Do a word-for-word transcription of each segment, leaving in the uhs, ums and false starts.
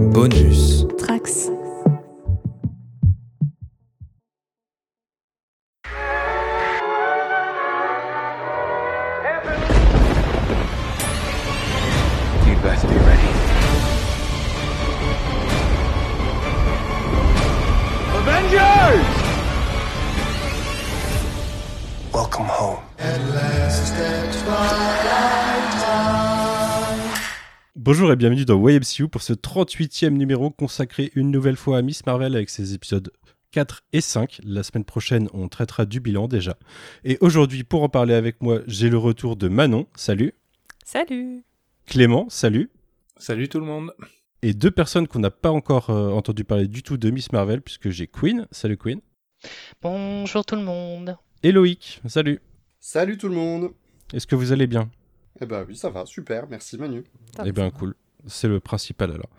Bonus Trax. Bonjour et bienvenue dans Way M C U pour ce trente-huitième numéro consacré une nouvelle fois à Miss Marvel avec ses épisodes quatre et cinq. La semaine prochaine, on traitera du bilan déjà. Et aujourd'hui, pour en parler avec moi, j'ai le retour de Manon. Salut. Salut. Clément, salut. Salut tout le monde. Et deux personnes qu'on n'a pas encore euh, entendu parler du tout de Miss Marvel, puisque j'ai Queen. Salut Queen. Bonjour tout le monde. Et Loïc, salut. Salut tout le monde. Est-ce que vous allez bien ? Eh ben oui, ça va, super, merci Manu. Top. Eh ben cool, c'est le principal alors.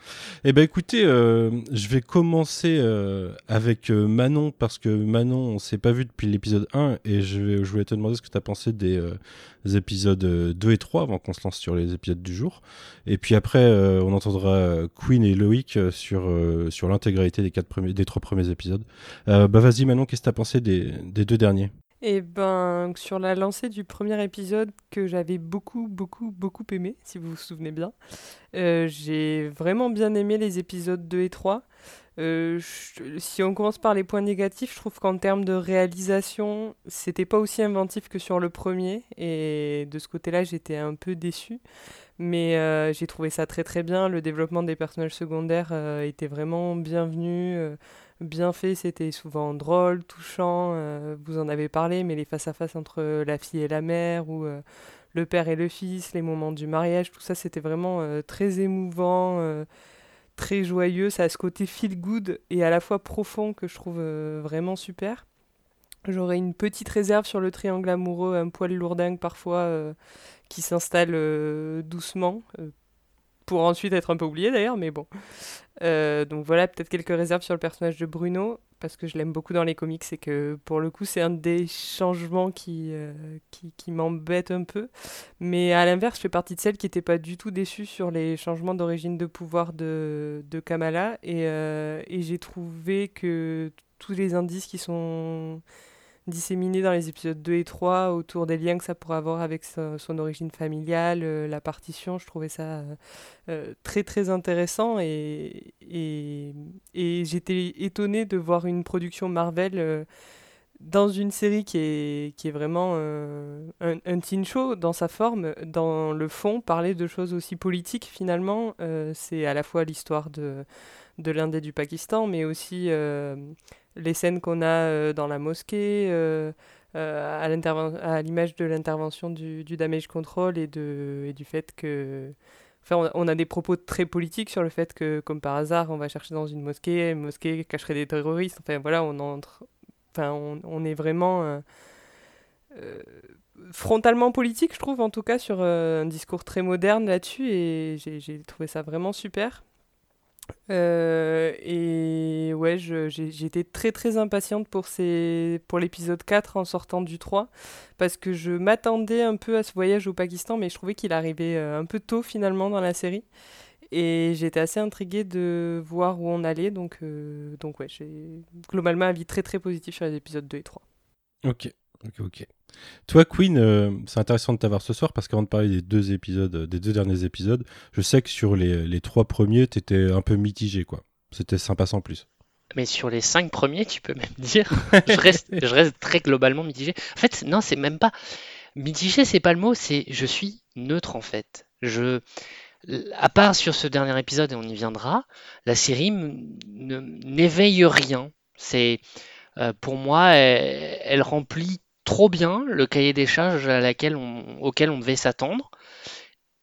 Eh ben écoutez, euh, je vais commencer euh, avec euh, Manon, parce que Manon, on s'est pas vu depuis l'épisode un, et je, vais, je voulais te demander ce que tu as pensé des, euh, des épisodes euh, deux et trois, avant qu'on se lance sur les épisodes du jour. Et puis après, euh, on entendra Queen et Loïc sur, euh, sur l'intégralité des, quatre premiers, des trois premiers épisodes. Euh, bah vas-y Manon, qu'est-ce que tu as pensé des, des deux derniers ? Et ben sur la lancée du premier épisode que j'avais beaucoup, beaucoup, beaucoup aimé, si vous vous souvenez bien, euh, j'ai vraiment bien aimé les épisodes deux et trois. Euh, je, si on commence par les points négatifs, je trouve qu'en termes de réalisation, c'était pas aussi inventif que sur le premier. Et de ce côté-là, j'étais un peu déçue. Mais euh, j'ai trouvé ça très très bien. Le développement des personnages secondaires euh, était vraiment bienvenu. Euh, Bien fait, c'était souvent drôle, touchant, euh, vous en avez parlé, mais les face-à-face entre la fille et la mère, ou euh, le père et le fils, les moments du mariage, tout ça, c'était vraiment euh, très émouvant, euh, très joyeux. Ça a ce côté feel-good et à la fois profond que je trouve euh, vraiment super. J'aurais une petite réserve sur le triangle amoureux, un poil lourdingue parfois, euh, qui s'installe euh, doucement, euh, pour ensuite être un peu oublié d'ailleurs, mais bon. Euh, donc voilà, peut-être quelques réserves sur le personnage de Bruno, parce que je l'aime beaucoup dans les comics, et que pour le coup, c'est un des changements qui, euh, qui, qui m'embête un peu. Mais à l'inverse, je fais partie de celle qui n'était pas du tout déçue sur les changements d'origine de pouvoir de, de Kamala, et, euh, et j'ai trouvé que tous les indices qui sont disséminés dans les épisodes deux et trois autour des liens que ça pourrait avoir avec son, son origine familiale, euh, la partition, je trouvais ça euh, très très intéressant et, et, et j'étais étonnée de voir une production Marvel euh, dans une série qui est, qui est vraiment euh, un, un teen show dans sa forme, dans le fond, parler de choses aussi politiques finalement. Euh, c'est à la fois l'histoire de, de l'Inde et du Pakistan, mais aussi euh, les scènes qu'on a euh, dans la mosquée, euh, euh, à, l'interven- à l'image de l'intervention du, du Damage Control et, de, et du fait que... Enfin, on a des propos très politiques sur le fait que, comme par hasard, on va chercher dans une mosquée, une mosquée cacherait des terroristes. Enfin, voilà, on entre... Enfin, on, on est vraiment euh, euh, frontalement politique, je trouve, en tout cas, sur euh, un discours très moderne là-dessus, et j'ai, j'ai trouvé ça vraiment super. Euh, et ouais, je, j'ai, j'étais très très impatiente pour, ces, pour l'épisode quatre en sortant du trois, parce que je m'attendais un peu à ce voyage au Pakistan, mais je trouvais qu'il arrivait euh, un peu tôt finalement dans la série. Et j'étais assez intriguée de voir où on allait, donc, euh, donc ouais, j'ai globalement un avis très très positif sur les épisodes deux et trois. Ok, ok, ok. Toi, Queen, euh, c'est intéressant de t'avoir ce soir, parce qu'avant de parler des deux épisodes, des deux derniers épisodes, je sais que sur les, les trois premiers, t'étais un peu mitigée, quoi. C'était sympa sans plus. Mais sur les cinq premiers, tu peux même dire, je reste, je reste très globalement mitigée. En fait, non, c'est même pas... Mitigée, c'est pas le mot, c'est je suis neutre, en fait. Je... À part sur ce dernier épisode, et on y viendra, la série m- n- n'éveille rien. C'est, euh, pour moi, elle, elle remplit trop bien le cahier des charges à laquelle on, auquel on devait s'attendre,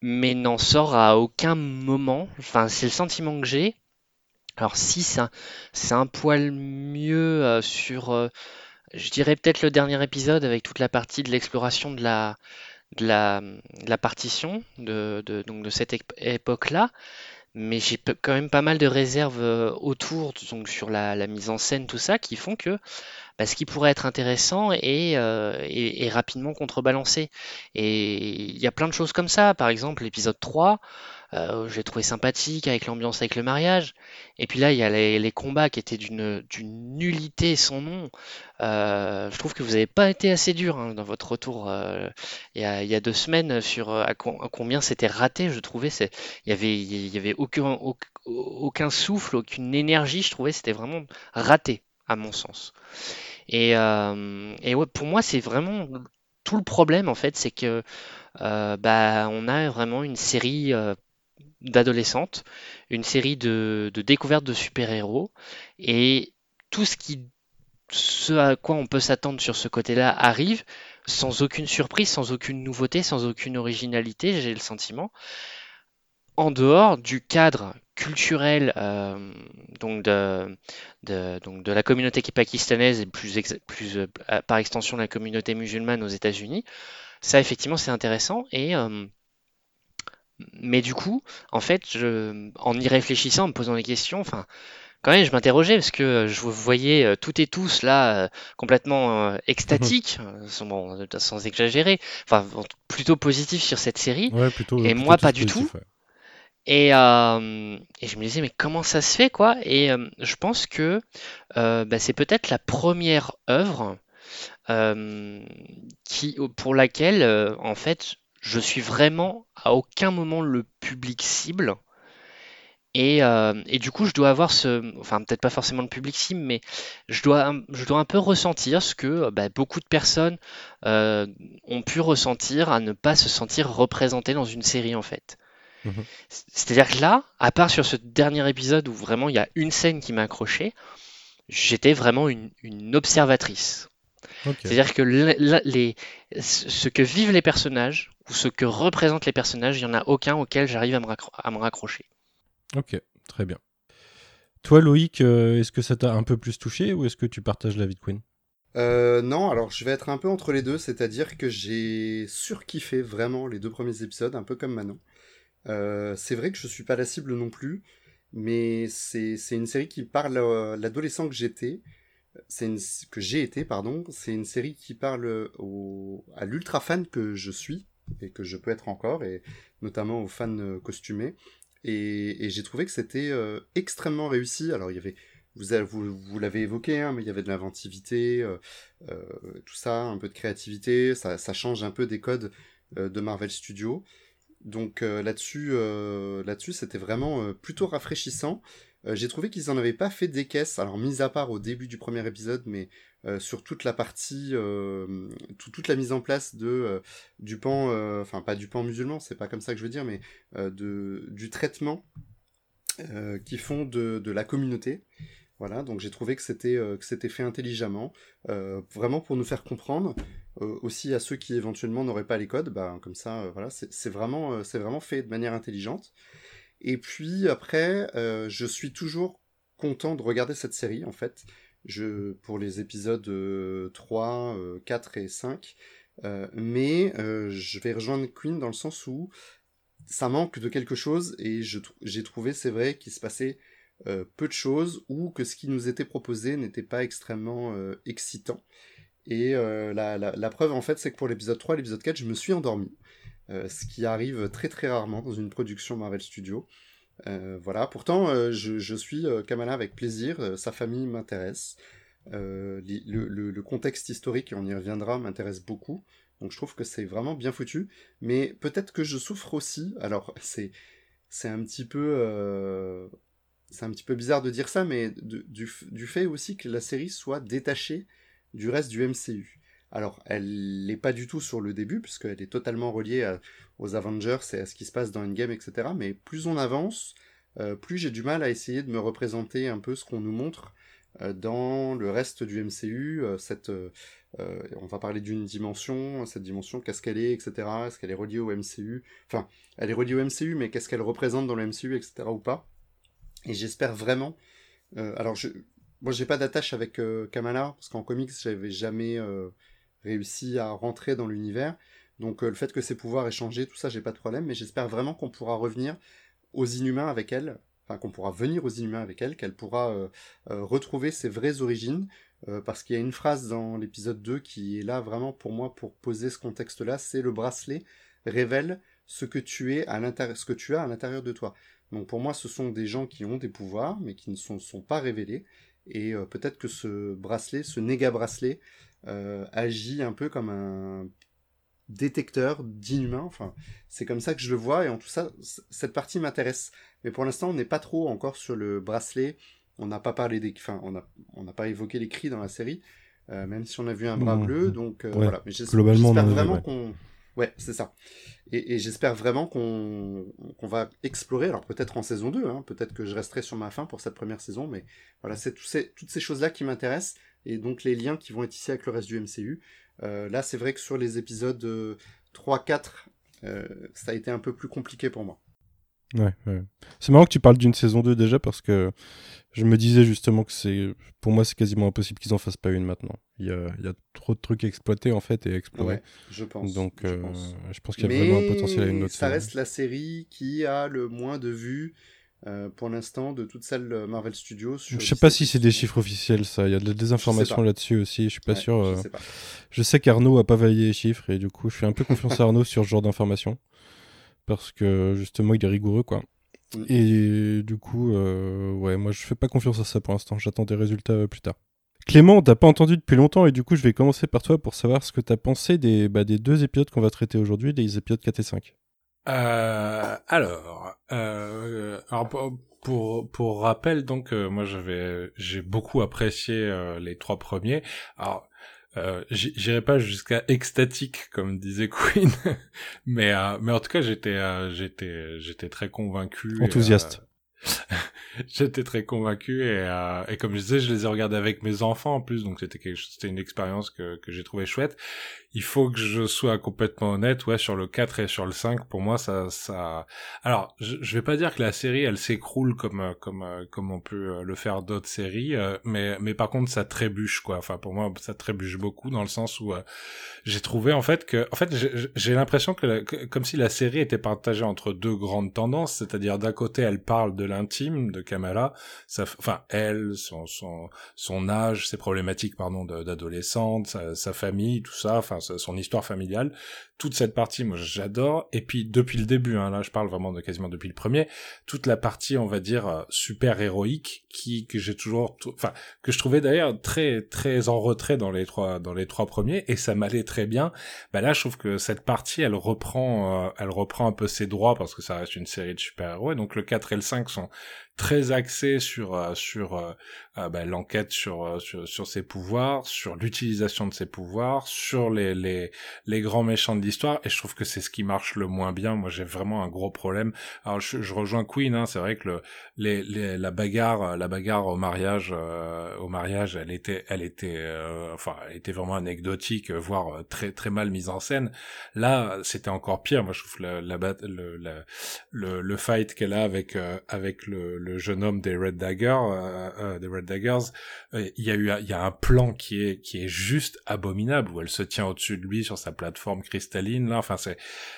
mais n'en sort à aucun moment. Enfin, c'est le sentiment que j'ai. Alors si, c'est un, c'est un poil mieux euh, sur, euh, je dirais peut-être le dernier épisode, avec toute la partie de l'exploration de la... De la, de la partition de, de, donc de cette époque-là, mais j'ai quand même pas mal de réserves autour, donc sur la, la mise en scène, tout ça, qui font que bah, ce qui pourrait être intéressant est, euh, est, est rapidement contrebalancé. Et il y a plein de choses comme ça. Par exemple, l'épisode trois, euh, j'ai trouvé sympathique avec l'ambiance, avec le mariage. Et puis là, il y a les, les combats qui étaient d'une, d'une nullité sans nom. Euh, je trouve que vous n'avez pas été assez dur hein, dans votre retour euh, il, y a, il y a deux semaines sur à, co- à combien c'était raté. Je trouvais c'est, il y avait, il y avait aucun, aucun souffle, aucune énergie. Je trouvais c'était vraiment raté à mon sens. Et, euh, et ouais, pour moi, c'est vraiment tout le problème en fait, c'est que euh, bah, on a vraiment une série euh, d'adolescentes, une série de, de découvertes de super-héros, et tout ce qui, ce à quoi on peut s'attendre sur ce côté-là arrive sans aucune surprise, sans aucune nouveauté, sans aucune originalité, j'ai le sentiment, en dehors du cadre culturel euh, donc de, de, donc de la communauté qui est pakistanaise et plus, ex, plus euh, par extension la communauté musulmane aux États-Unis. Ça effectivement c'est intéressant et euh, mais du coup en fait je, en y réfléchissant, en me posant des questions, enfin quand même je m'interrogeais parce que je voyais euh, toutes et tous là euh, complètement euh, extatiques, sans, bon, sans exagérer, enfin plutôt positifs sur cette série, ouais, plutôt, et plutôt moi pas du tout. Ouais. Et, euh, et je me disais, mais comment ça se fait, quoi ? Et euh, je pense que euh, bah, c'est peut-être la première œuvre euh, qui, pour laquelle, euh, en fait, je suis vraiment à aucun moment le public cible. Et, euh, et du coup, je dois avoir ce... Enfin, peut-être pas forcément le public cible, mais je dois, je dois un peu ressentir ce que bah, beaucoup de personnes euh, ont pu ressentir à ne pas se sentir représentées dans une série, en fait. C'est-à-dire que là, à part sur ce dernier épisode où vraiment il y a une scène qui m'a accroché, j'étais vraiment une, une observatrice. Okay. C'est-à-dire que la, la, les, ce que vivent les personnages ou ce que représentent les personnages, il n'y en a aucun auquel j'arrive à me, raccro- à me raccrocher. Ok, très bien. Toi Loïc, euh, est-ce que ça t'a un peu plus touché ou est-ce que tu partages l'avis de Queen ? Euh, non, alors je vais être un peu entre les deux, c'est-à-dire que j'ai surkiffé vraiment les deux premiers épisodes, un peu comme Manon. Euh, c'est vrai que je suis pas la cible non plus, mais c'est, c'est une série qui parle à l'adolescent que j'étais, c'est une, que j'ai été, pardon, c'est une série qui parle au, à l'ultra fan que je suis, et que je peux être encore, et notamment aux fans costumés, et, et j'ai trouvé que c'était euh, extrêmement réussi. Alors il y avait, vous, vous, vous l'avez évoqué, hein, mais il y avait de l'inventivité, euh, euh, tout ça, un peu de créativité, ça, ça change un peu des codes euh, de Marvel Studios. Donc euh, là-dessus, euh, là-dessus, c'était vraiment euh, plutôt rafraîchissant. Euh, j'ai trouvé qu'ils n'en avaient pas fait des caisses, alors mis à part au début du premier épisode, mais euh, sur toute la partie, euh, tout, toute la mise en place de, euh, du pan, enfin euh, pas du pan musulman, c'est pas comme ça que je veux dire, mais euh, de, du traitement euh, qu'ils font de, de la communauté. Voilà, donc j'ai trouvé que c'était, euh, que c'était fait intelligemment, euh, vraiment pour nous faire comprendre, euh, aussi à ceux qui éventuellement n'auraient pas les codes, bah, comme ça, euh, voilà, c'est, c'est, vraiment, euh, c'est vraiment fait de manière intelligente. Et puis après, euh, je suis toujours content de regarder cette série, en fait, je, pour les épisodes euh, trois, euh, quatre et cinq, euh, mais euh, je vais rejoindre Queen dans le sens où ça manque de quelque chose, et je, j'ai trouvé, c'est vrai, qu'il se passait... Euh, peu de choses, ou que ce qui nous était proposé n'était pas extrêmement euh, excitant, et euh, la, la, la preuve en fait c'est que pour l'épisode trois et l'épisode quatre je me suis endormi, euh, ce qui arrive très très rarement dans une production Marvel Studios. Euh, voilà, pourtant euh, je, je suis euh, Kamala avec plaisir, euh, sa famille m'intéresse, euh, les, le, le, le contexte historique, et on y reviendra, m'intéresse beaucoup, donc je trouve que c'est vraiment bien foutu, mais peut-être que je souffre aussi, alors c'est, c'est un petit peu... Euh... C'est un petit peu bizarre de dire ça, mais de, du, du fait aussi que la série soit détachée du reste du M C U. Alors, elle n'est pas du tout sur le début, puisqu'elle est totalement reliée à, aux Avengers et à ce qui se passe dans Endgame, et cetera. Mais plus on avance, euh, plus j'ai du mal à essayer de me représenter un peu ce qu'on nous montre euh, dans le reste du M C U. Euh, cette, euh, euh, on va parler d'une dimension, cette dimension, qu'est-ce qu'elle est, et cetera. Est-ce qu'elle est reliée au M C U ? Enfin, elle est reliée au M C U, mais qu'est-ce qu'elle représente dans le M C U, et cetera ou pas ? Et j'espère vraiment... Euh, alors, je, moi, j'ai pas d'attache avec euh, Kamala, parce qu'en comics, j'avais jamais euh, réussi à rentrer dans l'univers. Donc, euh, le fait que ses pouvoirs aient changé, tout ça, j'ai pas de problème. Mais j'espère vraiment qu'on pourra revenir aux Inhumains avec elle. Enfin, qu'on pourra venir aux Inhumains avec elle, qu'elle pourra euh, euh, retrouver ses vraies origines. Euh, parce qu'il y a une phrase dans l'épisode deux qui est là, vraiment, pour moi, pour poser ce contexte-là. C'est « Le bracelet révèle ce que tu es à l'intérieur, ce que tu as à l'intérieur de toi. Donc pour moi, ce sont des gens qui ont des pouvoirs, mais qui ne sont, sont pas révélés. Et euh, peut-être que ce bracelet, ce néga bracelet, euh, agit un peu comme un détecteur d'inhumains. Enfin, c'est comme ça que je le vois. Et en tout ça, c- cette partie m'intéresse. Mais pour l'instant, on n'est pas trop encore sur le bracelet. On n'a pas parlé des, enfin, on n'a, on n'a pas évoqué les cris dans la série, euh, même si on a vu un bras mmh. bleu. Donc euh, ouais, voilà. Mais j'espère, globalement, j'espère vraiment ouais. qu'on Ouais, c'est ça. Et, et j'espère vraiment qu'on, qu'on va explorer, alors peut-être en saison deux, hein, peut-être que je resterai sur ma fin pour cette première saison, mais voilà, c'est tout ces, toutes ces choses-là qui m'intéressent, et donc les liens qui vont être ici avec le reste du M C U. Euh, là, c'est vrai que sur les épisodes euh, trois, quatre, euh, ça a été un peu plus compliqué pour moi. Ouais, ouais. C'est marrant que tu parles d'une saison deux déjà, parce que je me disais justement que c'est, pour moi c'est quasiment impossible qu'ils en fassent pas une maintenant. Il y a, il y a trop de trucs à exploiter en fait et à explorer. Ouais, je pense. Donc je, euh, pense. je pense qu'il y a Mais vraiment un potentiel à une autre ça série. Reste la série qui a le moins de vues euh, pour l'instant de toute celle Marvel Studios. Je sais pas si c'est des chiffres officiels ça, il y a de la désinformation là-dessus aussi, je suis pas ouais, sûr. Euh... Je, sais pas. je sais qu'Arnaud a pas validé les chiffres et du coup je fais un peu confiance à Arnaud sur ce genre d'informations. Parce que justement il est rigoureux quoi. Mmh. Et du coup euh, ouais moi je fais pas confiance à ça pour l'instant, j'attends des résultats euh, plus tard. Clément, t'as pas entendu depuis longtemps et du coup je vais commencer par toi pour savoir ce que t'as pensé des, bah, des deux épisodes qu'on va traiter aujourd'hui, les épisodes quatre et cinq. Euh, alors, euh, alors pour, pour pour rappel donc euh, moi j'avais j'ai beaucoup apprécié euh, les trois premiers. Alors Euh, j'irai pas jusqu'à extatique comme disait Queen, mais euh, mais en tout cas j'étais euh, j'étais j'étais très convaincu, enthousiaste. Et, euh, j'étais très convaincu et euh, et comme je disais je les ai regardés avec mes enfants en plus donc c'était quelque chose, c'était une expérience que que j'ai trouvé chouette. Il faut que je sois complètement honnête, ouais, sur le quatre et sur le cinq, pour moi, ça, ça, alors, je, je vais pas dire que la série, elle s'écroule comme, comme, comme on peut le faire d'autres séries, euh, mais, mais par contre, ça trébuche, quoi. Enfin, pour moi, ça trébuche beaucoup dans le sens où, euh, j'ai trouvé, en fait, que, en fait, j'ai, j'ai l'impression que, la, que, comme si la série était partagée entre deux grandes tendances, c'est-à-dire d'un côté, elle parle de l'intime de Kamala, ça, enfin, elle, son, son, son âge, ses problématiques, pardon, de, d'adolescente, sa, sa famille, tout ça, enfin, son histoire familiale, toute cette partie moi j'adore, et puis depuis le début hein, là je parle vraiment de quasiment depuis le premier, toute la partie on va dire euh, super héroïque qui que j'ai toujours enfin t- que je trouvais d'ailleurs très très en retrait dans les trois dans les trois premiers et ça m'allait très bien. Bah là je trouve que cette partie elle reprend euh, elle reprend un peu ses droits parce que ça reste une série de super héros et donc le quatre et le cinq sont très axé sur euh, sur euh, euh, bah, l'enquête sur, euh, sur sur ses pouvoirs, sur l'utilisation de ses pouvoirs, sur les les les grands méchants de l'histoire et je trouve que c'est ce qui marche le moins bien. Moi j'ai vraiment un gros problème. Alors je, je rejoins Queen hein, c'est vrai que le les, les la bagarre la bagarre au mariage euh, au mariage elle était elle était euh, enfin elle était vraiment anecdotique voire très très mal mise en scène. Là, c'était encore pire. Moi je trouve la la le la, le, le fight qu'elle a avec euh, avec le le jeune homme des Red Daggers, euh, euh, des Red Daggers, il euh, y a eu, il y a un plan qui est qui est juste abominable où elle se tient au-dessus de lui sur sa plateforme cristalline là. Enfin c'est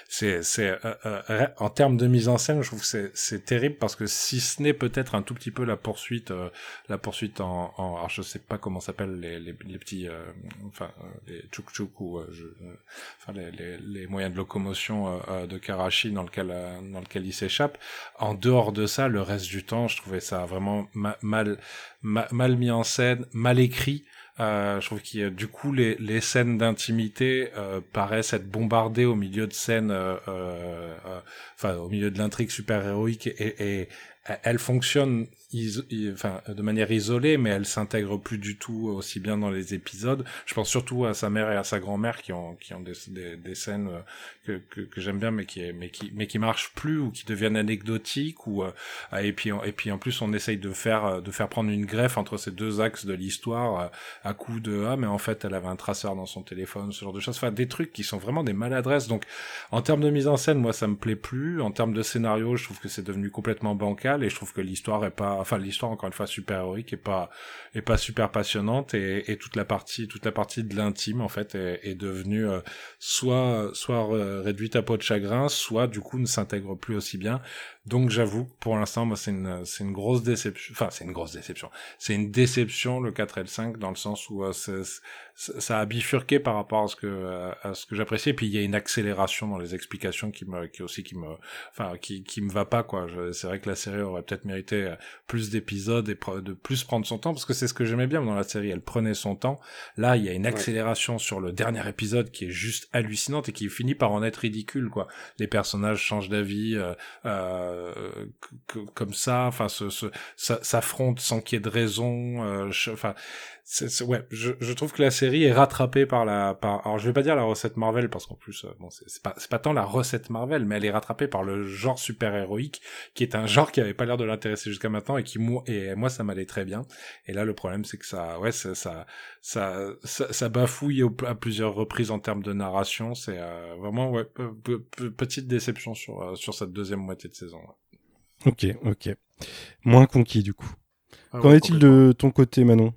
c'est c'est euh, euh, en termes de mise en scène, je trouve que c'est c'est terrible parce que si ce n'est peut-être un tout petit peu la poursuite, euh, la poursuite en, en, alors je sais pas comment s'appellent les les, les petits, euh, enfin les tchouk-tchouk ou euh, je, euh, enfin les, les les moyens de locomotion euh, de Karachi dans lequel euh, dans lequel il s'échappe. En dehors de ça, le reste du temps, je trouvais ça vraiment ma- mal ma- mal mis en scène, mal écrit. Euh, je trouve qu'il y a du coup les les scènes d'intimité euh, paraissent être bombardées au milieu de scènes, euh, euh, euh, enfin au milieu de l'intrigue super héroïque et, et elle fonctionne iso- i- enfin, de manière isolée, mais elle s'intègre plus du tout aussi bien dans les épisodes. Je pense surtout à sa mère et à sa grand-mère qui ont qui ont des des, des scènes euh, que, que que j'aime bien, mais qui mais qui mais qui marchent plus ou qui deviennent anecdotiques ou euh, et puis et puis en plus on essaye de faire de faire prendre une greffe entre ces deux axes de l'histoire euh, à coup de ah mais en fait elle avait un traceur dans son téléphone, ce genre de choses. Enfin des trucs qui sont vraiment des maladresses. Donc en termes de mise en scène, moi ça me plaît plus. En termes de scénario, je trouve que c'est devenu complètement bancal. Et je trouve que l'histoire est pas, enfin l'histoire encore une fois super héroïque est pas, est pas super passionnante et, et toute la partie, toute la partie de l'intime en fait est, est devenue euh, soit, soit réduite à peau de chagrin, soit du coup ne s'intègre plus aussi bien. Donc j'avoue que pour l'instant, moi, c'est une c'est une grosse déception. Enfin, c'est une grosse déception. C'est une déception le quatre et le cinq dans le sens où euh, c'est, c'est, ça a bifurqué par rapport à ce que à ce que j'appréciais. Puis il y a une accélération dans les explications qui me qui aussi qui me enfin qui qui me va pas quoi. Je, c'est vrai que la série aurait peut-être mérité plus d'épisodes et pre- de plus prendre son temps parce que c'est ce que j'aimais bien dans la série. Elle prenait son temps. Là, il y a une accélération ouais. sur le dernier épisode qui est juste hallucinante et qui finit par en être ridicule quoi. Les personnages changent d'avis. Euh, euh, comme ça, enfin, se, se, s'affrontent sans qu'il y ait de raison. Euh, je, enfin, c'est, c'est, ouais, je, je trouve que la série est rattrapée par la, par, alors je vais pas dire la recette Marvel parce qu'en plus, bon, c'est, c'est pas, c'est pas tant la recette Marvel, mais elle est rattrapée par le genre super héroïque, qui est un genre qui avait pas l'air de l'intéresser jusqu'à maintenant et qui moi, et moi ça m'allait très bien. Et là, le problème, c'est que ça, ouais, ça, ça, ça, ça, ça bafouille à plusieurs reprises en termes de narration. C'est euh, vraiment ouais, petite déception sur euh, sur cette deuxième moitié de saison. Ok, ok. Moins conquis du coup. Ah Qu'en ouais, est-il de ton côté, Manon ?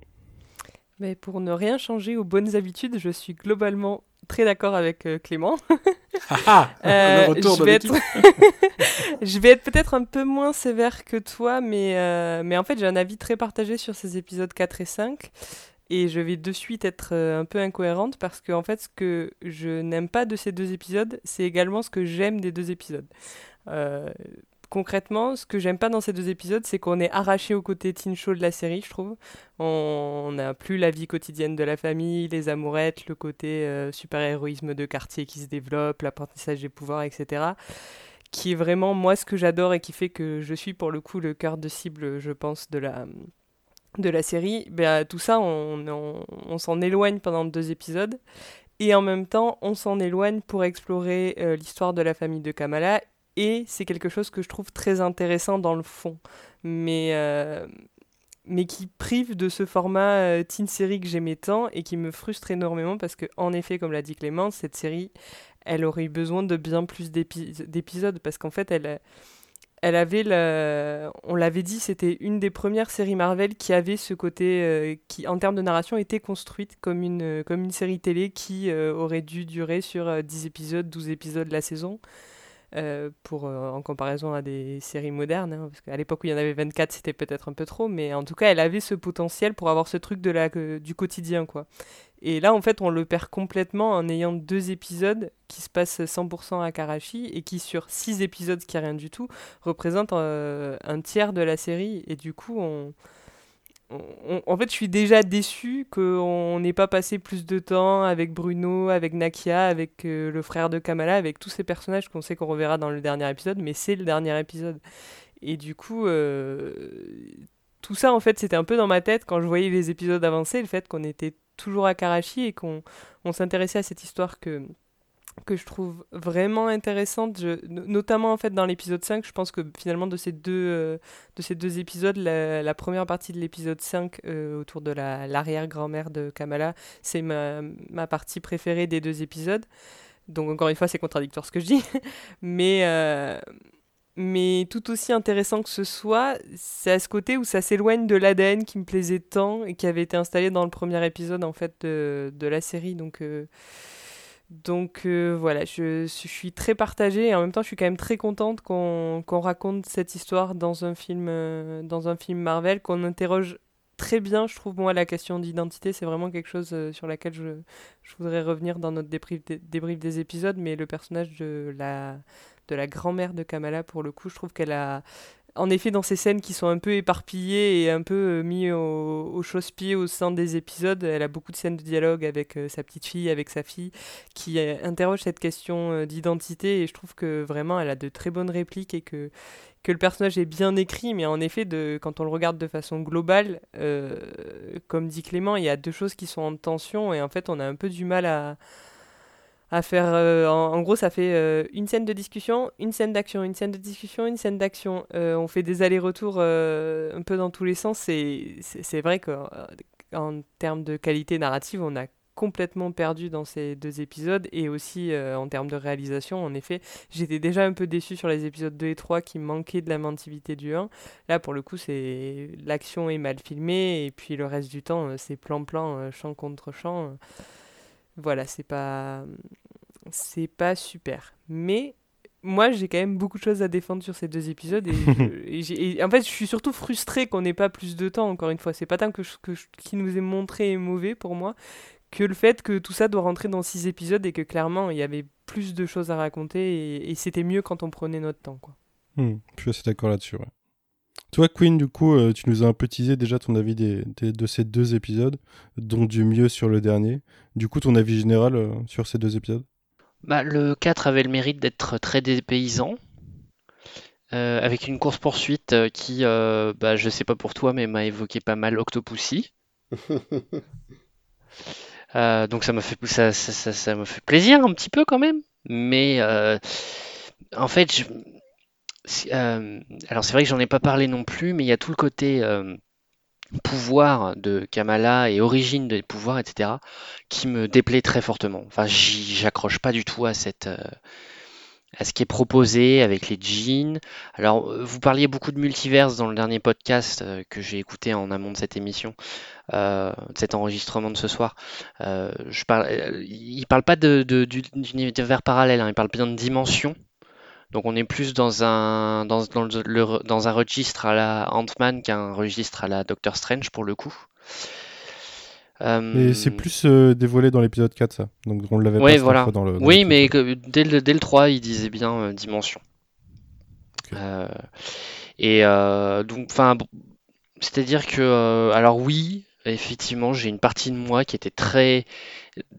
Mais pour ne rien changer aux bonnes habitudes, je suis globalement très d'accord avec euh, Clément. Ah, euh, le retour je, de vais être... je vais être peut-être un peu moins sévère que toi, mais, euh, mais en fait j'ai un avis très partagé sur ces épisodes quatre et cinq. Et je vais de suite être euh, un peu incohérente parce que en fait ce que je n'aime pas de ces deux épisodes, c'est également ce que j'aime des deux épisodes. Euh... Concrètement, ce que j'aime pas dans ces deux épisodes, c'est qu'on est arraché au côté teen show de la série, je trouve. On n'a plus la vie quotidienne de la famille, les amourettes, le côté euh, super-héroïsme de quartier qui se développe, l'apprentissage des pouvoirs, et cetera. Qui est vraiment, moi, ce que j'adore et qui fait que je suis, pour le coup, le cœur de cible, je pense, de la, de la série. Ben, tout ça, on, on, on s'en éloigne pendant deux épisodes. Et en même temps, on s'en éloigne pour explorer euh, l'histoire de la famille de Kamala. Et c'est quelque chose que je trouve très intéressant dans le fond, mais, euh, mais qui prive de ce format euh, teen série que j'aimais tant et qui me frustre énormément parce que, en effet, comme l'a dit Clément, cette série, elle aurait eu besoin de bien plus d'épis- d'épisodes parce qu'en fait, elle, elle avait, le, on l'avait dit, c'était une des premières séries Marvel qui avait ce côté, euh, qui en termes de narration était construite comme une, comme une série télé qui euh, aurait dû durer sur euh, dix épisodes, douze épisodes la saison. Euh, pour, euh, en comparaison à des séries modernes, hein, parce qu'à l'époque où il y en avait vingt-quatre, c'était peut-être un peu trop, mais en tout cas, elle avait ce potentiel pour avoir ce truc de la, euh, du quotidien, quoi. Et là, en fait, on le perd complètement en ayant deux épisodes qui se passent cent pour cent à Karachi et qui, sur six épisodes, ce qui n'est rien du tout, représentent euh, un tiers de la série. Et du coup, on... On, on, en fait, je suis déjà déçue qu'on n'ait pas passé plus de temps avec Bruno, avec Nakia, avec euh, le frère de Kamala, avec tous ces personnages qu'on sait qu'on reverra dans le dernier épisode, mais c'est le dernier épisode. Et du coup, euh, tout ça, en fait, c'était un peu dans ma tête quand je voyais les épisodes avancer, le fait qu'on était toujours à Karachi et qu'on on s'intéressait à cette histoire que... que je trouve vraiment intéressante, je, notamment en fait dans l'épisode cinq, je pense que finalement de ces deux, euh, de ces deux épisodes, la, la première partie de l'épisode cinq euh, autour de la, l'arrière-grand-mère de Kamala, c'est ma, ma partie préférée des deux épisodes, donc encore une fois c'est contradictoire ce que je dis, mais, euh, mais tout aussi intéressant que ce soit, c'est à ce côté où ça s'éloigne de l'A D N qui me plaisait tant et qui avait été installé dans le premier épisode en fait de, de la série, donc... Euh, Donc euh, voilà, je, je suis très partagée et en même temps je suis quand même très contente qu'on, qu'on raconte cette histoire dans un film, euh, dans un film Marvel, qu'on interroge très bien, je trouve moi la question d'identité, c'est vraiment quelque chose euh, sur laquelle je, je voudrais revenir dans notre débrief, dé, débrief des épisodes, mais le personnage de la, de la grand-mère de Kamala pour le coup, je trouve qu'elle a... En effet, dans ces scènes qui sont un peu éparpillées et un peu mises au, au chausse-pied au sein des épisodes, elle a beaucoup de scènes de dialogue avec euh, sa petite fille, avec sa fille, qui euh, interroge cette question euh, d'identité. Et je trouve que vraiment, elle a de très bonnes répliques et que, que le personnage est bien écrit. Mais en effet, de, quand on le regarde de façon globale, euh, comme dit Clément, il y a deux choses qui sont en tension. Et en fait, on a un peu du mal à... à faire euh, en, en gros ça fait euh, une scène de discussion, une scène d'action, une scène de discussion, une scène d'action, euh, on fait des allers-retours euh, un peu dans tous les sens et c'est, c'est vrai qu'en en termes de qualité narrative on a complètement perdu dans ces deux épisodes et aussi euh, en termes de réalisation en effet j'étais déjà un peu déçue sur les épisodes deux et trois qui manquaient de l'inventivité du un, là pour le coup c'est l'action est mal filmée et puis le reste du temps euh, c'est plan-plan, euh, champ contre champ, euh. Voilà, c'est pas c'est pas super, mais moi, j'ai quand même beaucoup de choses à défendre sur ces deux épisodes. Et, je, et, j'ai, et en fait, je suis surtout frustrée qu'on n'ait pas plus de temps, encore une fois. C'est pas tant que ce qui nous est montré est mauvais pour moi, que le fait que tout ça doit rentrer dans six épisodes et que clairement, il y avait plus de choses à raconter et, et c'était mieux quand on prenait notre temps, quoi. Hmm, je suis assez d'accord là-dessus, ouais. Toi, Queen, du coup, euh, tu nous as un peu teasé déjà ton avis des, des, de ces deux épisodes, dont du mieux sur le dernier. Du coup, ton avis général euh, sur ces deux épisodes? Bah, le quatre avait le mérite d'être très dépaysant, euh, avec une course-poursuite qui, euh, bah, je sais pas pour toi, mais m'a évoqué pas mal Octopussy. euh, donc ça m'a fait, ça, ça, ça, ça m'a fait plaisir un petit peu quand même. Mais euh, en fait, je, euh, alors c'est vrai que j'en ai pas parlé non plus, mais il y a tout le côté euh, pouvoir de Kamala et origine des pouvoirs, et cetera, qui me déplaît très fortement. Enfin, j'y, j'accroche pas du tout à cette, à ce qui est proposé avec les djinns. Alors, vous parliez beaucoup de multiverse dans le dernier podcast que j'ai écouté en amont de cette émission, euh, de cet enregistrement de ce soir. Euh, je parle, il parle pas de, de, d'univers parallèle, hein, il parle bien de dimension. Donc on est plus dans un, dans, dans, le, le, dans un registre à la Ant-Man qu'un registre à la Doctor Strange, pour le coup. Euh... Et c'est plus euh, dévoilé dans l'épisode quatre, ça. Donc on l'avait ouais, pas voilà. dans le dans Oui, mais que, dès, le, dès le trois, il disait bien euh, dimension. Okay. Euh, et euh, donc, enfin, bon, c'est-à-dire que, euh, alors oui, effectivement, j'ai une partie de moi qui était très...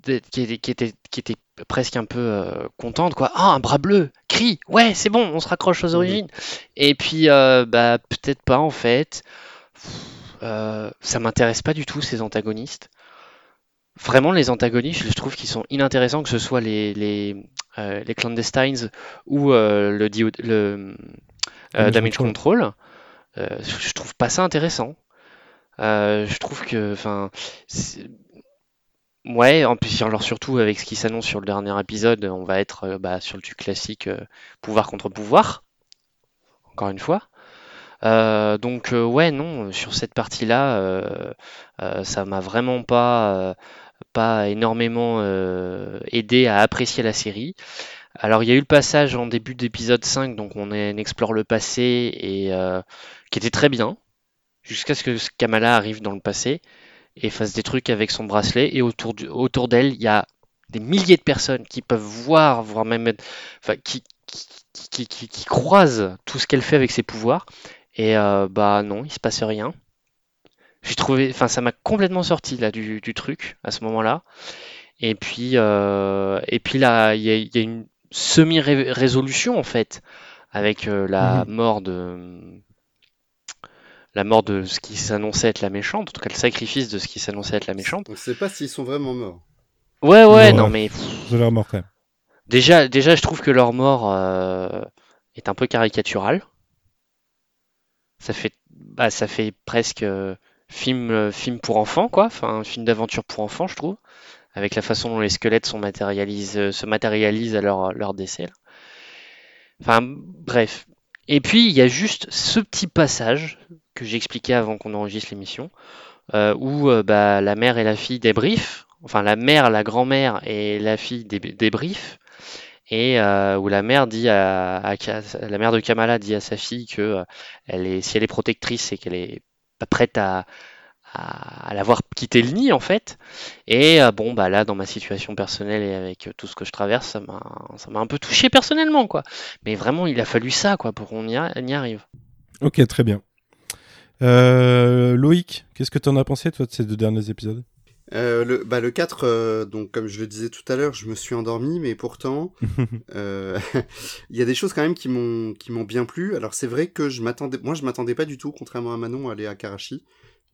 qui était, qui était, qui était presque un peu euh, contente, quoi. Ah, un bras bleu, crie, ouais, c'est bon, on se raccroche aux origines. Et puis, euh, bah, peut-être pas, en fait. Euh, ça m'intéresse pas du tout, ces antagonistes. Vraiment, les antagonistes, je trouve qu'ils sont inintéressants, que ce soit les, les, euh, les Clandestines ou euh, le, le, le euh, Damage Control. Euh, je trouve pas ça intéressant. Euh, je trouve que, enfin... Ouais, en plus, alors surtout avec ce qui s'annonce sur le dernier épisode, on va être euh, bah, sur le du classique euh, pouvoir contre pouvoir, encore une fois. Euh, donc euh, ouais, non, sur cette partie-là, euh, euh, ça m'a vraiment pas, euh, pas énormément euh, aidé à apprécier la série. Alors il y a eu le passage en début d'épisode cinq, donc on, est, on explore le passé, et euh, qui était très bien, jusqu'à ce que Kamala arrive dans le passé et fasse des trucs avec son bracelet, et autour, du, autour d'elle, il y a des milliers de personnes qui peuvent voir, voire même enfin, qui, qui, qui, qui, qui croisent tout ce qu'elle fait avec ses pouvoirs, et euh, bah non, il se passe rien. J'ai trouvé, enfin, ça m'a complètement sorti là du, du truc, à ce moment-là, et puis, euh, et puis là, il y a, y a une semi-résolution, en fait, avec euh, la mmh. mort de... la mort de ce qui s'annonçait être la méchante, en tout cas le sacrifice de ce qui s'annonçait être la méchante. On ne sait pas s'ils sont vraiment morts. Ouais, ouais, non, non mais... De leur mort, quand même. Déjà, déjà je trouve que leur mort euh, est un peu caricaturale. Ça fait, bah, ça fait presque euh, film, film pour enfants, quoi. Enfin, un film d'aventure pour enfants, je trouve. Avec la façon dont les squelettes sont matérialisent, se matérialisent à leur, leur décès. Là. Enfin, bref. Et puis, il y a juste ce petit passage... que j'expliquais avant qu'on enregistre l'émission, euh, où euh, bah, la mère et la fille débriefent, enfin la mère, la grand-mère et la fille dé- débriefent, et euh, où la mère dit à, à, à la mère de Kamala dit à sa fille que euh, elle est, si elle est protectrice, c'est qu'elle est pas prête à, à, à l'avoir quitté le nid en fait. Et euh, bon bah là dans ma situation personnelle et avec tout ce que je traverse, ça m'a ça m'a un peu touché personnellement quoi. Mais vraiment il a fallu ça quoi pour qu'on y, a, y arrive. Ok, très bien. Euh, Loïc, qu'est-ce que t'en as pensé toi de ces deux derniers épisodes? euh, le, bah, le quatre, euh, donc, comme je le disais tout à l'heure, je me suis endormi, mais pourtant euh, il y a des choses quand même qui m'ont, qui m'ont bien plu. Alors c'est vrai que je m'attendais, moi je m'attendais pas du tout, contrairement à Manon, à aller à Karachi,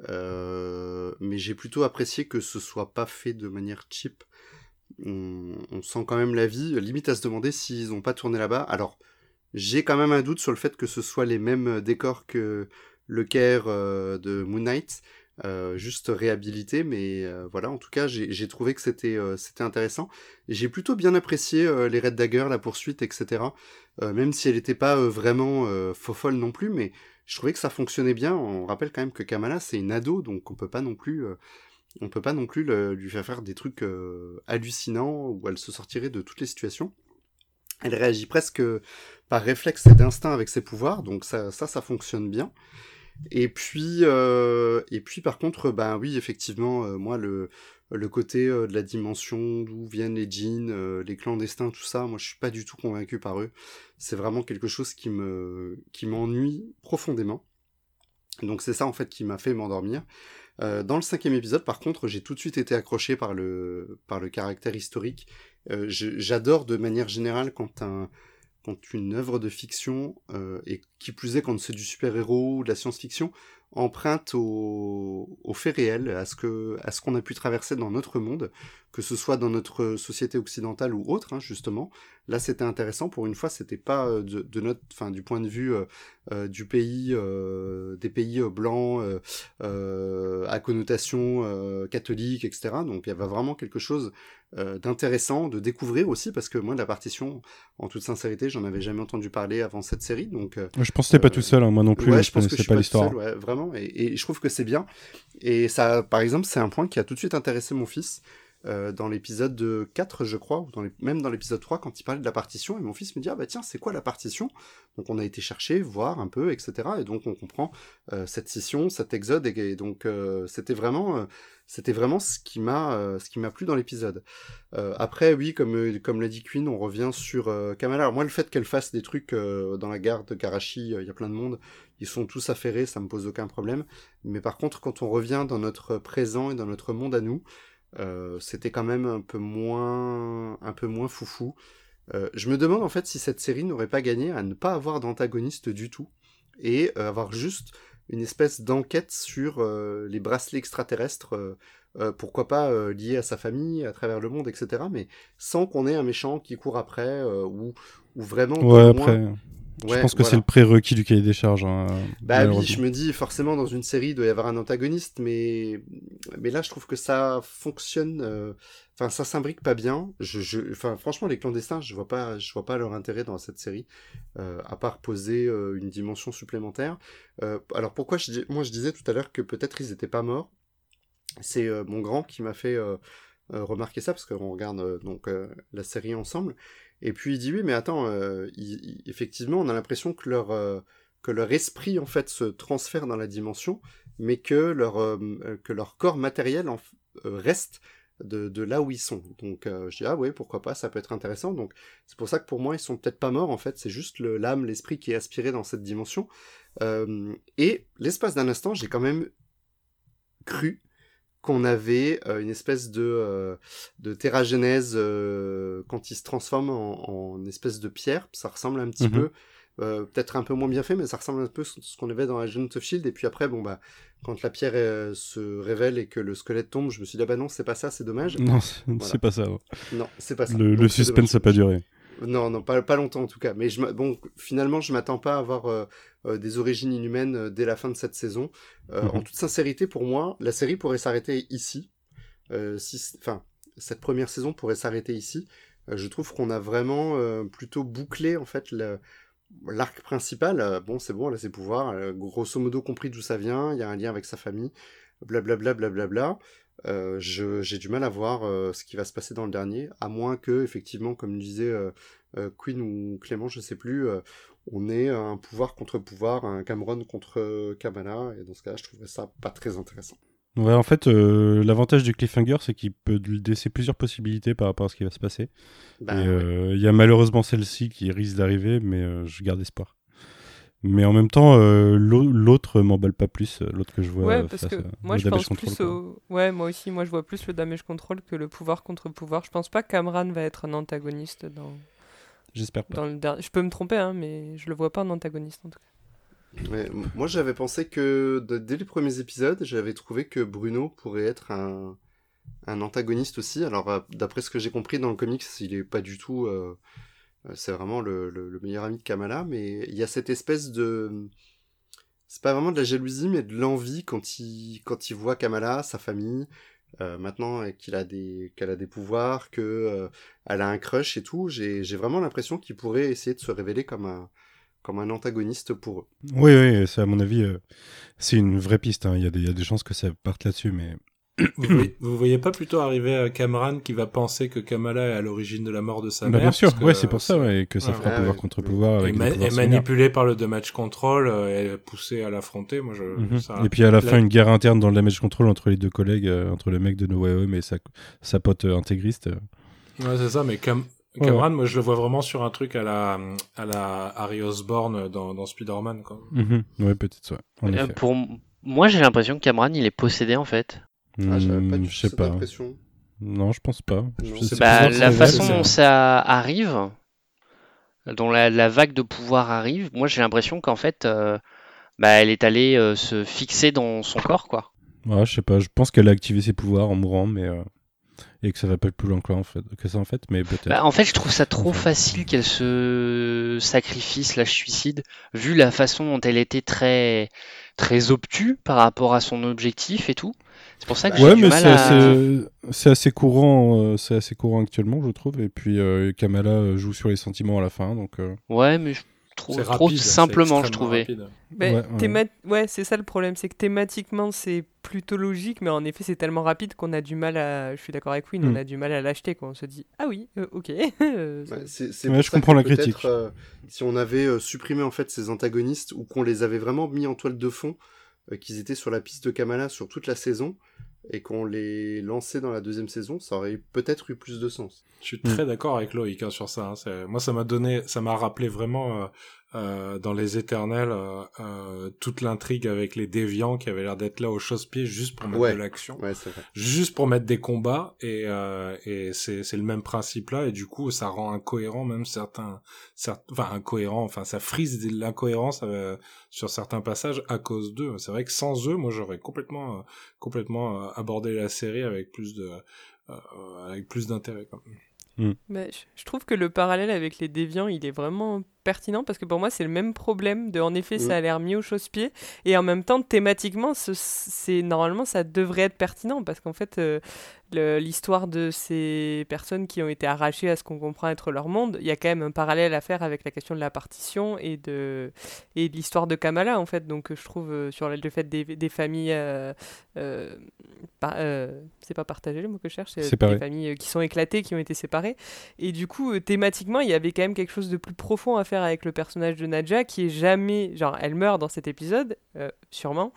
euh, mais j'ai plutôt apprécié que ce soit pas fait de manière cheap. on, on sent quand même la vie, limite à se demander s'ils ont pas tourné là-bas. Alors j'ai quand même un doute sur le fait que ce soit les mêmes décors que le Caire euh, de Moon Knight, euh, juste réhabilité, mais euh, voilà, en tout cas, j'ai, j'ai trouvé que c'était, euh, c'était intéressant. J'ai plutôt bien apprécié euh, les Red Daggers, la poursuite, et cetera, euh, même si elle n'était pas euh, vraiment euh, fofolle non plus, mais je trouvais que ça fonctionnait bien. On rappelle quand même que Kamala, c'est une ado, donc on peut pas non plus, euh, on peut pas non plus le, lui faire faire des trucs euh, hallucinants, où elle se sortirait de toutes les situations. Elle réagit presque par réflexe et d'instinct avec ses pouvoirs, donc ça, ça, ça fonctionne bien. Et puis, euh, et puis par contre, ben oui, effectivement, euh, moi, le, le côté euh, de la dimension d'où viennent les djinns, euh, les clandestins, tout ça, moi, je suis pas du tout convaincu par eux. C'est vraiment quelque chose qui me, qui m'ennuie profondément. Donc c'est ça, en fait, qui m'a fait m'endormir. Euh, dans le cinquième épisode, par contre, j'ai tout de suite été accroché par le, par le caractère historique. Euh, je, j'adore de manière générale quand un... quand une œuvre de fiction, euh, et qui plus est quand c'est du super-héros ou de la science-fiction, emprunte aux au faits réels, à ce, que, à ce qu'on a pu traverser dans notre monde, que ce soit dans notre société occidentale ou autre, hein, justement. Là, c'était intéressant. Pour une fois, c'était pas de, de notre, enfin, du point de vue euh, du pays, euh, des pays blancs euh, euh, à connotation euh, catholique, et cetera. Donc, il y avait vraiment quelque chose euh, d'intéressant de découvrir aussi, parce que moi, de la partition, en toute sincérité, j'en avais jamais entendu parler avant cette série. Donc, euh, je pense que t'es pas euh, tout seul, hein, moi non plus. Ouais, je pense que je suis pas, pas tout seul, ouais, vraiment. Et, et je trouve que c'est bien, et ça, par exemple, c'est un point qui a tout de suite intéressé mon fils euh, dans l'épisode quatre, je crois, ou dans les, même dans l'épisode trois, quand il parlait de la partition, et mon fils me dit « Ah bah tiens, c'est quoi la partition ?» Donc on a été chercher, voir un peu, et cetera. Et donc on comprend euh, cette scission, cet exode, et, et donc euh, c'était vraiment... Euh, C'était vraiment ce qui m'a, euh, ce qui m'a plu dans l'épisode. Euh, après, oui, comme, comme l'a dit Queen, on revient sur euh, Kamala. Alors moi, le fait qu'elle fasse des trucs euh, dans la gare de Karachi, il euh, y a plein de monde, ils sont tous affairés, ça me pose aucun problème. Mais par contre, quand on revient dans notre présent et dans notre monde à nous, euh, c'était quand même un peu moins, un peu moins foufou. Euh, je me demande en fait si cette série n'aurait pas gagné à ne pas avoir d'antagoniste du tout et euh, avoir juste... une espèce d'enquête sur euh, les bracelets extraterrestres, euh, euh, pourquoi pas euh, liés à sa famille, à travers le monde, et cetera. Mais sans qu'on ait un méchant qui court après, euh, ou, ou vraiment... Ouais, après, moins... je ouais, pense que voilà. C'est le prérequis du cahier des charges. Hein, bah oui, je me dis, forcément, dans une série, il doit y avoir un antagoniste, mais, mais là, je trouve que ça fonctionne... Enfin, euh, ça s'imbrique pas bien. Je, je... Enfin, franchement, les clandestins, je vois pas, je vois pas leur intérêt dans cette série, euh, à part poser euh, une dimension supplémentaire. Euh, alors pourquoi je dis, moi je disais tout à l'heure que peut-être ils n'étaient pas morts, c'est euh, mon grand qui m'a fait euh, euh, remarquer ça, parce qu'on regarde euh, donc euh, la série ensemble, et puis il dit oui mais attends, euh, il, il, effectivement on a l'impression que leur, euh, que leur esprit en fait se transfère dans la dimension, mais que leur, euh, que leur corps matériel en, euh, reste de, de là où ils sont, donc euh, je dis ah ouais pourquoi pas, ça peut être intéressant, donc c'est pour ça que pour moi ils sont peut-être pas morts en fait, c'est juste le, l'âme, l'esprit qui est aspiré dans cette dimension. Euh, et l'espace d'un instant, j'ai quand même cru qu'on avait euh, une espèce de, euh, de théragenèse euh, quand il se transforme en, en espèce de pierre, ça ressemble un petit mm-hmm. peu, euh, peut-être un peu moins bien fait, mais ça ressemble un peu à ce qu'on avait dans Agents of Shield, et puis après, bon bah, quand la pierre euh, se révèle et que le squelette tombe, je me suis dit, ah bah non, c'est pas ça, c'est dommage. Non, c'est, voilà. c'est pas ça. Ouais. Non, c'est pas ça. Le, Donc, le suspense n'a pas duré. Non, non, pas, pas longtemps en tout cas. Mais je, bon, finalement, je m'attends pas à avoir euh, euh, des origines inhumaines euh, dès la fin de cette saison. Euh, mm-hmm. En toute sincérité, pour moi, la série pourrait s'arrêter ici. Euh, si, enfin, cette première saison pourrait s'arrêter ici. Euh, je trouve qu'on a vraiment euh, plutôt bouclé en fait le, l'arc principal. Euh, bon, c'est bon, elle a ses pouvoirs. Euh, grosso modo, compris d'où ça vient. Il y a un lien avec sa famille. Blablabla, blablabla. Bla, bla, bla. Euh, je, j'ai du mal à voir euh, ce qui va se passer dans le dernier, à moins que, effectivement, comme disait euh, euh, Queen ou Clément, je sais plus, euh, on ait un pouvoir contre pouvoir, un Kamran contre Kamala, et dans ce cas-là, je trouverais ça pas très intéressant. Ouais, en fait, euh, l'avantage du cliffhanger, c'est qu'il peut laisser plusieurs possibilités par rapport à ce qui va se passer. Ben, et, euh, ouais. y a malheureusement celle-ci qui risque d'arriver, mais euh, je garde espoir. Mais en même temps, euh, l'autre m'emballe pas plus, l'autre que je vois. Ouais, parce face que moi je pense control, plus au... Ouais, moi aussi, moi je vois plus le damage control que le pouvoir contre pouvoir. Je pense pas que Kamran va être un antagoniste dans... J'espère pas. Dans le dernier... Je peux me tromper, hein, mais je le vois pas un antagoniste en tout cas. Mais, moi j'avais pensé que dès les premiers épisodes, j'avais trouvé que Bruno pourrait être un, un antagoniste aussi. Alors d'après ce que j'ai compris dans le comics, il est pas du tout... Euh... C'est vraiment le, le, le meilleur ami de Kamala, mais il y a cette espèce de... C'est pas vraiment de la jalousie, mais de l'envie quand il, quand il voit Kamala, sa famille, euh, maintenant qu'il a des, qu'elle a des pouvoirs, qu'elle euh, a un crush et tout. J'ai, j'ai vraiment l'impression qu'il pourrait essayer de se révéler comme un, comme un antagoniste pour eux. Oui, oui, ça, à mon avis, euh, c'est une vraie piste. Hein. Il y a des, il y a des chances que ça parte là-dessus, mais Vous voyez, vous voyez pas plutôt arriver à Kamran qui va penser que Kamala est à l'origine de la mort de sa bah, mère? Bien sûr, que, ouais, c'est pour ça, ouais, que ça ouais, fera ouais, pouvoir ouais, contre pouvoir. Avec et ma- et manipulé par le Damage Control, euh, et poussé à l'affronter. Moi, je. Mm-hmm. Ça, et puis à la, la fin, une guerre interne dans le Damage Control entre les deux collègues, euh, entre le mec de No Way Home et sa, sa pote euh, intégriste. Euh. Ouais, c'est ça, mais Cam- Kamran, ouais. moi, je le vois vraiment sur un truc à la à la Harry Osborn dans dans Spider-Man, quoi. Mm-hmm. Ouais, peut-être, ouais. Euh, pour moi, j'ai l'impression que Kamran, il est possédé en fait. Ah, j'avais pas du tout cette impression. Non, je pense pas. Je sais bah, pas la façon dont ça arrive, dont la, la vague de pouvoir arrive, moi j'ai l'impression qu'en fait, euh, bah, elle est allée euh, se fixer dans son corps, quoi. Ouais, je sais pas. Je pense qu'elle a activé ses pouvoirs en mourant, mais euh, et que ça va pas plus loin que, là, en fait, que ça en fait. Mais peut-être. Bah, en fait, je trouve ça trop enfin. facile qu'elle se sacrifie, slash suicide, vu la façon dont elle était très très obtuse par rapport à son objectif et tout. C'est pour ça que ouais, j'ai mais du mal c'est, à... assez, c'est assez courant, euh, c'est assez courant actuellement, je trouve. Et puis euh, Kamala joue sur les sentiments à la fin, donc. Euh... Ouais, mais je trouve trop, trop simplement, je trouvais. Bah, ouais, théma... ouais, c'est ça le problème, c'est que thématiquement c'est plutôt logique, mais en effet c'est tellement rapide qu'on a du mal à. Je suis d'accord avec Queen, mm. on a du mal à l'acheter, quoi. On se dit ah oui, euh, ok. bah, c'est, c'est ouais, je comprends la critique. Euh, si on avait euh, supprimé en fait ces antagonistes ou qu'on les avait vraiment mis en toile de fond. Qu'ils étaient sur la piste de Kamala sur toute la saison et qu'on les lançait dans la deuxième saison, ça aurait peut-être eu plus de sens. Je suis très mmh. d'accord avec Loïc hein, sur ça. Hein, c'est... Moi, ça m'a donné, ça m'a rappelé vraiment euh, euh, dans Les Éternels euh, euh, toute l'intrigue avec les déviants qui avaient l'air d'être là au chausse-pied juste pour mettre ouais. de l'action, ouais, c'est vrai. Juste pour mettre des combats et, euh, et c'est, c'est le même principe là et du coup, ça rend incohérent même certains, certes... enfin incohérent, enfin ça frise l'incohérence. Euh, sur certains passages à cause d'eux. C'est vrai que sans eux, moi j'aurais complètement euh, complètement euh, abordé la série avec plus de euh, avec plus d'intérêt quand même. Mm. Bah, je trouve que le parallèle avec les déviants, il est vraiment pertinent parce que pour moi c'est le même problème de en effet mm. ça a l'air mis au chausse-pied et en même temps thématiquement ce, c'est normalement ça devrait être pertinent parce qu'en fait euh, le, l'histoire de ces personnes qui ont été arrachées à ce qu'on comprend être leur monde, il y a quand même un parallèle à faire avec la question de la partition et de, et de l'histoire de Kamala en fait, donc je trouve euh, sur le fait des, des familles euh, euh, par, euh, c'est pas partagé le mot que je cherche, c'est séparé. Des familles qui sont éclatées, qui ont été séparées et du coup thématiquement il y avait quand même quelque chose de plus profond à faire avec le personnage de Nadja qui est jamais genre elle meurt dans cet épisode euh, sûrement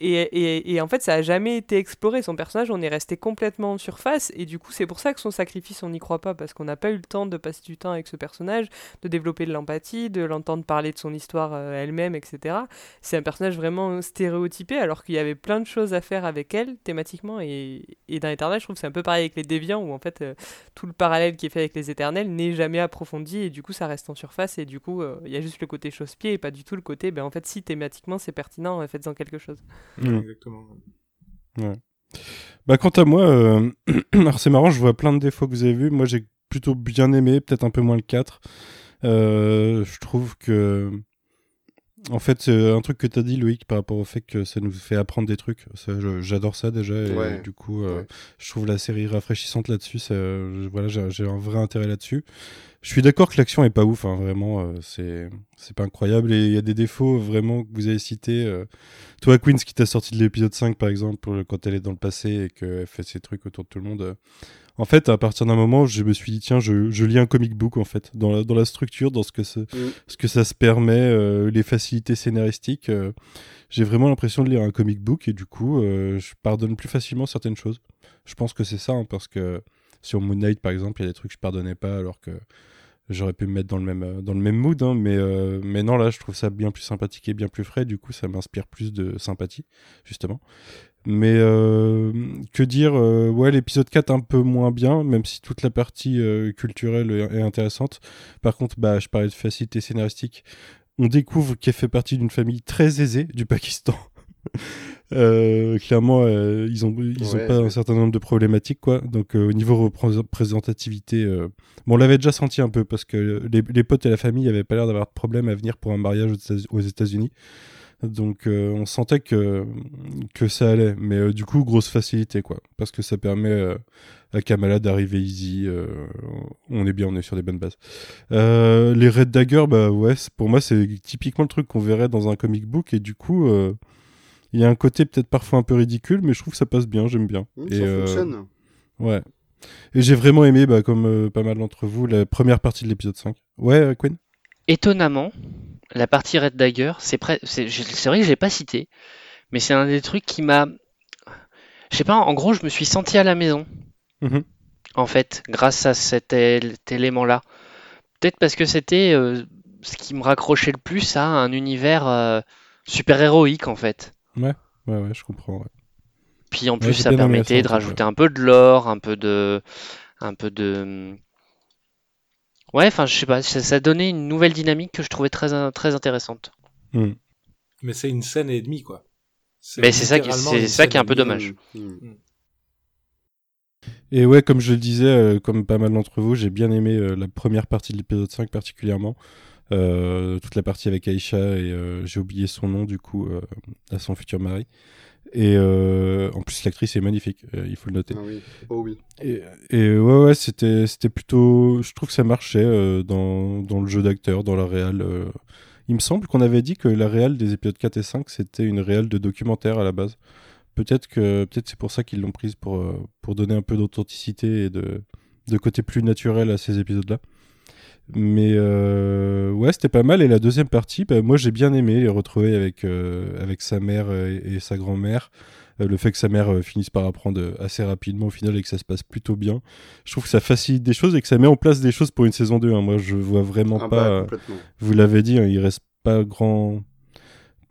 et, et, et en fait ça a jamais été exploré, son personnage on est resté complètement en surface et du coup c'est pour ça que son sacrifice on n'y croit pas parce qu'on n'a pas eu le temps de passer du temps avec ce personnage, de développer de l'empathie, de l'entendre parler de son histoire euh, elle-même etc. C'est un personnage vraiment stéréotypé alors qu'il y avait plein de choses à faire avec elle thématiquement et, et dans Éternel je trouve que c'est un peu pareil avec les déviants où en fait euh, tout le parallèle qui est fait avec les Éternels n'est jamais approfondi et du coup ça reste en surface et du coup, il euh, y a juste le côté chausse-pied et pas du tout le côté, ben en fait, si thématiquement c'est pertinent, faites-en quelque chose. Mmh. Exactement. Ouais. Bah, quant à moi, euh... alors c'est marrant, je vois plein de défauts que vous avez vus. Moi, j'ai plutôt bien aimé, peut-être un peu moins le quatre. Euh, je trouve que. En fait, un truc que tu as dit, Loïc, par rapport au fait que ça nous fait apprendre des trucs, ça, je, j'adore ça déjà, et ouais. du coup, euh, ouais. je trouve la série rafraîchissante là-dessus, ça, je, voilà, j'ai, j'ai un vrai intérêt là-dessus. Je suis d'accord que l'action est pas ouf, hein, vraiment, euh, c'est, c'est pas incroyable, et il y a des défauts vraiment que vous avez cités. Euh, toi, Queen, ce qui t'a sorti de l'épisode cinq, par exemple, quand elle est dans le passé et qu'elle fait ses trucs autour de tout le monde... Euh, En fait, à partir d'un moment, je me suis dit, tiens, je, je lis un comic book, en fait, dans la, dans la structure, dans ce que, ce, oui. ce que ça se permet, euh, les facilités scénaristiques. Euh, j'ai vraiment l'impression de lire un comic book et du coup, euh, je pardonne plus facilement certaines choses. Je pense que c'est ça, hein, parce que sur Moon Knight, par exemple, il y a des trucs que je pardonnais pas, alors que j'aurais pu me mettre dans le même, dans le même mood. Hein, mais, euh, mais non, là, je trouve ça bien plus sympathique et bien plus frais. Du coup, ça m'inspire plus de sympathie, justement. Mais euh, que dire, euh, ouais, l'épisode quatre un peu moins bien, même si toute la partie euh, culturelle est, est intéressante. Par contre, bah, je parlais de facilité scénaristique. On découvre qu'elle fait partie d'une famille très aisée du Pakistan. euh, clairement, euh, ils ont, ils ouais, ont pas ouais. un certain nombre de problématiques, quoi. Donc, euh, au niveau représentativité, euh... bon, on l'avait déjà senti un peu parce que les, les potes et la famille n'avaient pas l'air d'avoir de problème à venir pour un mariage aux États-Unis. Donc euh, on sentait que, que ça allait, mais euh, du coup grosse facilité quoi, parce que ça permet euh, à Kamala d'arriver easy, euh, on est bien, on est sur des bonnes bases. Euh, les Red Daggers, bah ouais, pour moi c'est typiquement le truc qu'on verrait dans un comic book, et du coup euh, il y a un côté peut-être parfois un peu ridicule, mais je trouve que ça passe bien, j'aime bien. Mmh, et ça euh... fonctionne. Ouais. Et j'ai vraiment aimé, bah, comme euh, pas mal d'entre vous, la première partie de l'épisode cinq. Ouais, Queen ? Étonnamment, la partie Red Dagger, c'est, pre... c'est... c'est vrai que je ne l'ai pas cité, mais c'est un des trucs qui m'a... Je sais pas, en gros, je me suis senti à la maison, mmh. en fait, grâce à cet élément-là. Peut-être parce que c'était euh, ce qui me raccrochait le plus à un univers euh, super-héroïque, en fait. Ouais, ouais, ouais, je comprends, ouais. Puis en plus, ouais, ça permettait de rajouter ouais. un peu de lore, un peu de... Un peu de... Ouais, enfin, je sais pas, ça, ça donnait une nouvelle dynamique que je trouvais très, très intéressante. Mmh. Mais c'est une scène et demie, quoi. C'est Mais c'est ça qui, c'est ça qui est un peu dommage. Mmh. Mmh. Et ouais, comme je le disais, euh, comme pas mal d'entre vous, j'ai bien aimé euh, la première partie de l'épisode cinq particulièrement. Euh, toute la partie avec Aïcha et euh, j'ai oublié son nom du coup euh, à son futur mari. Et euh, en plus, l'actrice est magnifique, euh, il faut le noter. Ah oui. Oh oui. Et, et ouais, ouais, c'était, c'était plutôt. Je trouve que ça marchait euh, dans, dans le jeu d'acteur, dans la réal. Euh... Il me semble qu'on avait dit que la réal des épisodes quatre et cinq, c'était une réal de documentaire à la base. Peut-être que peut-être c'est pour ça qu'ils l'ont prise, pour, pour donner un peu d'authenticité et de, de côté plus naturel à ces épisodes-là. Mais euh, ouais, c'était pas mal. Et la deuxième partie, bah, moi j'ai bien aimé les retrouver avec, euh, avec sa mère et, et sa grand-mère. Euh, le fait que sa mère euh, finisse par apprendre assez rapidement au final et que ça se passe plutôt bien. Je trouve que ça facilite des choses et que ça met en place des choses pour une saison deux. Hein. Moi je vois vraiment ah, pas... Bah, vous l'avez dit, hein, il reste pas grand...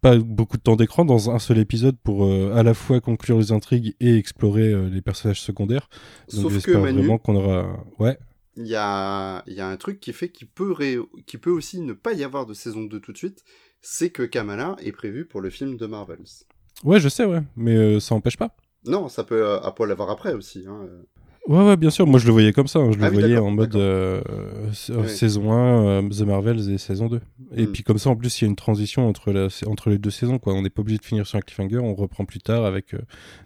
pas beaucoup de temps d'écran dans un seul épisode pour euh, à la fois conclure les intrigues et explorer euh, les personnages secondaires. Donc sauf j'espère que Manu, vraiment qu'on aura... Ouais. Il y a, y a un truc qui fait qu'il peut, ré... qu'il peut aussi ne pas y avoir de saison deux tout de suite, c'est que Kamala est prévue pour le film de Marvels. Ouais, je sais, ouais, mais euh, ça n'empêche pas. Non, ça peut euh, à poil avoir après aussi. Hein. Ouais, ouais, bien sûr, moi je le voyais comme ça, hein. Je le ah, voyais oui, en mode euh, ouais. saison un, euh, The Marvels et saison deux. Et mm. puis comme ça, en plus, il y a une transition entre, la, entre les deux saisons, quoi. On n'est pas obligé de finir sur un cliffhanger, on reprend plus tard avec euh,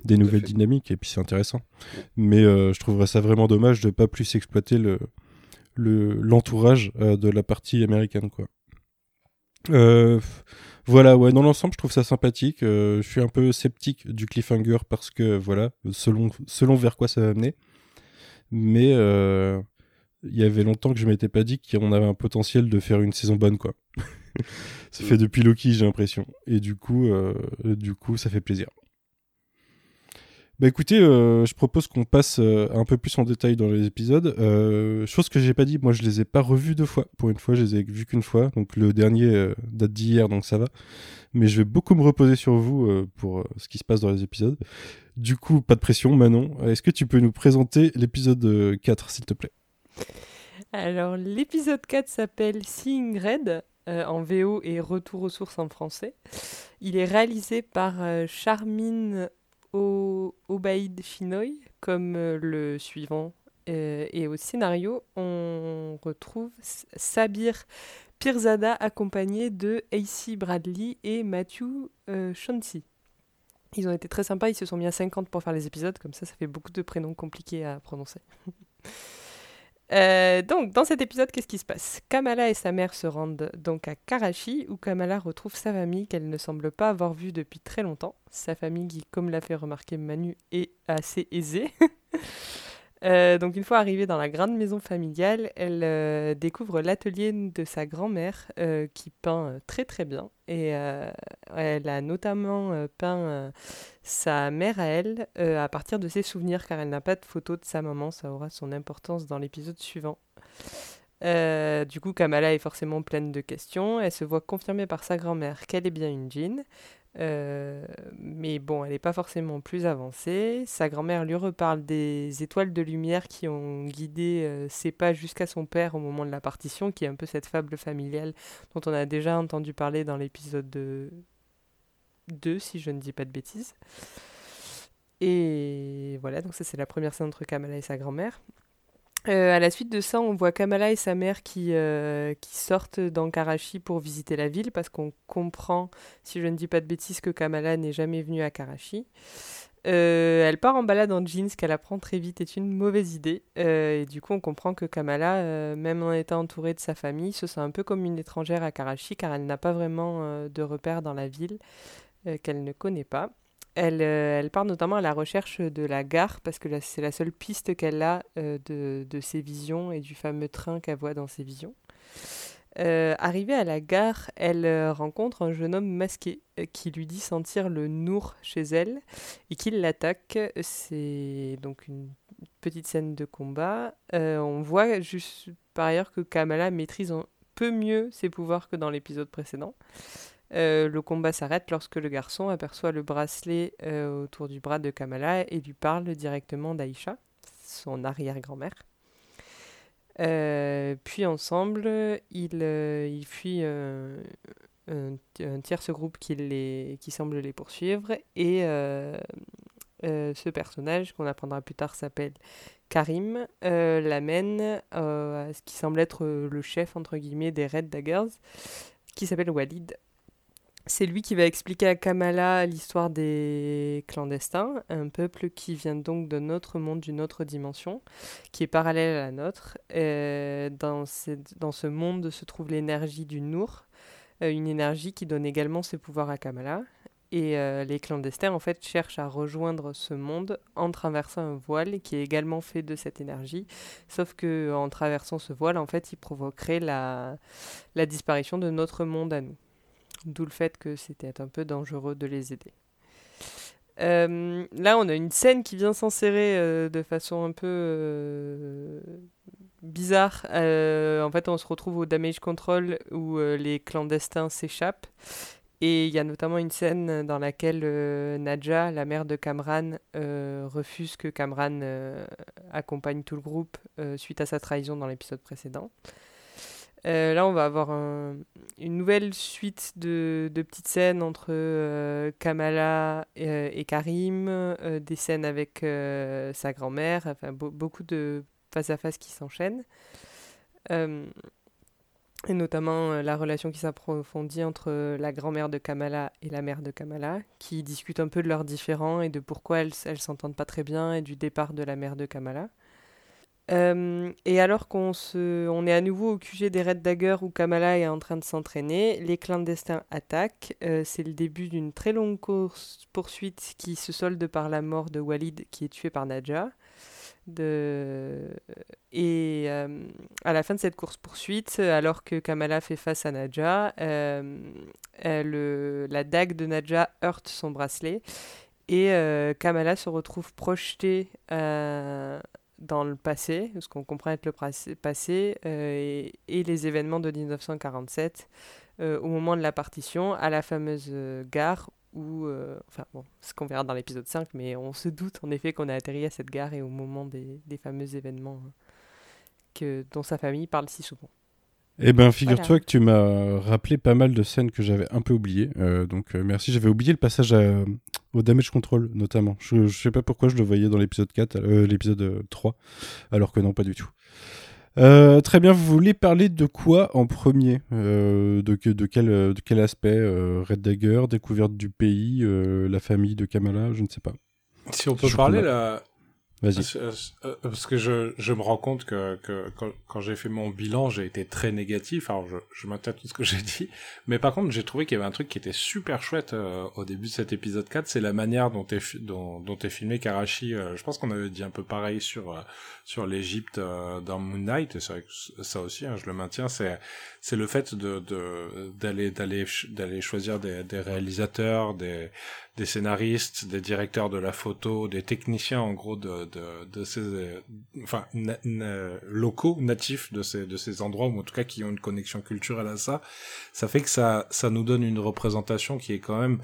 des tout nouvelles dynamiques, et puis c'est intéressant. Ouais. Mais euh, je trouverais ça vraiment dommage de ne pas plus exploiter le, le, l'entourage euh, de la partie américaine, quoi. Euh, voilà, ouais, dans l'ensemble, je trouve ça sympathique. Euh, je suis un peu sceptique du cliffhanger parce que, voilà, selon, selon vers quoi ça va amener. Mais euh, il y avait longtemps que je ne m'étais pas dit qu'on avait un potentiel de faire une saison bonne, quoi. Ça fait depuis Loki, j'ai l'impression. Et du coup, euh, du coup ça fait plaisir. Bah écoutez, euh, je propose qu'on passe euh, un peu plus en détail dans les épisodes. Euh, chose que j'ai pas dit, moi je les ai pas revus deux fois. Pour une fois, je les ai vus qu'une fois. Donc le dernier euh, date d'hier, donc ça va. Mais je vais beaucoup me reposer sur vous euh, pour euh, ce qui se passe dans les épisodes. Du coup, pas de pression, Manon. Est-ce que tu peux nous présenter l'épisode quatre, s'il te plaît ? Alors, l'épisode quatre s'appelle Seeing Red, euh, en V O et Retour aux sources en français. Il est réalisé par euh, Charmine... Au Obaïd Chinoy, comme le suivant, euh, et au scénario, on retrouve Sabir Pirzada accompagné de A C Bradley et Matthew euh, Chauncey. Ils ont été très sympas, ils se sont mis à cinquante pour faire les épisodes, comme ça, ça fait beaucoup de prénoms compliqués à prononcer. Euh, donc, dans cet épisode, qu'est-ce qui se passe ? Kamala et sa mère se rendent donc à Karachi, où Kamala retrouve sa famille qu'elle ne semble pas avoir vue depuis très longtemps. Sa famille qui, comme l'a fait remarquer Manu, est assez aisée. euh, donc, une fois arrivée dans la grande maison familiale, elle euh, découvre l'atelier de sa grand-mère, euh, qui peint euh, très très bien. Et euh, elle a notamment euh, peint euh, sa mère à elle euh, à partir de ses souvenirs, car elle n'a pas de photo de sa maman, ça aura son importance dans l'épisode suivant. Euh, du coup, Kamala est forcément pleine de questions, elle se voit confirmée par sa grand-mère qu'elle est bien une djinn, euh, mais bon, elle n'est pas forcément plus avancée. Sa grand-mère lui reparle des étoiles de lumière qui ont guidé euh, ses pas jusqu'à son père au moment de la partition, qui est un peu cette fable familiale dont on a déjà entendu parler dans l'épisode de... deux, si je ne dis pas de bêtises. Et voilà, donc ça c'est la première scène entre Kamala et sa grand-mère. Euh, à la suite de ça, on voit Kamala et sa mère qui, euh, qui sortent dans Karachi pour visiter la ville, parce qu'on comprend, si je ne dis pas de bêtises, que Kamala n'est jamais venue à Karachi. Euh, elle part en balade en jeans, qu'elle apprend très vite est une mauvaise idée. Euh, et du coup, on comprend que Kamala, euh, même en étant entourée de sa famille, se sent un peu comme une étrangère à Karachi, car elle n'a pas vraiment euh, de repères dans la ville. euh, qu'elle ne connaît pas. Elle, euh, elle part notamment à la recherche de la gare parce que la, c'est la seule piste qu'elle a euh, de, de ses visions et du fameux train qu'elle voit dans ses visions. Euh, arrivée à la gare, elle euh, rencontre un jeune homme masqué euh, qui lui dit sentir le nour chez elle et qui l'attaque. C'est donc une petite scène de combat. Euh, on voit juste par ailleurs que Kamala maîtrise un peu mieux ses pouvoirs que dans l'épisode précédent. Euh, le combat s'arrête lorsque le garçon aperçoit le bracelet euh, autour du bras de Kamala et lui parle directement d'Aïcha, son arrière-grand-mère. Euh, puis ensemble, ils euh, il fuient euh, un, un tierce groupe qui, les, qui semble les poursuivre. Et euh, euh, ce personnage, qu'on apprendra plus tard, s'appelle Karim, euh, l'amène euh, à ce qui semble être le chef, entre guillemets, des Red Daggers, qui s'appelle Walid. C'est lui qui va expliquer à Kamala l'histoire des clandestins, un peuple qui vient donc d'un autre monde, d'une autre dimension, qui est parallèle à la nôtre. Euh, dans, cette, dans ce monde se trouve l'énergie du Nour, euh, une énergie qui donne également ses pouvoirs à Kamala. Et euh, les clandestins, en fait, cherchent à rejoindre ce monde en traversant un voile qui est également fait de cette énergie. Sauf qu'en traversant ce voile, en fait, ils provoqueraient la, la disparition de notre monde à nous. D'où le fait que c'était un peu dangereux de les aider. Euh, là, on a une scène qui vient s'insérer euh, de façon un peu euh, bizarre. Euh, en fait, on se retrouve au Damage Control où euh, les clandestins s'échappent. Et il y a notamment une scène dans laquelle euh, Nadja, la mère de Kamran, euh, refuse que Kamran euh, accompagne tout le groupe euh, suite à sa trahison dans l'épisode précédent. Euh, là, on va avoir un, une nouvelle suite de, de petites scènes entre euh, Kamala et, et Karim, euh, des scènes avec euh, sa grand-mère, enfin, be- beaucoup de face-à-face qui s'enchaînent. Euh, et notamment euh, la relation qui s'approfondit entre la grand-mère de Kamala et la mère de Kamala, qui discutent un peu de leurs différends et de pourquoi elles ne s'entendent pas très bien et du départ de la mère de Kamala. Euh, et alors qu'on se, on est à nouveau au Q G des Red Daggers où Kamala est en train de s'entraîner, les clandestins attaquent. Euh, c'est le début d'une très longue course poursuite qui se solde par la mort de Walid, qui est tué par Nadja. De... Et euh, à la fin de cette course-poursuite, alors que Kamala fait face à Nadja, euh, elle, la dague de Nadja heurte son bracelet et euh, Kamala se retrouve projetée à... dans le passé, ce qu'on comprend être le passé, euh, et, et les événements de dix-neuf cent quarante-sept, euh, au moment de la partition, à la fameuse euh, gare où, euh, enfin bon, ce qu'on verra dans l'épisode cinq, mais on se doute en effet qu'on a atterri à cette gare et au moment des, des fameux événements hein, que, dont sa famille parle si souvent. Eh bien, figure-toi voilà. que tu m'as rappelé pas mal de scènes que j'avais un peu oubliées, euh, donc euh, merci. J'avais oublié le passage à, euh, au Damage Control, notamment. Je ne sais pas pourquoi je le voyais dans l'épisode quatre, euh, l'épisode trois, alors que non, pas du tout. Euh, très bien, vous voulez parler de quoi en premier euh, de, de, quel, de quel aspect euh, Red Dagger, découverte du pays, euh, la famille de Kamala, je ne sais pas. Si on peut je parler, là... Vas-y. Parce que je, je me rends compte que, que quand, quand j'ai fait mon bilan, j'ai été très négatif. Alors, je, je m'attends à tout ce que j'ai dit. Mais par contre, j'ai trouvé qu'il y avait un truc qui était super chouette euh, au début de cet épisode quatre. C'est la manière dont est, dont, dont est filmé Karachi. Euh, je pense qu'on avait dit un peu pareil sur, euh, sur l'Égypte euh, dans Moon Knight. Et c'est vrai que ça aussi, hein, je le maintiens. C'est, c'est le fait de, de, d'aller, d'aller, d'aller choisir des, des réalisateurs, des, des scénaristes, des directeurs de la photo, des techniciens, en gros, de, de, de ces, euh, enfin, na- na- locaux, natifs de ces, de ces endroits, ou en tout cas qui ont une connexion culturelle à ça. Ça fait que ça, ça nous donne une représentation qui est quand même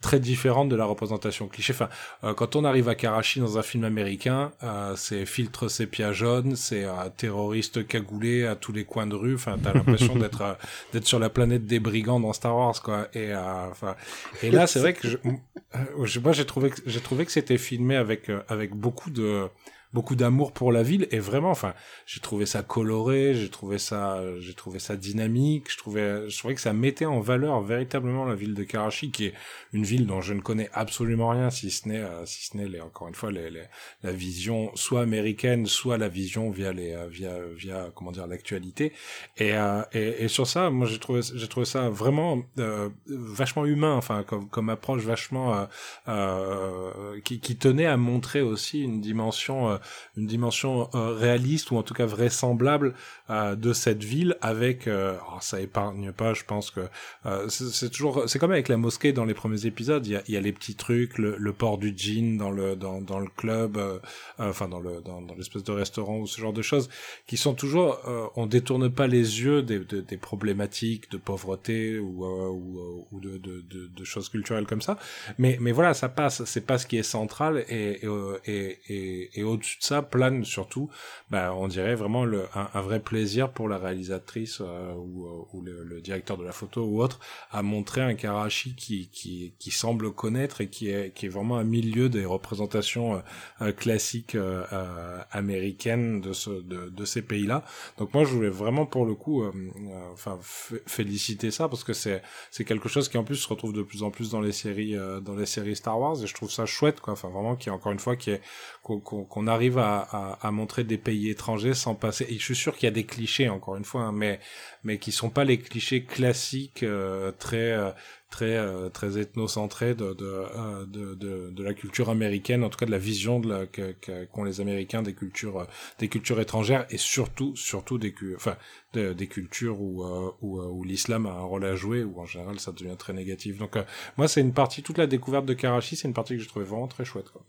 très différente de la représentation cliché. Enfin, euh, quand on arrive à Karachi dans un film américain, euh, c'est filtre sépia jaune, c'est euh, terroriste cagoulé à tous les coins de rue. Enfin, t'as l'impression d'être euh, d'être sur la planète des brigands dans Star Wars, quoi. Et enfin, euh, et là, c'est vrai que je, euh, moi j'ai trouvé que j'ai trouvé que c'était filmé avec euh, avec beaucoup de beaucoup d'amour pour la ville, et vraiment, enfin, j'ai trouvé ça coloré, j'ai trouvé ça, j'ai trouvé ça dynamique, je trouvais, je trouvais que ça mettait en valeur véritablement la ville de Karachi, qui est une ville dont je ne connais absolument rien, si ce n'est, euh, si ce n'est, les, encore une fois, les, les, la vision soit américaine, soit la vision via les, euh, via, via, comment dire, l'actualité. Et, euh, et, et sur ça, moi, j'ai trouvé, j'ai trouvé ça vraiment euh, vachement humain, enfin, comme, comme approche vachement euh, euh, qui, qui tenait à montrer aussi une dimension, euh, une dimension euh, réaliste, ou en tout cas vraisemblable, euh, de cette ville. Avec, euh, oh, ça épargne pas, je pense que euh, c'est, c'est toujours, c'est comme avec la mosquée dans les premiers épisodes. Il y a, il y a les petits trucs, le, le port du jean dans le, dans, dans le club, euh, euh, enfin dans le, dans, dans l'espèce de restaurant ou ce genre de choses, qui sont toujours, euh, on détourne pas les yeux des, des, des problématiques de pauvreté ou, euh, ou, ou de, de, de, de choses culturelles comme ça. Mais, mais voilà, ça passe, c'est pas ce qui est central, et, et, et, et, et au-dessus de ça plane surtout, bah, on dirait vraiment le, un, un vrai plaisir pour la réalisatrice, euh, ou, ou le, le directeur de la photo ou autre, à montrer un Karachi qui, qui, qui semble connaître, et qui est, qui est vraiment à milieu des représentations euh, classiques euh, euh, américaines de, ce, de, de ces pays-là. Donc moi, je voulais vraiment pour le coup, euh, euh, enfin, f- féliciter ça, parce que c'est, c'est quelque chose qui en plus se retrouve de plus en plus dans les séries, euh, dans les séries Star Wars, et je trouve ça chouette, quoi. Enfin vraiment, qui encore une fois, qui est, qu'on, qu'on arrive à, à, à montrer des pays étrangers sans passer. Et je suis sûr qu'il y a des clichés, encore une fois, hein, mais mais qui sont pas les clichés classiques, euh, très euh, très euh, très ethnocentrés de de, euh, de de de la culture américaine, en tout cas de la vision de la, que, que, qu'ont les Américains des cultures euh, des cultures étrangères, et surtout surtout des enfin de, des cultures où euh, où, euh, où l'islam a un rôle à jouer, où en général ça devient très négatif. Donc euh, moi, c'est une partie, toute la découverte de Karachi, c'est une partie que j'ai trouvée vraiment très chouette, quoi.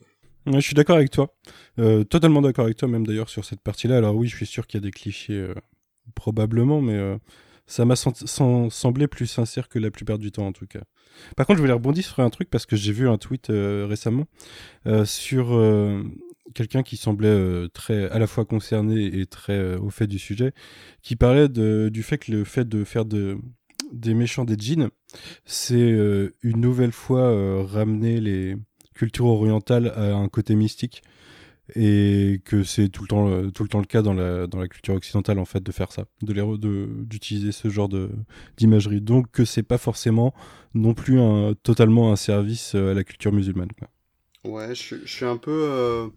Ouais, je suis d'accord avec toi, euh, totalement d'accord avec toi, même d'ailleurs sur cette partie-là. Alors oui, je suis sûr qu'il y a des clichés, euh, probablement, mais euh, ça m'a senti- sans- semblé plus sincère que la plupart du temps, en tout cas. Par contre, je voulais rebondir sur un truc, parce que j'ai vu un tweet euh, récemment euh, sur euh, quelqu'un qui semblait euh, très à la fois concerné et très euh, au fait du sujet, qui parlait de, du fait que le fait de faire de... des méchants des djinns, c'est euh, une nouvelle fois euh, ramener les culture orientale a un côté mystique, et que c'est tout le temps tout le temps le cas dans la dans la culture occidentale, en fait, de faire ça, de, les re, de d'utiliser ce genre de d'imagerie, donc que c'est pas forcément non plus un totalement un service à la culture musulmane, quoi. Ouais, je, je suis un peu euh,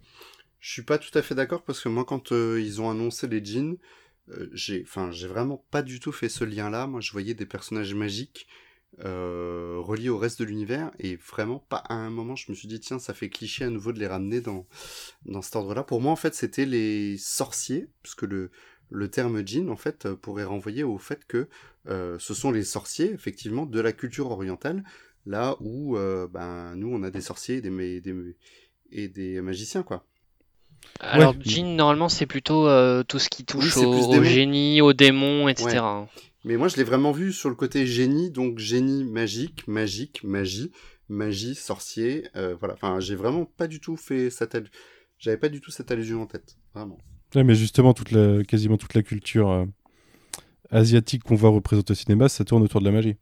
je suis pas tout à fait d'accord, parce que moi, quand euh, ils ont annoncé les djinns, euh, j'ai enfin j'ai vraiment pas du tout fait ce lien là. Moi, je voyais des personnages magiques Euh, relié au reste de l'univers, et vraiment pas à un moment je me suis dit tiens, ça fait cliché à nouveau de les ramener dans, dans cet ordre là. Pour moi, en fait, c'était les sorciers, parce que le, le terme djinn, en fait, pourrait renvoyer au fait que euh, ce sont les sorciers, effectivement, de la culture orientale, là où euh, ben, nous on a des sorciers et des, des, et des magiciens, quoi. Alors ouais. Djinn, normalement, c'est plutôt euh, tout ce qui touche oui, au, au génie, aux démons, et cetera. Ouais. Mais moi, je l'ai vraiment vu sur le côté génie, donc génie magique, magique, magie, magie, sorcier, euh, voilà. Enfin, j'ai vraiment pas du tout fait cette... Al... J'avais pas du tout cette allusion en tête, vraiment. Ouais, mais justement, toute la... quasiment toute la culture euh, asiatique qu'on voit représentée au cinéma, ça tourne autour de la magie.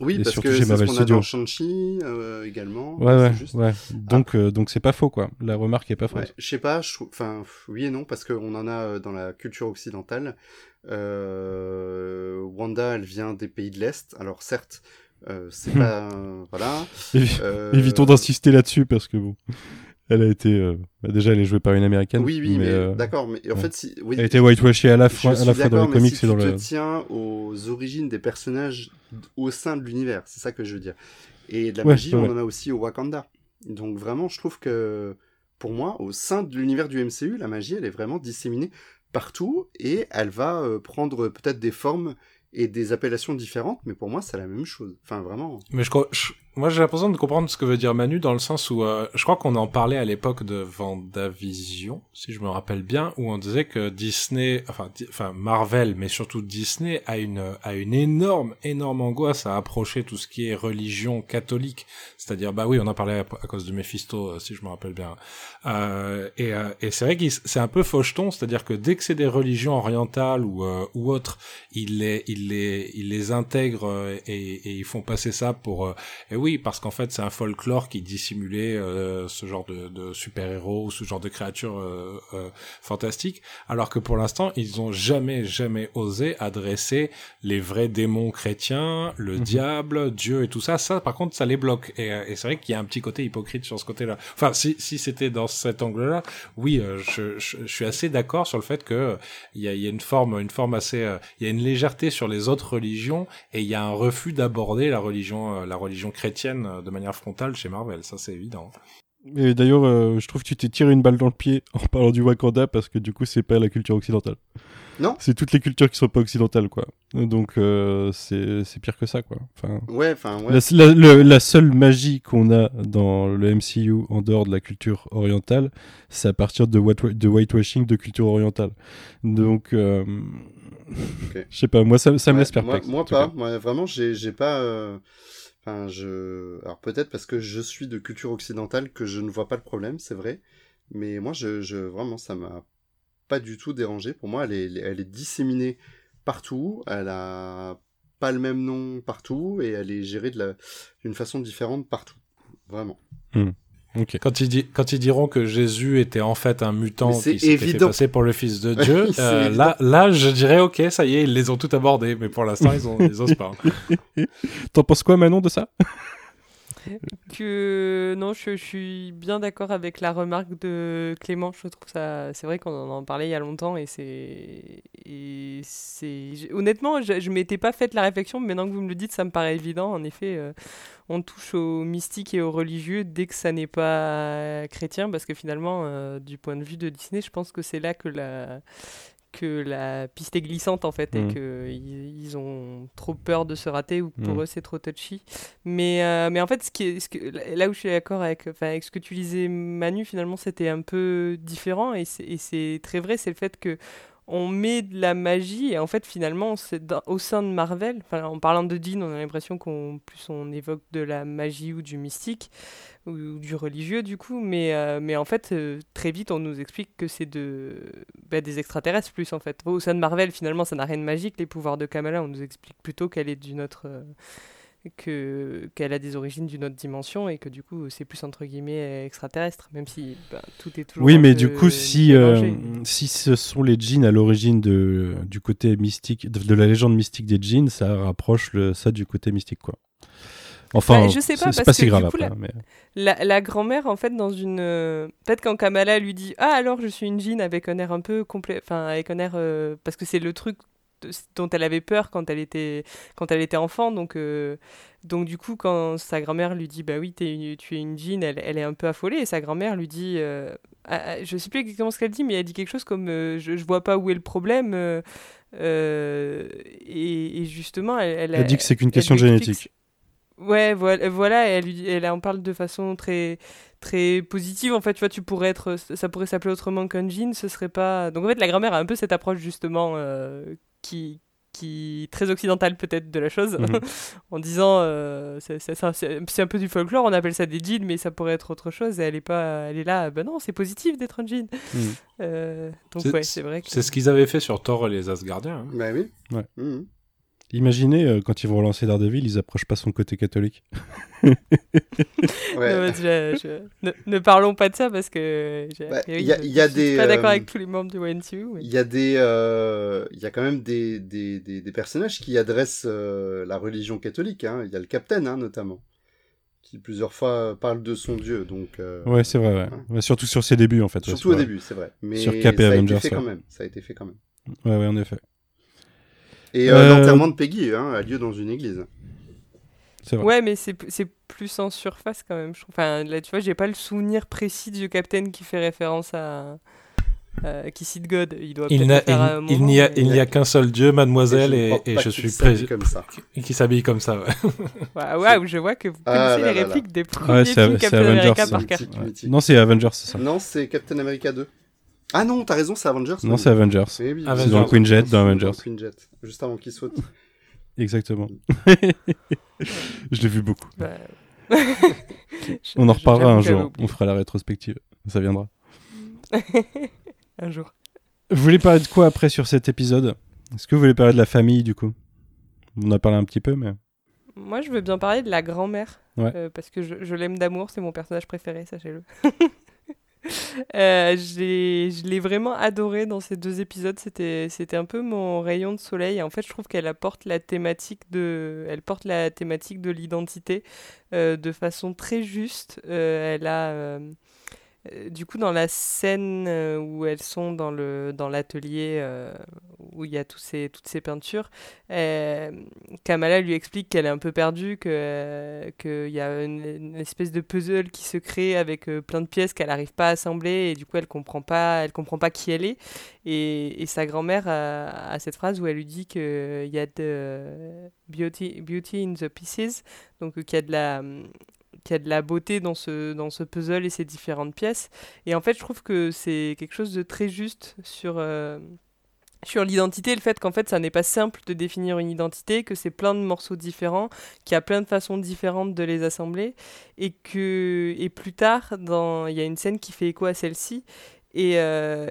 Oui, et parce surtout, que c'est Marvel ce qu'on Studio. A dans Shang-Chi euh, également. Ouais, ouais, juste... ouais. Donc, ah. euh, donc c'est pas faux, quoi. La remarque est pas fausse. Ouais, je sais pas, j'sais... enfin, oui et non, parce qu'on en a euh, dans la culture occidentale. Euh, Wanda, elle vient des pays de l'Est, alors certes, euh, c'est pas... Euh, voilà. Évi- euh... Évitons d'insister là-dessus, parce que bon... Elle a été... Euh... Bah déjà, elle est jouée par une Américaine. Oui, oui, mais... mais euh... D'accord, mais en ouais. fait... Si... Oui, elle a été whitewashée à la fois, à la fois dans les comics si et dans le... Je te tiens aux origines des personnages au sein de l'univers, c'est ça que je veux dire. Et de la ouais, magie, on en a aussi au Wakanda. Donc vraiment, je trouve que, pour moi, au sein de l'univers du M C U, la magie, elle est vraiment disséminée partout, et elle va euh, prendre peut-être des formes et des appellations différentes, mais pour moi, c'est la même chose. Enfin, vraiment... Mais je crois... Je... Moi, j'ai l'impression de comprendre ce que veut dire Manu, dans le sens où euh, je crois qu'on en parlait à l'époque de WandaVision, si je me rappelle bien, où on disait que Disney, enfin, di- enfin Marvel, mais surtout Disney, a une a une énorme, énorme angoisse à approcher tout ce qui est religion catholique. C'est-à-dire, bah oui, on en parlait à, à cause de Mephisto, euh, si je me rappelle bien. Euh, et, euh, et c'est vrai que c'est un peu faucheton, c'est-à-dire que dès que c'est des religions orientales ou euh, ou autres, ils les ils les ils les intègrent et, et ils font passer ça pour euh, et oui. oui, parce qu'en fait, c'est un folklore qui dissimulait euh, ce genre de, de super-héros ou ce genre de créatures euh, euh, fantastiques, alors que pour l'instant, ils ont jamais, jamais osé adresser les vrais démons chrétiens, le mmh. diable, Dieu et tout ça. Ça, par contre, ça les bloque. Et, et c'est vrai qu'il y a un petit côté hypocrite sur ce côté-là. Enfin, si, si c'était dans cet angle-là, oui, euh, je, je, je suis assez d'accord sur le fait que il euh, y, y a une forme, une forme assez, il euh, y a une légèreté sur les autres religions et il y a un refus d'aborder la religion, euh, la religion chrétienne euh, de manière frontale chez Marvel. Ça, c'est évident. Et d'ailleurs, euh, je trouve que tu t'es tiré une balle dans le pied en parlant du Wakanda parce que du coup, c'est pas la culture occidentale. Non. C'est toutes les cultures qui sont pas occidentales, quoi. Donc, euh, c'est, c'est pire que ça, quoi. Enfin, ouais, enfin, ouais. La, la, le, la seule magie qu'on a dans le M C U en dehors de la culture orientale, c'est à partir de, white, de whitewashing de culture orientale. Donc, euh, okay. je sais pas, moi, ça, ça ouais, me laisse perplexe. Moi, moi pas. Moi, vraiment, j'ai, j'ai pas. Euh... Enfin, je... Alors peut-être parce que je suis de culture occidentale que je ne vois pas le problème, c'est vrai, mais moi je, je... vraiment ça m'a pas du tout dérangé. Pour moi elle est, elle est disséminée partout, elle a pas le même nom partout et elle est gérée de la... d'une façon différente partout, vraiment. Mmh. Okay. Quand, ils di- quand ils diront que Jésus était en fait un mutant qui s'était évident. fait passer pour le fils de Dieu, euh, là, là je dirais ok, ça y est, ils les ont tout abordés, mais pour l'instant ils, ont, ils osent pas. T'en penses quoi Manon de ça? Que non, je, je suis bien d'accord avec la remarque de Clément. Je trouve ça, c'est vrai qu'on en parlait il y a longtemps et c'est, et c'est... honnêtement, je, je m'étais pas faite la réflexion, mais maintenant que vous me le dites, ça me paraît évident. En effet, euh, on touche au mystique et au religieux dès que ça n'est pas chrétien, parce que finalement, euh, du point de vue de Disney, je pense que c'est là que la que la piste est glissante en fait mmh. et que ils, ils ont trop peur de se rater ou pour mmh. eux c'est trop touchy, mais euh, mais en fait ce qui est, ce que, là où je suis d'accord avec enfin avec ce que tu disais Manu, finalement c'était un peu différent et c'est, et c'est très vrai, c'est le fait que on met de la magie et en fait finalement c'est dans, au sein de Marvel, enfin en parlant de Dean on a l'impression qu'on plus on évoque de la magie ou du mystique ou, ou du religieux du coup, mais euh, mais en fait euh, très vite on nous explique que c'est de bah, des extraterrestres plus en fait. Au sein de Marvel finalement ça n'a rien de magique, les pouvoirs de Kamala on nous explique plutôt qu'elle est d'une autre euh, que qu'elle a des origines d'une autre dimension et que du coup c'est plus entre guillemets extraterrestre, même si bah, tout est toujours oui mais du coup si euh, si ce sont les djinns à l'origine de du côté mystique de, de la légende mystique des djinns, ça rapproche le, ça du côté mystique quoi. Enfin, ouais, je sais pas, c'est, parce c'est pas si que, grave du coup, après. La, mais... la, la grand-mère, en fait, dans une... Euh, peut-être quand Kamala lui dit « Ah, alors, je suis une djinn » avec un air un peu complet... Enfin, avec un air... Euh, parce que c'est le truc de, dont elle avait peur quand elle était, quand elle était enfant. Donc, euh, donc, du coup, quand sa grand-mère lui dit « Bah oui, t'es une, tu es une djinn », elle, elle est un peu affolée. Et sa grand-mère lui dit... Euh, ah, je sais plus exactement ce qu'elle dit, mais elle dit quelque chose comme euh, « Je, je vois pas où est le problème euh, ». Et, et justement, elle... Elle, elle a, dit que c'est qu'une question génétique. Ouais, voilà, voilà, elle, elle en parle de façon très, très positive. En fait, tu vois, tu pourrais être, ça pourrait s'appeler autrement qu'un jean, ce serait pas. Donc en fait, la grand-mère a un peu cette approche justement euh, qui, qui très occidentale peut-être de la chose, mmh. en disant euh, c'est, c'est, c'est, c'est un peu du folklore, on appelle ça des jeans, mais ça pourrait être autre chose. Et elle est pas, elle est là, ben non, c'est positif d'être un jean. Mmh. Euh, donc c'est, ouais, c'est vrai. Que... C'est ce qu'ils avaient fait sur Thor et les Asgardiens. Hein. Bah oui. Ouais. Mmh. Imaginez, euh, quand ils vont relancer Daredevil, ils approchent pas son côté catholique. ouais. Non, je, je, ne, ne parlons pas de ça parce que je bah, oui, y a, y a je des, suis pas d'accord euh, avec tous les membres du M C U. Il y a des, il euh, y a quand même des, des, des, des personnages qui adressent euh, la religion catholique. Il hein. y a le Captain hein, notamment, qui plusieurs fois parle de son dieu. Donc. Euh, ouais, c'est vrai. Ouais. Hein. Ouais, surtout sur ses débuts en fait. Surtout ouais, au vrai. début, c'est vrai. Mais sur Cap et ça Avengers, a été fait ouais. quand même. Ça a été fait quand même. Ouais, ouais, en effet. Et euh, euh... l'enterrement de Peggy hein, a lieu dans une église. C'est vrai. Ouais, mais c'est, c'est plus en surface quand même. Enfin, là, tu vois, j'ai pas le souvenir précis du Captain qui fait référence à... Euh, qui cite God. Il doit il n'a, faire il, un moment, il n'y a, mais... il n'y a qu'un seul Dieu, Mademoiselle, et je, et, et je suis prévu comme ça. Qui s'habille comme ça. Ouais. Waouh, wow, je vois que vous ah connaissez là les là répliques là. des premiers ouais, films c'est Captain Avengers, America par cœur. Ouais. Non, c'est Avengers, c'est ça. Non, c'est Captain America deux. Ah non, t'as raison, c'est Avengers. Non, c'est Avengers. Oui, oui, Avengers. C'est dans Queen Jet, dans Avengers. Queen Jet, juste avant qu'il saute. Exactement. Je l'ai vu beaucoup. Bah... On en reparlera un jour. On fera la rétrospective. Ça viendra. Un jour. Vous voulez parler de quoi après sur cet épisode ? Est-ce que vous voulez parler de la famille du coup ? On en a parlé un petit peu, mais. Moi, je veux bien parler de la grand-mère, ouais. euh, parce que je, je l'aime d'amour, c'est mon personnage préféré, sachez-le. euh, j'ai, je l'ai vraiment adorée dans ces deux épisodes, c'était, c'était un peu mon rayon de soleil. Et en fait, je trouve qu'elle apporte la thématique de, elle porte la thématique de l'identité euh, de façon très juste. Euh, elle a... Euh, Du coup, dans la scène où elles sont dans, le, dans l'atelier euh, où il y a tous ces, toutes ces peintures, euh, Kamala lui explique qu'elle est un peu perdue, que, euh, qu'il y a une, une espèce de puzzle qui se crée avec euh, plein de pièces qu'elle n'arrive pas à assembler et du coup, elle ne comprend pas, elle comprend pas qui elle est. Et, et sa grand-mère a, a cette phrase où elle lui dit qu'il y a de beauty, beauty in the pieces, donc qu'il y a de la... qu'il y a de la beauté dans ce, dans ce puzzle et ses différentes pièces. Et en fait, je trouve que c'est quelque chose de très juste sur, euh, sur l'identité, le fait qu'en fait, ça n'est pas simple de définir une identité, que c'est plein de morceaux différents, qu'il y a plein de façons différentes de les assembler. Et, que, et plus tard, dans, il y a une scène qui fait écho à celle-ci. Et... Euh,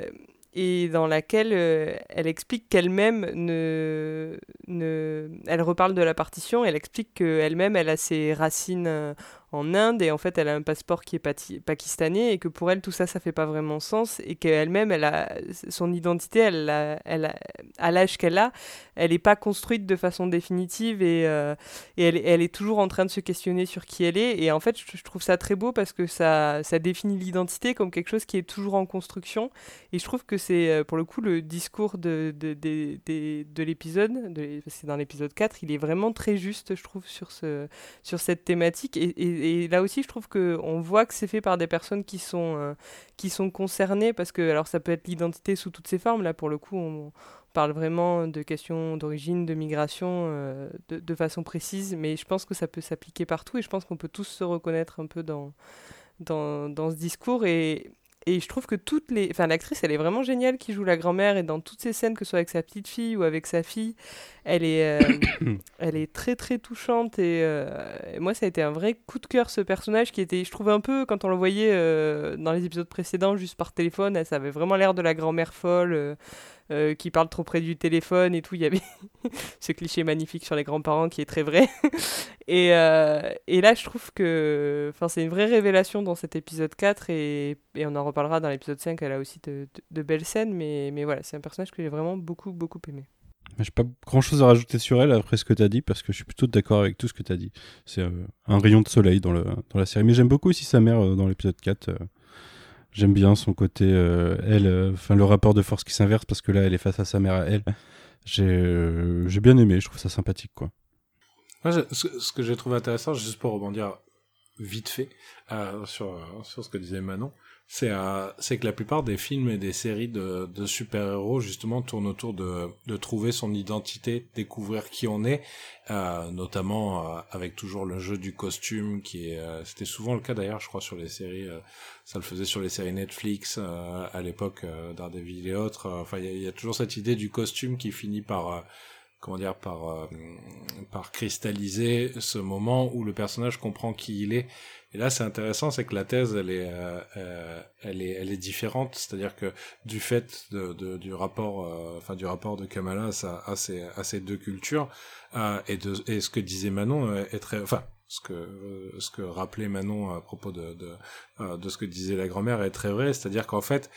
et dans laquelle euh, elle explique qu'elle-même ne, ne... Elle reparle de la partition, elle explique qu'elle-même, elle a ses racines euh, en Inde, et en fait, elle a un passeport qui est pati- pakistanais, et que pour elle, tout ça, ça fait pas vraiment sens, et qu'elle-même, elle a... son identité, elle a, elle a, à l'âge qu'elle a, elle n'est pas construite de façon définitive, et, euh, et elle, elle est toujours en train de se questionner sur qui elle est, et en fait, je, je trouve ça très beau, parce que ça, ça définit l'identité comme quelque chose qui est toujours en construction, et je trouve que c'est pour le coup le discours de, de, de, de, de l'épisode, de, c'est dans l'épisode quatre, il est vraiment très juste, je trouve, sur, ce, sur cette thématique. Et, et, et là aussi, je trouve qu'on voit que c'est fait par des personnes qui sont, euh, qui sont concernées, parce que alors, ça peut être l'identité sous toutes ses formes. Là, pour le coup, on, on parle vraiment de questions d'origine, de migration, euh, de, de façon précise, mais je pense que ça peut s'appliquer partout, et je pense qu'on peut tous se reconnaître un peu dans, dans, dans ce discours. Et... Et je trouve que toutes les... Enfin, l'actrice, elle est vraiment géniale qui joue la grand-mère, et dans toutes ces scènes, que ce soit avec sa petite fille ou avec sa fille, elle est, euh, elle est très, très touchante. Et, euh, et moi, ça a été un vrai coup de cœur, ce personnage qui était... Je trouvais un peu, quand on le voyait euh, dans les épisodes précédents, juste par téléphone, elle, ça avait vraiment l'air de la grand-mère folle, euh, euh, qui parle trop près du téléphone et tout. Il y avait ce cliché magnifique sur les grands-parents qui est très vrai. Et, euh, et là, je trouve que... Enfin, c'est une vraie révélation dans cet épisode quatre, et, et on en reparle. On parlera dans l'épisode cinq, elle a aussi de, de, de belles scènes, mais, mais voilà, c'est un personnage que j'ai vraiment beaucoup, beaucoup aimé. Je n'ai pas grand-chose à rajouter sur elle après ce que tu as dit, parce que je suis plutôt d'accord avec tout ce que tu as dit. C'est euh, un rayon de soleil dans, le, dans la série. Mais j'aime beaucoup aussi sa mère euh, dans l'épisode quatre. Euh, j'aime bien son côté, euh, elle, euh, le rapport de force qui s'inverse, parce que là, elle est face à sa mère à elle. J'ai, euh, j'ai bien aimé, je trouve ça sympathique, quoi. Moi, je, ce, ce que j'ai trouvé intéressant, juste pour rebondir vite fait euh, sur, euh, sur ce que disait Manon, C'est, euh, c'est que la plupart des films et des séries de, de super-héros, justement, tournent autour de, de trouver son identité, découvrir qui on est, euh, notamment euh, avec toujours le jeu du costume, qui est, euh, c'était souvent le cas d'ailleurs, je crois, sur les séries, euh, ça le faisait sur les séries Netflix, euh, à l'époque, euh, Daredevil et autres, euh, enfin, il y, y a toujours cette idée du costume qui finit par... Euh, comment dire, par, euh, par cristalliser ce moment où le personnage comprend qui il est. Et là, c'est intéressant, c'est que la thèse, elle est, euh, elle est, elle est différente, c'est-à-dire que du fait de, de, du rapport, euh, enfin, du rapport de Kamala à, à, ces, à ces deux cultures, euh, et, de, et ce que disait Manon est très, enfin, ce que, euh, ce que rappelait Manon à propos de, de, euh, de ce que disait la grand-mère est très vrai, c'est-à-dire qu'en fait,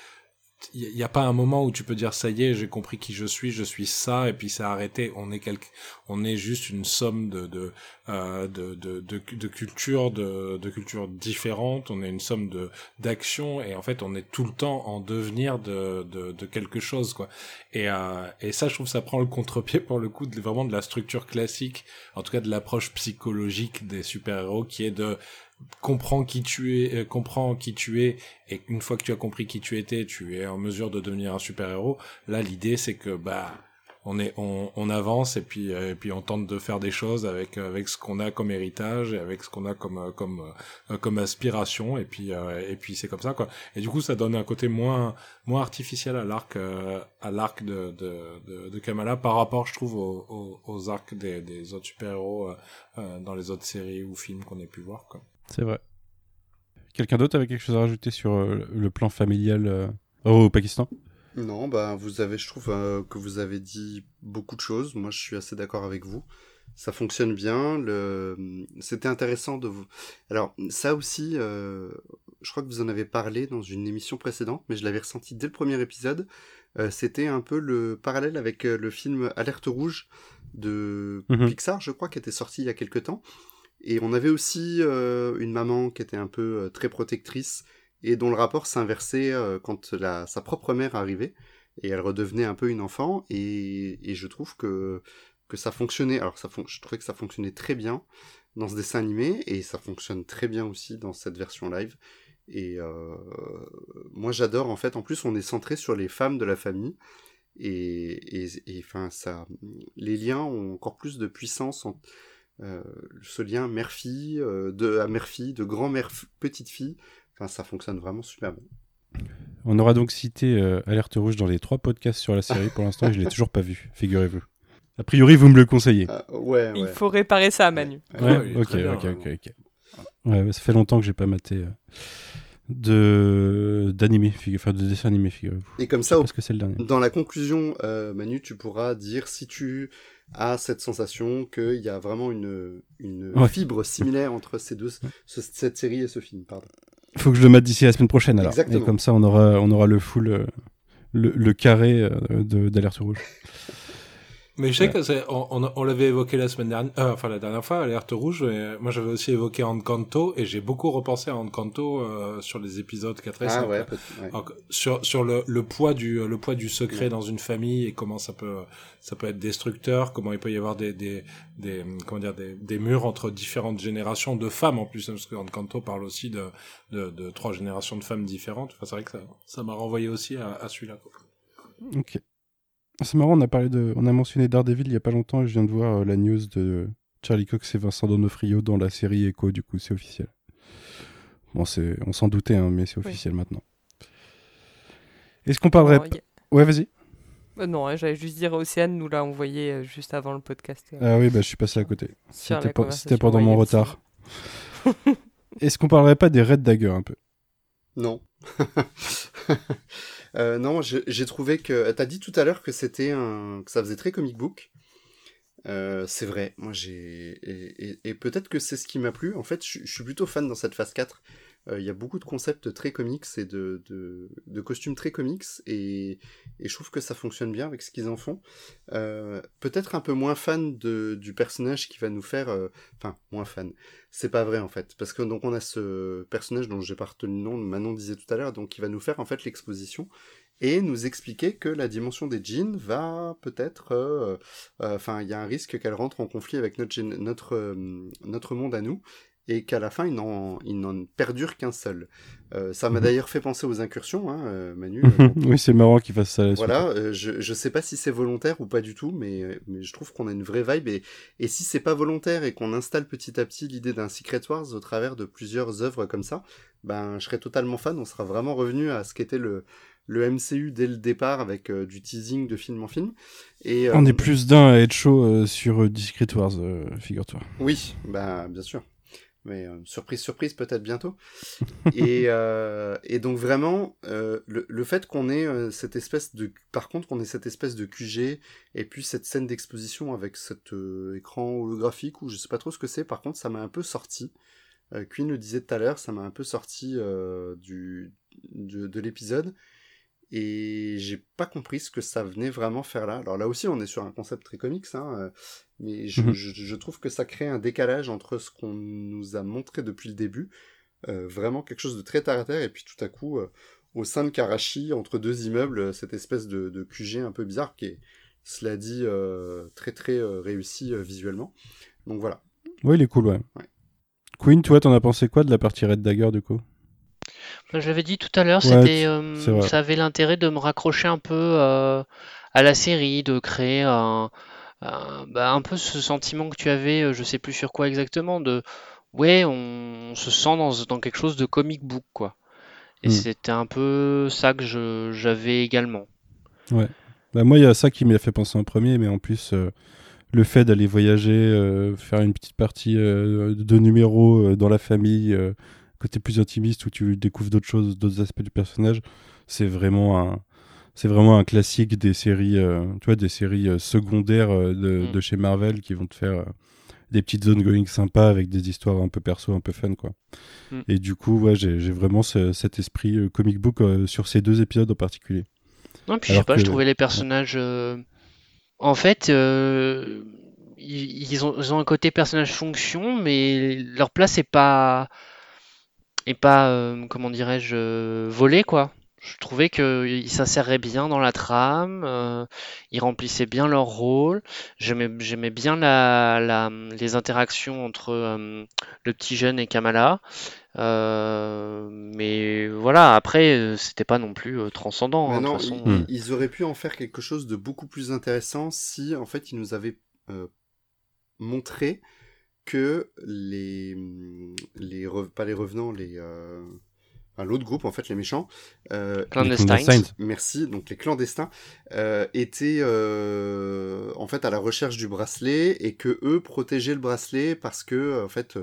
il n'y a pas un moment où tu peux dire ça y est, j'ai compris qui je suis, je suis ça, et puis c'est arrêté. On est quelque, on est juste une somme de de euh, de de de, de cultures, de de cultures différentes. On est une somme de d'actions, et en fait on est tout le temps en devenir de de de quelque chose, quoi. Et euh, et ça, je trouve, ça prend le contre-pied pour le coup de vraiment de la structure classique, en tout cas de l'approche psychologique des super-héros, qui est de comprends qui tu es, euh, comprends qui tu es, et une fois que tu as compris qui tu étais, tu es en mesure de devenir un super-héros. Là, l'idée, c'est que bah on est on on avance, et puis euh, et puis on tente de faire des choses avec avec ce qu'on a comme héritage, et avec ce qu'on a comme comme euh, comme aspiration, et puis euh, et puis c'est comme ça, quoi. Et du coup, ça donne un côté moins moins artificiel à l'arc euh, à l'arc de, de de de Kamala par rapport, je trouve, aux aux, aux arcs des des autres super-héros euh, euh, dans les autres séries ou films qu'on ait pu voir, quoi. C'est vrai. Quelqu'un d'autre avait quelque chose à rajouter sur euh, le plan familial euh, au Pakistan ? Non, bah, vous avez, je trouve euh, que vous avez dit beaucoup de choses. Moi, je suis assez d'accord avec vous. ça fonctionne bien. Le... C'était intéressant de vous... Alors, ça aussi, euh, je crois que vous en avez parlé dans une émission précédente, mais je l'avais ressenti dès le premier épisode. Euh, c'était un peu le parallèle avec le film Alerte Rouge de mmh. Pixar, je crois, qui était sorti il y a quelques temps. Et on avait aussi euh, une maman qui était un peu euh, très protectrice et dont le rapport s'inversait euh, quand la, sa propre mère arrivait et elle redevenait un peu une enfant et, et je trouve que, que ça fonctionnait. Alors ça fon- je trouvais que ça fonctionnait très bien dans ce dessin animé et ça fonctionne très bien aussi dans cette version live. Et euh, moi j'adore en fait. En plus on est centré sur les femmes de la famille et, et, et enfin ça, les liens ont encore plus de puissance en... Euh, ce lien mère-fille, euh, de à mère-fille, de grand-mère petite-fille, enfin ça fonctionne vraiment super bien. On aura donc cité euh, Alerte Rouge dans les trois podcasts sur la série pour l'instant et je l'ai toujours pas vu, figurez-vous. A priori vous me le conseillez. Euh, ouais, ouais. Il faut réparer ça, Manu. Ouais, ouais, ouais, ok, bien, ok, ok, ok. Ouais, ça fait longtemps que j'ai pas maté euh, de d'animé, figure, enfin de dessin animé, figurez-vous. Et comme ça, au... que c'est le dernier. Dans la conclusion, euh, Manu, tu pourras dire si tu à cette sensation qu'il y a vraiment une, une ouais. fibre similaire entre ces deux, ce, cette série et ce film. Pardon. Il faut que je le mate d'ici la semaine prochaine alors. Exactement. Et comme ça on aura, on aura le full, le, le carré de, d'Alerte Rouge. Mais je sais ouais. que c'est, on, on, on l'avait évoqué la semaine dernière, euh, enfin la dernière fois, Alerte Rouge. Mais moi j'avais aussi évoqué Encanto et j'ai beaucoup repensé à Encanto euh, sur les épisodes quatre et cinq. Ah ouais, ouais. Alors, sur sur le, le poids du le poids du secret ouais. dans une famille et comment ça peut ça peut être destructeur, comment il peut y avoir des des des comment dire des des murs entre différentes générations de femmes en plus parce que Encanto parle aussi de de, de trois générations de femmes différentes. Enfin c'est vrai que ça ça m'a renvoyé aussi à, à celui-là. Ok. C'est marrant, on a parlé de, on a mentionné Daredevil il y a pas longtemps et je viens de voir euh, la news de Charlie Cox et Vincent D'Onofrio dans la série Echo. Du coup, c'est officiel. Bon, c'est, on s'en doutait, hein, mais c'est officiel oui. maintenant. Est-ce qu'on parlerait non, a... Ouais, vas-y. Euh, non, hein, j'allais juste dire Océane. Nous l'a envoyé euh, juste avant le podcast. Euh, ah oui, bah je suis passé à côté. C'était, pa- c'était pendant mon retard. Est-ce qu'on parlerait pas des Red Daggers un peu? Non. Euh, non, je, j'ai trouvé que... T'as dit tout à l'heure que, c'était un, que ça faisait très comic book. Euh, c'est vrai. Moi, j'ai... Et, et, et peut-être que c'est ce qui m'a plu. En fait, je, je suis plutôt fan dans cette phase quatre. Il euh, y a beaucoup de concepts très comics et de, de, de costumes très comics. Et, et je trouve que ça fonctionne bien avec ce qu'ils en font. Euh, peut-être un peu moins fan de, du personnage qui va nous faire... Euh, enfin, moins fan. C'est pas vrai, en fait. Parce que donc on a ce personnage dont j'ai pas retenu le nom, Manon disait tout à l'heure, donc qui va nous faire en fait l'exposition et nous expliquer que la dimension des djinns va peut-être... Euh, euh, enfin, il y a un risque qu'elle rentre en conflit avec notre, gén- notre, euh, notre monde à nous. Et qu'à la fin, il n'en, il n'en perdure qu'un seul. Euh, ça m'a d'ailleurs fait penser aux incursions, hein, Manu. Oui, c'est marrant qu'il fasse ça. Voilà, euh, je ne sais pas si c'est volontaire ou pas du tout, mais, mais je trouve qu'on a une vraie vibe. Et, et si c'est pas volontaire et qu'on installe petit à petit l'idée d'un Secret Wars au travers de plusieurs œuvres comme ça, ben, je serais totalement fan. On sera vraiment revenu à ce qu'était le... le M C U dès le départ avec euh, du teasing de film en film. Et, euh, on est plus d'un à être chaud euh, sur euh, Secret Wars, euh, figure-toi. Oui, bah, bien sûr. Mais euh, surprise, surprise, peut-être bientôt. et, euh, et donc vraiment, euh, le, le fait qu'on ait euh, cette espèce de... Par contre, qu'on ait cette espèce de Q G, et puis cette scène d'exposition avec cet euh, écran holographique, ou je sais pas trop ce que c'est, par contre, ça m'a un peu sorti. Euh, Queen le disait tout à l'heure, ça m'a un peu sorti euh, du, de, de l'épisode. Et j'ai pas compris ce que ça venait vraiment faire là. Alors là aussi, on est sur un concept très comics, hein, mais je, mmh. je, je trouve que ça crée un décalage entre ce qu'on nous a montré depuis le début, euh, vraiment quelque chose de très terre à terre, et puis tout à coup, euh, au sein de Karachi, entre deux immeubles, cette espèce de, de Q G un peu bizarre qui est, cela dit, euh, très très euh, réussi euh, visuellement. Donc voilà. Ouais, il est cool, ouais. ouais. Queen, toi, t'en as pensé quoi de la partie Red Dagger du coup ? Je l'avais dit tout à l'heure, ouais, c'était, euh, ça avait l'intérêt de me raccrocher un peu euh, à la série, de créer un, un, bah, un peu ce sentiment que tu avais, je sais plus sur quoi exactement, de ouais, on, on se sent dans, dans quelque chose de comic book, quoi. Et mmh. c'était un peu ça que je, j'avais également. Ouais. Bah, moi, il y a ça qui m'a fait penser en premier, mais en plus, euh, le fait d'aller voyager, euh, faire une petite partie euh, de numéros euh, dans la famille. Euh, côté plus intimiste où tu découvres d'autres choses, d'autres aspects du personnage, c'est vraiment un, C'est vraiment un classique des séries, euh, tu vois, des séries euh, secondaires euh, de, mmh. de chez Marvel qui vont te faire euh, des petites zones going sympas avec des histoires un peu perso, un peu fun, quoi. Mmh. Et du coup, ouais, j'ai, j'ai vraiment ce, cet esprit euh, comic book euh, sur ces deux épisodes en particulier. Non, puis Alors je sais pas, que... je trouvais les personnages... Euh... En fait, euh... ils, ils, ont, ils ont un côté personnage-fonction, mais leur place est pas... et pas, euh, comment dirais-je, euh, volé, quoi. Je trouvais qu'ils s'inséraient bien dans la trame, euh, ils remplissaient bien leur rôle, j'aimais, j'aimais bien la, la, les interactions entre euh, le petit jeune et Kamala, euh, mais voilà, après, c'était pas non plus euh, transcendant. Hein, non, de toute façon, ils, euh... ils auraient pu en faire quelque chose de beaucoup plus intéressant si, en fait, ils nous avaient euh, montré que les les re, pas les revenants les euh, enfin, l'autre groupe en fait les méchants euh, Clandestines merci donc les clandestins euh, étaient euh, en fait à la recherche du bracelet et que eux protégeaient le bracelet parce que en fait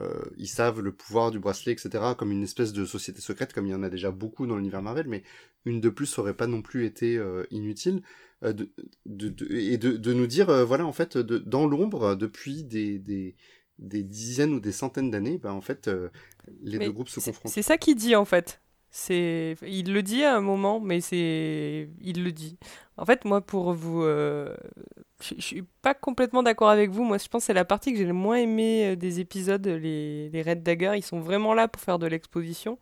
euh, ils savent le pouvoir du bracelet, etc., comme une espèce de société secrète, comme il y en a déjà beaucoup dans l'univers Marvel, mais une de plus aurait pas non plus été euh, inutile. De, de, de, et de, de nous dire, euh, voilà, en fait, de, dans l'ombre, depuis des, des, des dizaines ou des centaines d'années, bah, en fait, euh, les mais deux groupes se c'est, confrontent. C'est ça qu'il dit, en fait. C'est... Il le dit à un moment, mais c'est... Il le dit. En fait, moi, pour vous... Euh... Je ne suis pas complètement d'accord avec vous. Moi, je pense que c'est la partie que j'ai le moins aimée des épisodes, les, les Red Daggers. Ils sont vraiment là pour faire de l'exposition.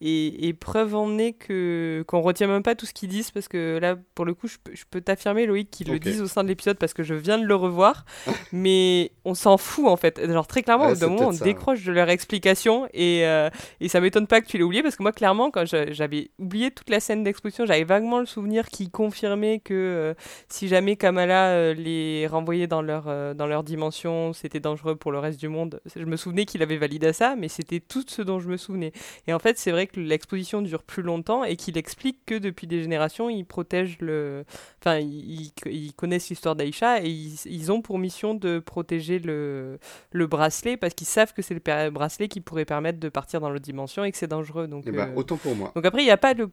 Et, et preuve en est que, qu'on ne retient même pas tout ce qu'ils disent, parce que là, pour le coup, je, je peux t'affirmer, Loïc, qu'ils okay. le disent au sein de l'épisode, parce que je viens de le revoir, mais on s'en fout, en fait. Genre, très clairement, ouais, au bout d'un moment, on ça. décroche de leur explication, et, euh, et ça ne m'étonne pas que tu l'aies oublié, parce que moi, clairement, quand je, j'avais oublié toute la scène d'exposition, j'avais vaguement le souvenir qui confirmait que euh, si jamais Kamala euh, les renvoyait dans leur, euh, dans leur dimension, c'était dangereux pour le reste du monde. Je me souvenais qu'il avait validé ça, mais c'était tout ce dont je me souvenais. Et en fait, c'est vrai que l'exposition dure plus longtemps et qu'il explique que depuis des générations, ils protègent le... Enfin, ils, ils connaissent l'histoire d'Aïcha et ils, ils ont pour mission de protéger le, le bracelet parce qu'ils savent que c'est le bracelet qui pourrait permettre de partir dans l'autre dimension et que c'est dangereux. Donc, et euh... bah, autant pour moi. Donc après, il n'y a pas le...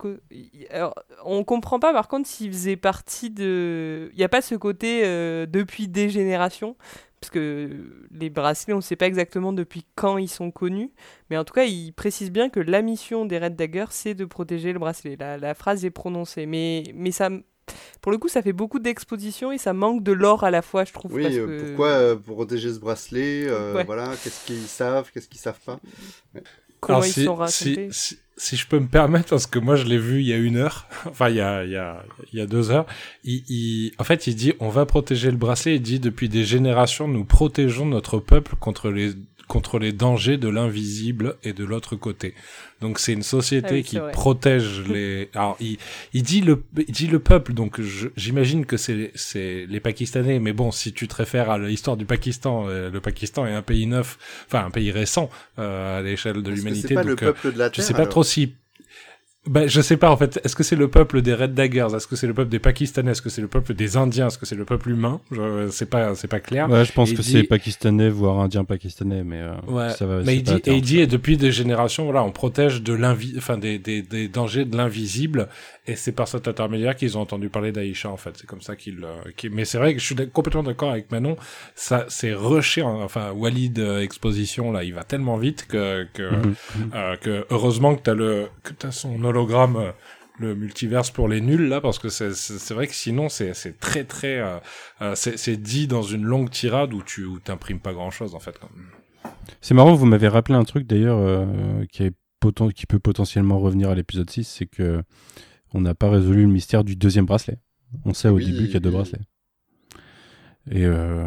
Alors, on ne comprend pas, par contre, s'il faisait partie de... Il n'y a pas ce côté euh, depuis des générations. Parce que les bracelets, on ne sait pas exactement depuis quand ils sont connus, mais en tout cas, ils précisent bien que la mission des Red Daggers, c'est de protéger le bracelet. La, la phrase est prononcée, mais, mais ça, pour le coup, ça fait beaucoup d'exposition et ça manque de lore à la fois, je trouve. Oui, parce euh, que... pourquoi euh, protéger ce bracelet euh, ouais. Voilà, qu'est-ce qu'ils savent, qu'est-ce qu'ils ne savent pas ouais. Comment Alors, ils si, sont racontés si, si, si je peux me permettre, parce que moi, je l'ai vu il y a une heure, enfin, il y a, il y a, il y a deux heures, il, il, en fait, il dit, on va protéger le bracelet, il dit, depuis des générations, nous protégeons notre peuple contre les, contre les dangers de l'invisible et de l'autre côté. Donc, c'est une société ah oui, qui vrai. protège les, alors, il, il dit le, il dit le peuple, donc, je, j'imagine que c'est, c'est les Pakistanais, mais bon, si tu te réfères à l'histoire du Pakistan, le Pakistan est un pays neuf, enfin, un pays récent, euh, à l'échelle de Est-ce l'humanité. C'est pas donc, le peuple de la Terre. Je sais pas alors. trop si, Ben, je sais pas, en fait. Est-ce que c'est le peuple des Red Daggers? Est-ce que c'est le peuple des Pakistanais? Est-ce que c'est le peuple des Indiens? Est-ce que c'est le peuple humain? Je, c'est pas, c'est pas clair. Ouais, je pense et que dit... c'est Pakistanais, voire Indien-Pakistanais, mais, euh, ouais. ça va, mais il dit, et il dit, et depuis des générations, voilà, on protège de l'invi, enfin, des, des, des dangers de l'invisible. Et c'est par cet intermédiaire qu'ils ont entendu parler d'Aïcha, en fait. C'est comme ça qu'ils, euh, qu'ils... mais c'est vrai que je suis complètement d'accord avec Manon. Ça, c'est rushé, hein. Enfin, Walid, euh, exposition, là, il va tellement vite que, que, mm-hmm. euh, que, heureusement que t'as le, que t'as son hologramme, euh, le multiverse pour les nuls, là, parce que c'est, c'est, c'est vrai que sinon, c'est, c'est très, très, euh, euh, c'est, c'est dit dans une longue tirade où tu, où t'imprimes pas grand chose, en fait, quand même. C'est marrant, vous m'avez rappelé un truc, d'ailleurs, euh, qui est potent, qui peut potentiellement revenir à l'épisode six, c'est que, on n'a pas résolu le mystère du deuxième bracelet. On sait au oui, début oui, qu'il y a deux oui. bracelets. Et euh,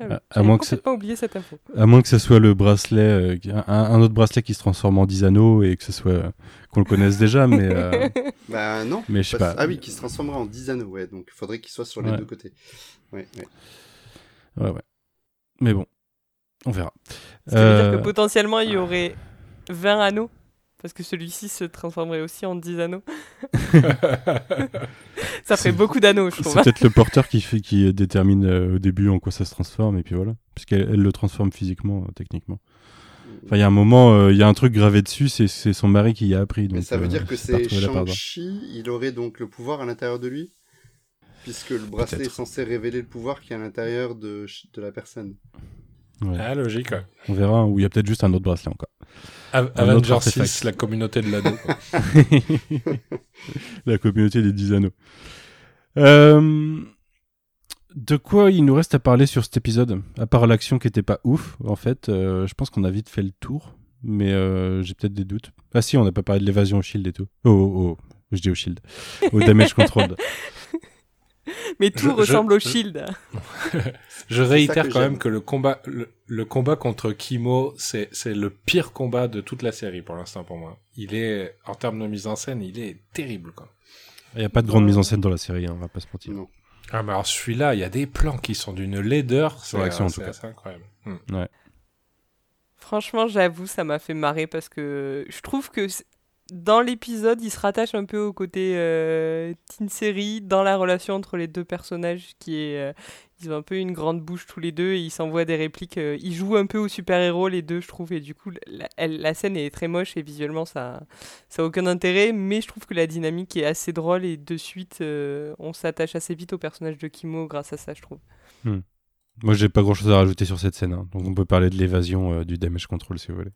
ah oui, à, à moins que ça, pas oublié cette info. À moins que ce soit le bracelet, euh, un, un autre bracelet qui se transforme en dix anneaux et que ce soit euh, qu'on le connaisse déjà, mais euh, bah non. Mais je sais pas. Ah oui, qui se transformerait en dix anneaux, ouais. Donc il faudrait qu'il soit sur les ouais. deux côtés. Ouais, ouais. Ouais, ouais. Mais bon, on verra. Ça veut euh... dire que potentiellement il y aurait vingt anneaux. Parce que celui-ci se transformerait aussi en dix anneaux. Ça ferait beaucoup d'anneaux, je trouve. C'est peut-être le porteur qui, fait, qui détermine euh, au début en quoi ça se transforme, et puis voilà. Puisqu'elle elle le transforme physiquement, euh, techniquement. Enfin, il y a un moment, il euh, y a un truc gravé dessus, c'est, c'est son mari qui y a appris. Donc, mais ça veut euh, dire que c'est Shang-Chi, il aurait donc le pouvoir à l'intérieur de lui, puisque le bracelet Peut-être. est censé révéler le pouvoir qui est à l'intérieur de, de la personne. Ouais. Ah, logique. Ouais. On verra, ou il y a peut-être juste un autre bracelet encore. Av- Avengers six, la communauté de l'anneau. La communauté des dix anneaux. Euh, de quoi il nous reste à parler sur cet épisode ? À part l'action qui était pas ouf, en fait, euh, je pense qu'on a vite fait le tour, mais euh, j'ai peut-être des doutes. Ah si, on n'a pas parlé de l'évasion au shield et tout. Oh, oh, oh, je dis au shield. Au damage control. Mais tout je, ressemble je, au Shield. Je, je réitère quand j'aime. même que le combat, le, le combat contre Kimo, c'est, c'est le pire combat de toute la série pour l'instant pour moi. Il est, en termes de mise en scène, il est terrible. Quoi. Il n'y a pas de grande mise en scène dans la série, hein, on va pas se mentir. Non. Ah, mais alors celui-là, il y a des plans qui sont d'une laideur. C'est, l'action, en tout cas. C'est incroyable. Mmh. Ouais. Franchement, j'avoue, ça m'a fait marrer parce que je trouve que... C'est... Dans l'épisode, il se rattache un peu au côté euh, teen série, dans la relation entre les deux personnages qui est... Euh, ils ont un peu une grande bouche tous les deux et ils s'envoient des répliques. Euh, ils jouent un peu aux super-héros les deux, je trouve. Et du coup, la, la scène est très moche et visuellement, ça n'a aucun intérêt. Mais je trouve que la dynamique est assez drôle et de suite, euh, on s'attache assez vite au personnage de Kimo grâce à ça, je trouve. Hmm. Moi, j'ai pas grand-chose à rajouter sur cette scène. Hein. Donc, on peut parler de l'évasion euh, du damage control, si vous voulez.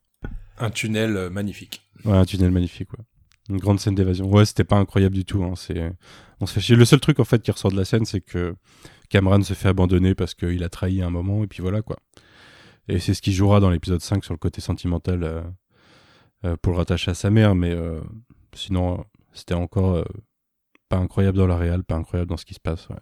Un tunnel euh, magnifique. Ouais, un tunnel magnifique, ouais. Une grande scène d'évasion. Ouais, c'était pas incroyable du tout. Hein. C'est... On se fait chier. Le seul truc, en fait, qui ressort de la scène, c'est que Kamran se fait abandonner parce qu'il a trahi à un moment, et puis voilà, quoi. Et c'est ce qu'il jouera dans l'épisode cinq sur le côté sentimental euh, euh, pour le rattacher à sa mère, mais euh, sinon, c'était encore euh, pas incroyable dans la réal, pas incroyable dans ce qui se passe, ouais.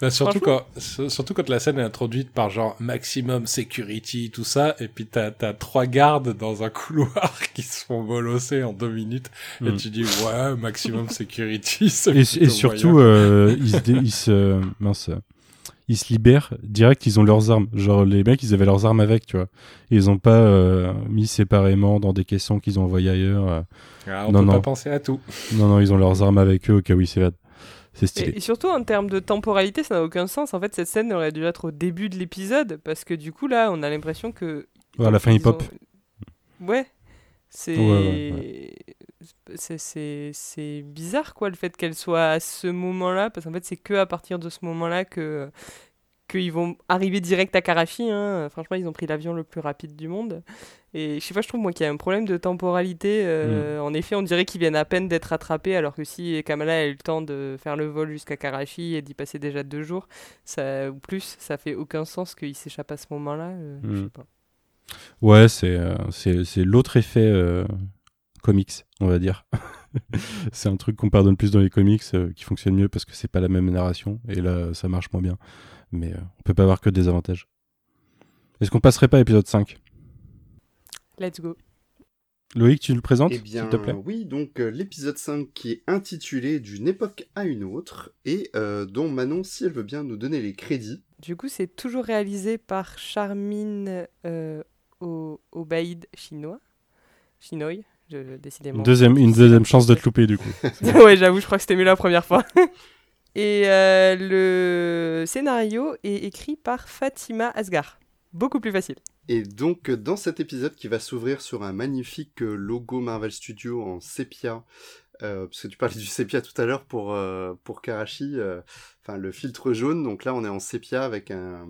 Bah, surtout, quand, surtout quand la scène est introduite par genre maximum security, tout ça, et puis t'as, t'as trois gardes dans un couloir qui se font bolosser en deux minutes, mmh. et tu dis ouais, maximum security, c'est plutôt moyen. Et surtout, euh, ils, se, ils, se, mince, ils se libèrent direct, ils ont leurs armes. Genre les mecs, ils avaient leurs armes avec, tu vois. Ils ont pas euh, mis séparément dans des caissons qu'ils ont envoyés ailleurs. Ah, on non, peut non. pas penser à tout. Non, non, ils ont leurs armes avec eux au cas où ils s'évadent. C'est stylé. Et, et surtout en termes de temporalité, ça n'a aucun sens. En fait, cette scène aurait dû être au début de l'épisode parce que du coup là, on a l'impression que ouais, à la fin ils hip-hop. Ont... Ouais, c'est... Ouais, ouais, ouais. c'est c'est c'est bizarre quoi le fait qu'elle soit à ce moment-là parce qu'en fait c'est que à partir de ce moment-là que qu'ils vont arriver direct à Karachi. Hein. Franchement, ils ont pris l'avion le plus rapide du monde. Et je sais pas, je trouve moi qu'il y a un problème de temporalité. Euh, mmh. En effet, on dirait qu'ils viennent à peine d'être attrapés, alors que si Kamala a eu le temps de faire le vol jusqu'à Karachi et d'y passer déjà deux jours, ça, ou plus, ça fait aucun sens qu'ils s'échappent à ce moment-là. Euh, mmh. Je sais pas. Ouais, c'est, euh, c'est, c'est l'autre effet euh, comics, on va dire. C'est un truc qu'on pardonne plus dans les comics, euh, qui fonctionne mieux parce que c'est pas la même narration, et là, ça marche moins bien. Mais euh, on peut pas avoir que des avantages. Est-ce qu'on passerait pas à l'épisode cinq ? Let's go. Loïc, tu le présentes, eh bien, s'il te plaît ? Oui, donc euh, l'épisode cinq qui est intitulé « D'une époque à une autre » et euh, dont Manon, si elle veut bien nous donner les crédits. Du coup, c'est toujours réalisé par Charmine euh, Obaïd Chinois. Chinoy, je, je, décidément. Deuxième, une deuxième chance de te louper, du coup. Ouais, j'avoue, je crois que c'était mieux la première fois. Et euh, le scénario est écrit par Fatima Asghar. Beaucoup plus facile. Et donc, dans cet épisode qui va s'ouvrir sur un magnifique logo Marvel Studios en sépia, euh, parce que tu parlais du sépia tout à l'heure pour, euh, pour Karachi, euh, enfin le filtre jaune, donc là on est en sépia avec un,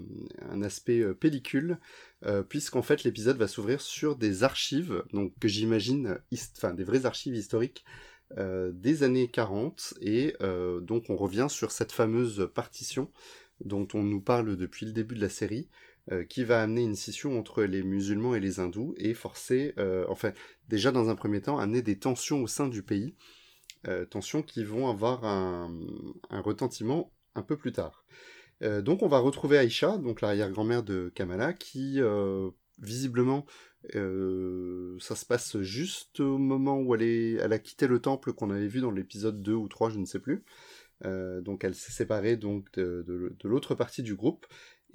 un aspect euh, pellicule, euh, puisqu'en fait l'épisode va s'ouvrir sur des archives, donc que j'imagine, hist- enfin des vraies archives historiques, euh, des années quarante, et euh, donc on revient sur cette fameuse partition dont on nous parle depuis le début de la série, qui va amener une scission entre les musulmans et les hindous et forcer, euh, enfin déjà dans un premier temps, amener des tensions au sein du pays, euh, tensions qui vont avoir un, un retentissement un peu plus tard. Euh, donc on va retrouver Aïcha, donc l'arrière-grand-mère de Kamala, qui euh, visiblement, euh, ça se passe juste au moment où elle, est, elle a quitté le temple qu'on avait vu dans l'épisode deux ou trois, je ne sais plus. Euh, donc elle s'est séparée donc, de, de, de l'autre partie du groupe,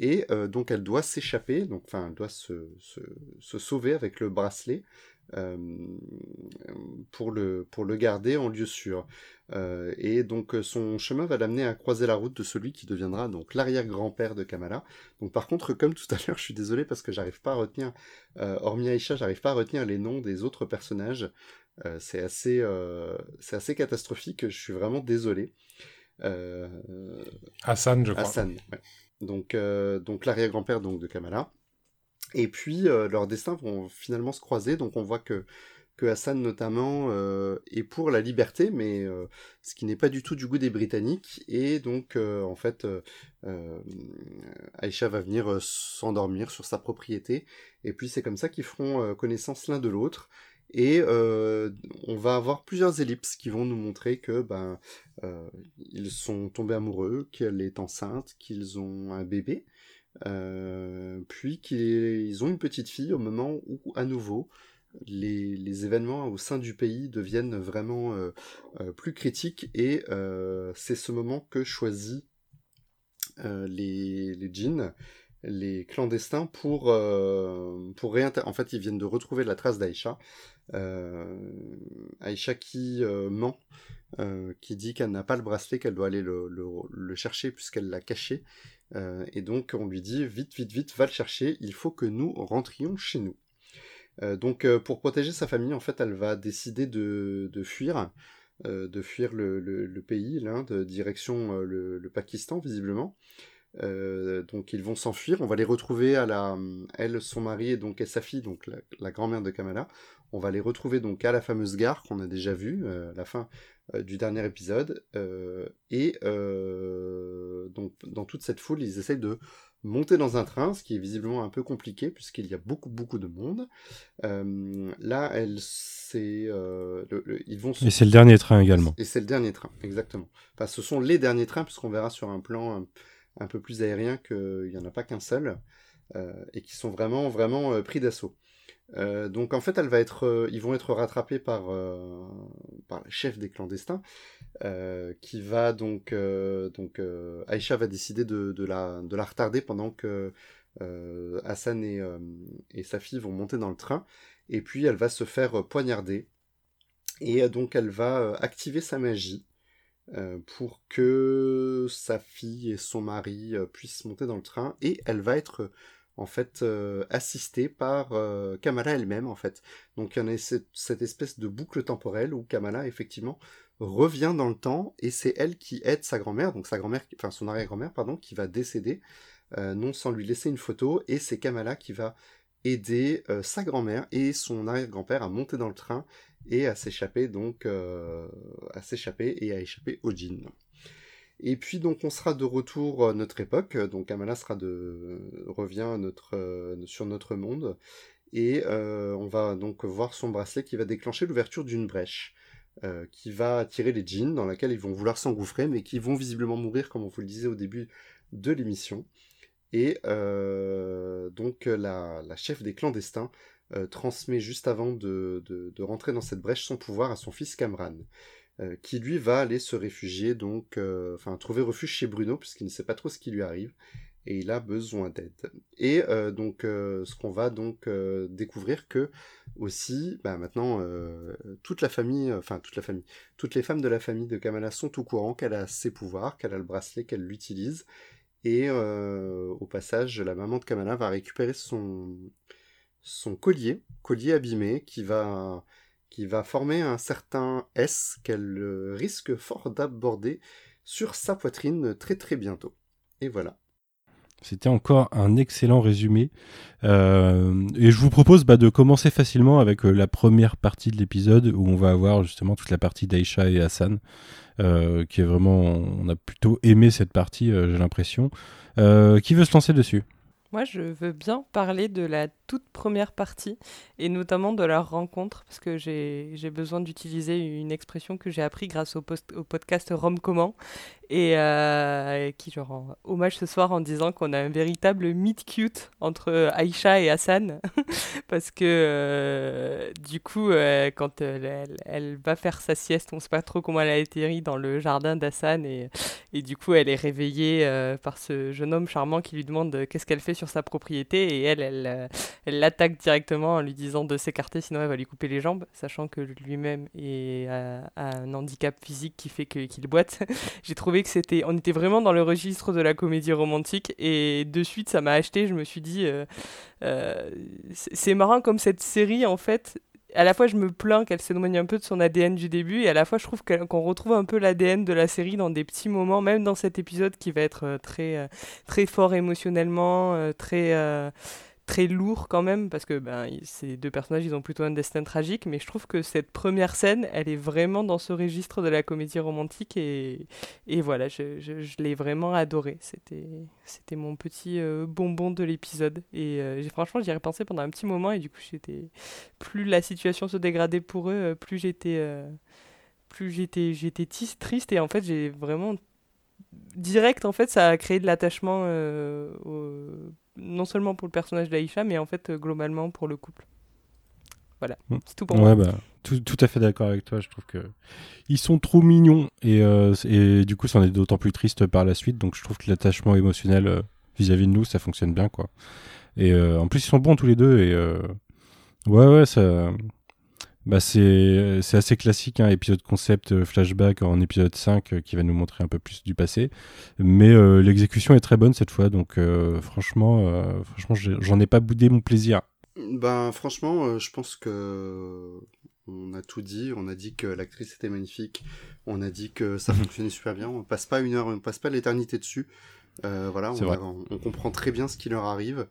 et euh, donc elle doit s'échapper, donc, enfin elle doit se, se, se sauver avec le bracelet euh, pour, le, pour le garder en lieu sûr. Euh, et donc son chemin va l'amener à croiser la route de celui qui deviendra donc l'arrière-grand-père de Kamala. Donc par contre, comme tout à l'heure, je suis désolé parce que j'arrive pas à retenir, euh, hormis Aïcha, j'arrive pas à retenir les noms des autres personnages. Euh, c'est assez, euh, c'est assez catastrophique. Je suis vraiment désolé. Euh, Hassan, je crois. Hassan, ouais. Donc, euh, donc l'arrière-grand-père donc de Kamala. Et puis euh, leurs destins vont finalement se croiser. Donc on voit que que Hassan notamment euh, est pour la liberté, mais euh, ce qui n'est pas du tout du goût des Britanniques. Et donc euh, en fait, euh, euh, Aïcha va venir euh, s'endormir sur sa propriété. Et puis c'est comme ça qu'ils feront euh, connaissance l'un de l'autre. Et euh, on va avoir plusieurs ellipses qui vont nous montrer que ben euh, ils sont tombés amoureux, qu'elle est enceinte, qu'ils ont un bébé, euh, puis qu'ils ont une petite fille au moment où à nouveau les, les événements au sein du pays deviennent vraiment euh, euh, plus critiques et euh, c'est ce moment que choisissent euh, les, les djinns. Les clandestins pour euh, pour réinter... en fait ils viennent de retrouver la trace d'Aïcha euh, Aïcha qui euh, ment euh, qui dit qu'elle n'a pas le bracelet, qu'elle doit aller le, le, le chercher puisqu'elle l'a caché euh, et donc on lui dit vite vite vite va le chercher, il faut que nous rentrions chez nous euh, donc euh, pour protéger sa famille en fait elle va décider de, de fuir euh, de fuir le, le, le pays, l'Inde, direction euh, le, le Pakistan visiblement. Euh, donc ils vont s'enfuir, on va les retrouver à la, elle, son mari et donc et sa fille, donc la, la grand-mère de Kamala. On va les retrouver donc à la fameuse gare qu'on a déjà vue euh, à la fin euh, du dernier épisode euh, et euh, donc dans toute cette foule ils essayent de monter dans un train, ce qui est visiblement un peu compliqué puisqu'il y a beaucoup beaucoup de monde. Euh, là elle c'est euh, le, le, ils vont se... et c'est le dernier train également et c'est le dernier train exactement. Enfin ce sont les derniers trains puisqu'on verra sur un plan un... un peu plus aérien qu'il n'y en a pas qu'un seul, euh, et qui sont vraiment, vraiment euh, pris d'assaut. Euh, donc en fait, elle va être, euh, ils vont être rattrapés par, euh, par le chef des clandestins, euh, qui va donc... Euh, donc euh, Aïcha va décider de, de, la, de la retarder pendant que euh, Hassan et, euh, et sa fille vont monter dans le train, et puis elle va se faire poignarder, et donc elle va activer sa magie, pour que sa fille et son mari puissent monter dans le train, et elle va être en fait euh, assistée par euh, Kamala elle-même en fait. Donc il y en a cette, cette espèce de boucle temporelle où Kamala effectivement revient dans le temps et c'est elle qui aide sa grand-mère, donc sa grand-mère, enfin son arrière-grand-mère pardon, qui va décéder, euh, non sans lui laisser une photo, et c'est Kamala qui va aider euh, sa grand-mère et son arrière-grand-père à monter dans le train et à s'échapper donc euh, à s'échapper et à échapper au djinn. Et puis donc on sera de retour à notre époque, donc Kamala sera de revient notre euh, sur notre monde et euh, on va donc voir son bracelet qui va déclencher l'ouverture d'une brèche euh, qui va attirer les djinns dans laquelle ils vont vouloir s'engouffrer mais qui vont visiblement mourir comme on vous le disait au début de l'émission. Et euh, donc la, la chef des clandestins Euh, transmet juste avant de, de, de rentrer dans cette brèche son pouvoir à son fils Kamran, euh, qui lui va aller se réfugier, donc, euh, enfin trouver refuge chez Bruno, puisqu'il ne sait pas trop ce qui lui arrive, et il a besoin d'aide. Et euh, donc, euh, ce qu'on va donc euh, découvrir que, aussi, bah, maintenant, euh, toute la famille, enfin toute la famille, toutes les femmes de la famille de Kamala sont au courant qu'elle a ses pouvoirs, qu'elle a le bracelet, qu'elle l'utilise, et euh, au passage, la maman de Kamala va récupérer son... son collier, collier abîmé, qui va, qui va former un certain S qu'elle risque fort d'aborder sur sa poitrine très très bientôt. Et voilà. C'était encore un excellent résumé. Euh, et je vous propose bah, de commencer facilement avec euh, la première partie de l'épisode où on va avoir justement toute la partie d'Aïcha et Hassan, euh, qui est vraiment... On a plutôt aimé cette partie, euh, j'ai l'impression. Euh, qui veut se lancer dessus ? Moi, je veux bien parler de la toute première partie et notamment de leur rencontre parce que j'ai, j'ai besoin d'utiliser une expression que j'ai appris grâce au, post- au podcast Rome Comment et, euh, et qui je rends hommage ce soir en disant qu'on a un véritable meet cute entre Aïcha et Hassan parce que euh, du coup, euh, quand elle, elle, elle va faire sa sieste, on ne sait pas trop comment elle a atterri dans le jardin d'Hassan et, et du coup, elle est réveillée euh, par ce jeune homme charmant qui lui demande qu'est-ce qu'elle fait sur sa propriété et elle, elle, elle l'attaque directement en lui disant de s'écarter, sinon elle va lui couper les jambes, sachant que lui-même est, a, a un handicap physique qui fait que, qu'il boite. J'ai trouvé que c'était, on était vraiment dans le registre de la comédie romantique, et de suite ça m'a acheté. Je me suis dit euh, euh, c'est marrant comme cette série, en fait, à la fois je me plains qu'elle s'éloigne un peu de son A D N du début, et à la fois je trouve qu'on retrouve un peu l'A D N de la série dans des petits moments, même dans cet épisode qui va être très, très fort émotionnellement, très, très lourd quand même, parce que ben, ces deux personnages ils ont plutôt un destin tragique, mais je trouve que cette première scène elle est vraiment dans ce registre de la comédie romantique, et, et voilà, je, je, je l'ai vraiment adoré. C'était, c'était mon petit euh, bonbon de l'épisode, et euh, j'ai, franchement j'y ai repensé pendant un petit moment, et du coup j'étais, plus la situation se dégradait pour eux, plus j'étais, euh, plus j'étais, j'étais triste, et en fait j'ai vraiment direct, en fait ça a créé de l'attachement euh, au... non seulement pour le personnage d'Aïcha, mais en fait globalement pour le couple. Voilà, c'est tout pour ouais, moi. Bah, tout, tout à fait d'accord avec toi. Je trouve que ils sont trop mignons, et, euh, et du coup ça en est d'autant plus triste par la suite. Donc je trouve que l'attachement émotionnel euh, vis-à-vis de nous, ça fonctionne bien, quoi. Et euh, en plus ils sont bons tous les deux, et euh, ouais ouais ça. Bah c'est, c'est assez classique, hein, épisode concept, flashback en épisode cinq qui va nous montrer un peu plus du passé. Mais euh, l'exécution est très bonne cette fois, donc euh, franchement, euh, franchement j'en ai pas boudé mon plaisir. Ben, franchement, euh, je pense que on a tout dit. On a dit que l'actrice était magnifique, on a dit que ça fonctionnait super bien, on passe pas une heure, on passe pas l'éternité dessus. Euh, voilà, on, a, on, on comprend très bien ce qui leur arrive.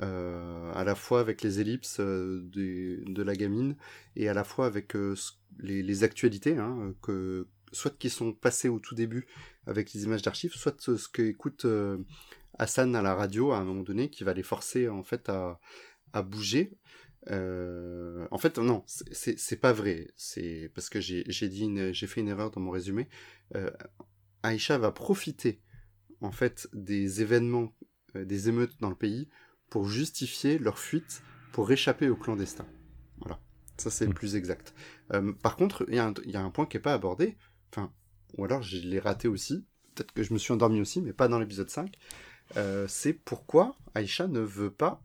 Euh, à la fois avec les ellipses euh, de, de la gamine, et à la fois avec euh, les, les actualités, hein, que, soit qui sont passées au tout début avec les images d'archives, soit ce, ce qu'écoute euh, Hassan à la radio à un moment donné, qui va les forcer en fait à, à bouger. Euh, en fait, non, c'est, c'est, c'est pas vrai. C'est parce que j'ai, j'ai, dit une, j'ai fait une erreur dans mon résumé. Euh, Aïcha va profiter en fait des événements, euh, des émeutes dans le pays, pour justifier leur fuite, pour échapper aux clandestins. Voilà, ça c'est le plus exact. Euh, par contre, il y, y a un point qui n'est pas abordé, enfin, ou alors je l'ai raté aussi, peut-être que je me suis endormi aussi, mais pas dans l'épisode cinq, euh, c'est pourquoi Aïcha ne veut pas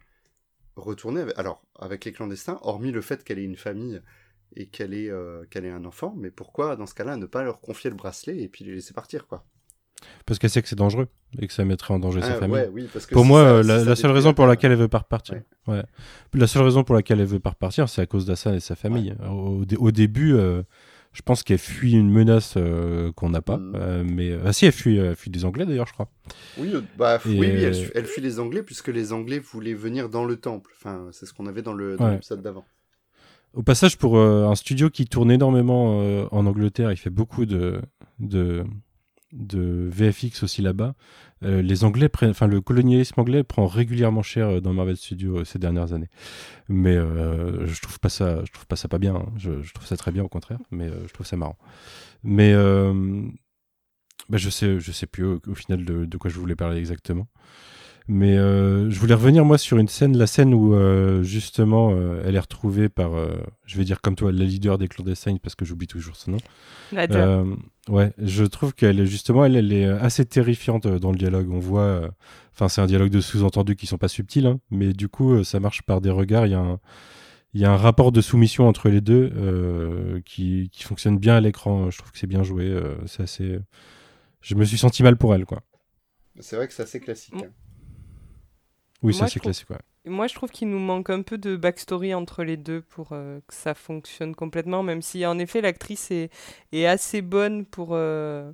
retourner avec, alors, avec les clandestins, hormis le fait qu'elle ait une famille et qu'elle ait, euh, qu'elle ait un enfant, mais pourquoi, dans ce cas-là, ne pas leur confier le bracelet et puis les laisser partir, quoi. Parce qu'elle sait que c'est dangereux et que ça mettrait en danger ah, sa famille. Ouais, oui, parce que pour moi, ça, euh, la, la seule raison pour laquelle elle veut pas repartir, ouais. Ouais. la seule raison pour laquelle elle veut pas repartir, c'est à cause d'Hassan et sa famille. Ouais. Au, au début, euh, je pense qu'elle fuit une menace euh, qu'on n'a pas. Mm. Euh, mais ah si, elle fuit, elle fuit des Anglais d'ailleurs, je crois. Oui, bah, oui, oui elle, elle fuit les Anglais puisque les Anglais voulaient venir dans le temple. Enfin, c'est ce qu'on avait dans le dans ouais. l'épisode d'avant. Au passage, pour euh, un studio qui tourne énormément euh, en Angleterre, il fait beaucoup de de de V F X aussi là-bas, euh, les Anglais prennent, enfin le colonialisme anglais prend régulièrement cher euh, dans Marvel Studios euh, ces dernières années. Mais euh, je trouve pas ça, je trouve pas ça pas bien. Hein. Je, je trouve ça très bien au contraire, mais euh, je trouve ça marrant. Mais euh, bah, je sais, je sais plus au, au final de, de quoi je voulais parler exactement. Mais euh, je voulais revenir moi sur une scène, la scène où euh, justement euh, elle est retrouvée par, euh, je vais dire comme toi, la leader des clandestines parce que j'oublie toujours son nom. Nadja. Euh, ouais, je trouve qu'elle est justement, elle, elle est assez terrifiante dans le dialogue. On voit, enfin euh, c'est un dialogue de sous-entendus qui sont pas subtils, hein, mais du coup euh, ça marche par des regards. Il y a un, il y a un rapport de soumission entre les deux euh, qui, qui fonctionne bien à l'écran. Je trouve que c'est bien joué. Euh, c'est assez, je me suis senti mal pour elle, quoi. C'est vrai que c'est assez classique. Hein. Oui, moi, ça c'est trouve... classique, ouais. Moi je trouve qu'il nous manque un peu de backstory entre les deux pour euh, que ça fonctionne complètement, même si en effet l'actrice est, est assez bonne pour, euh,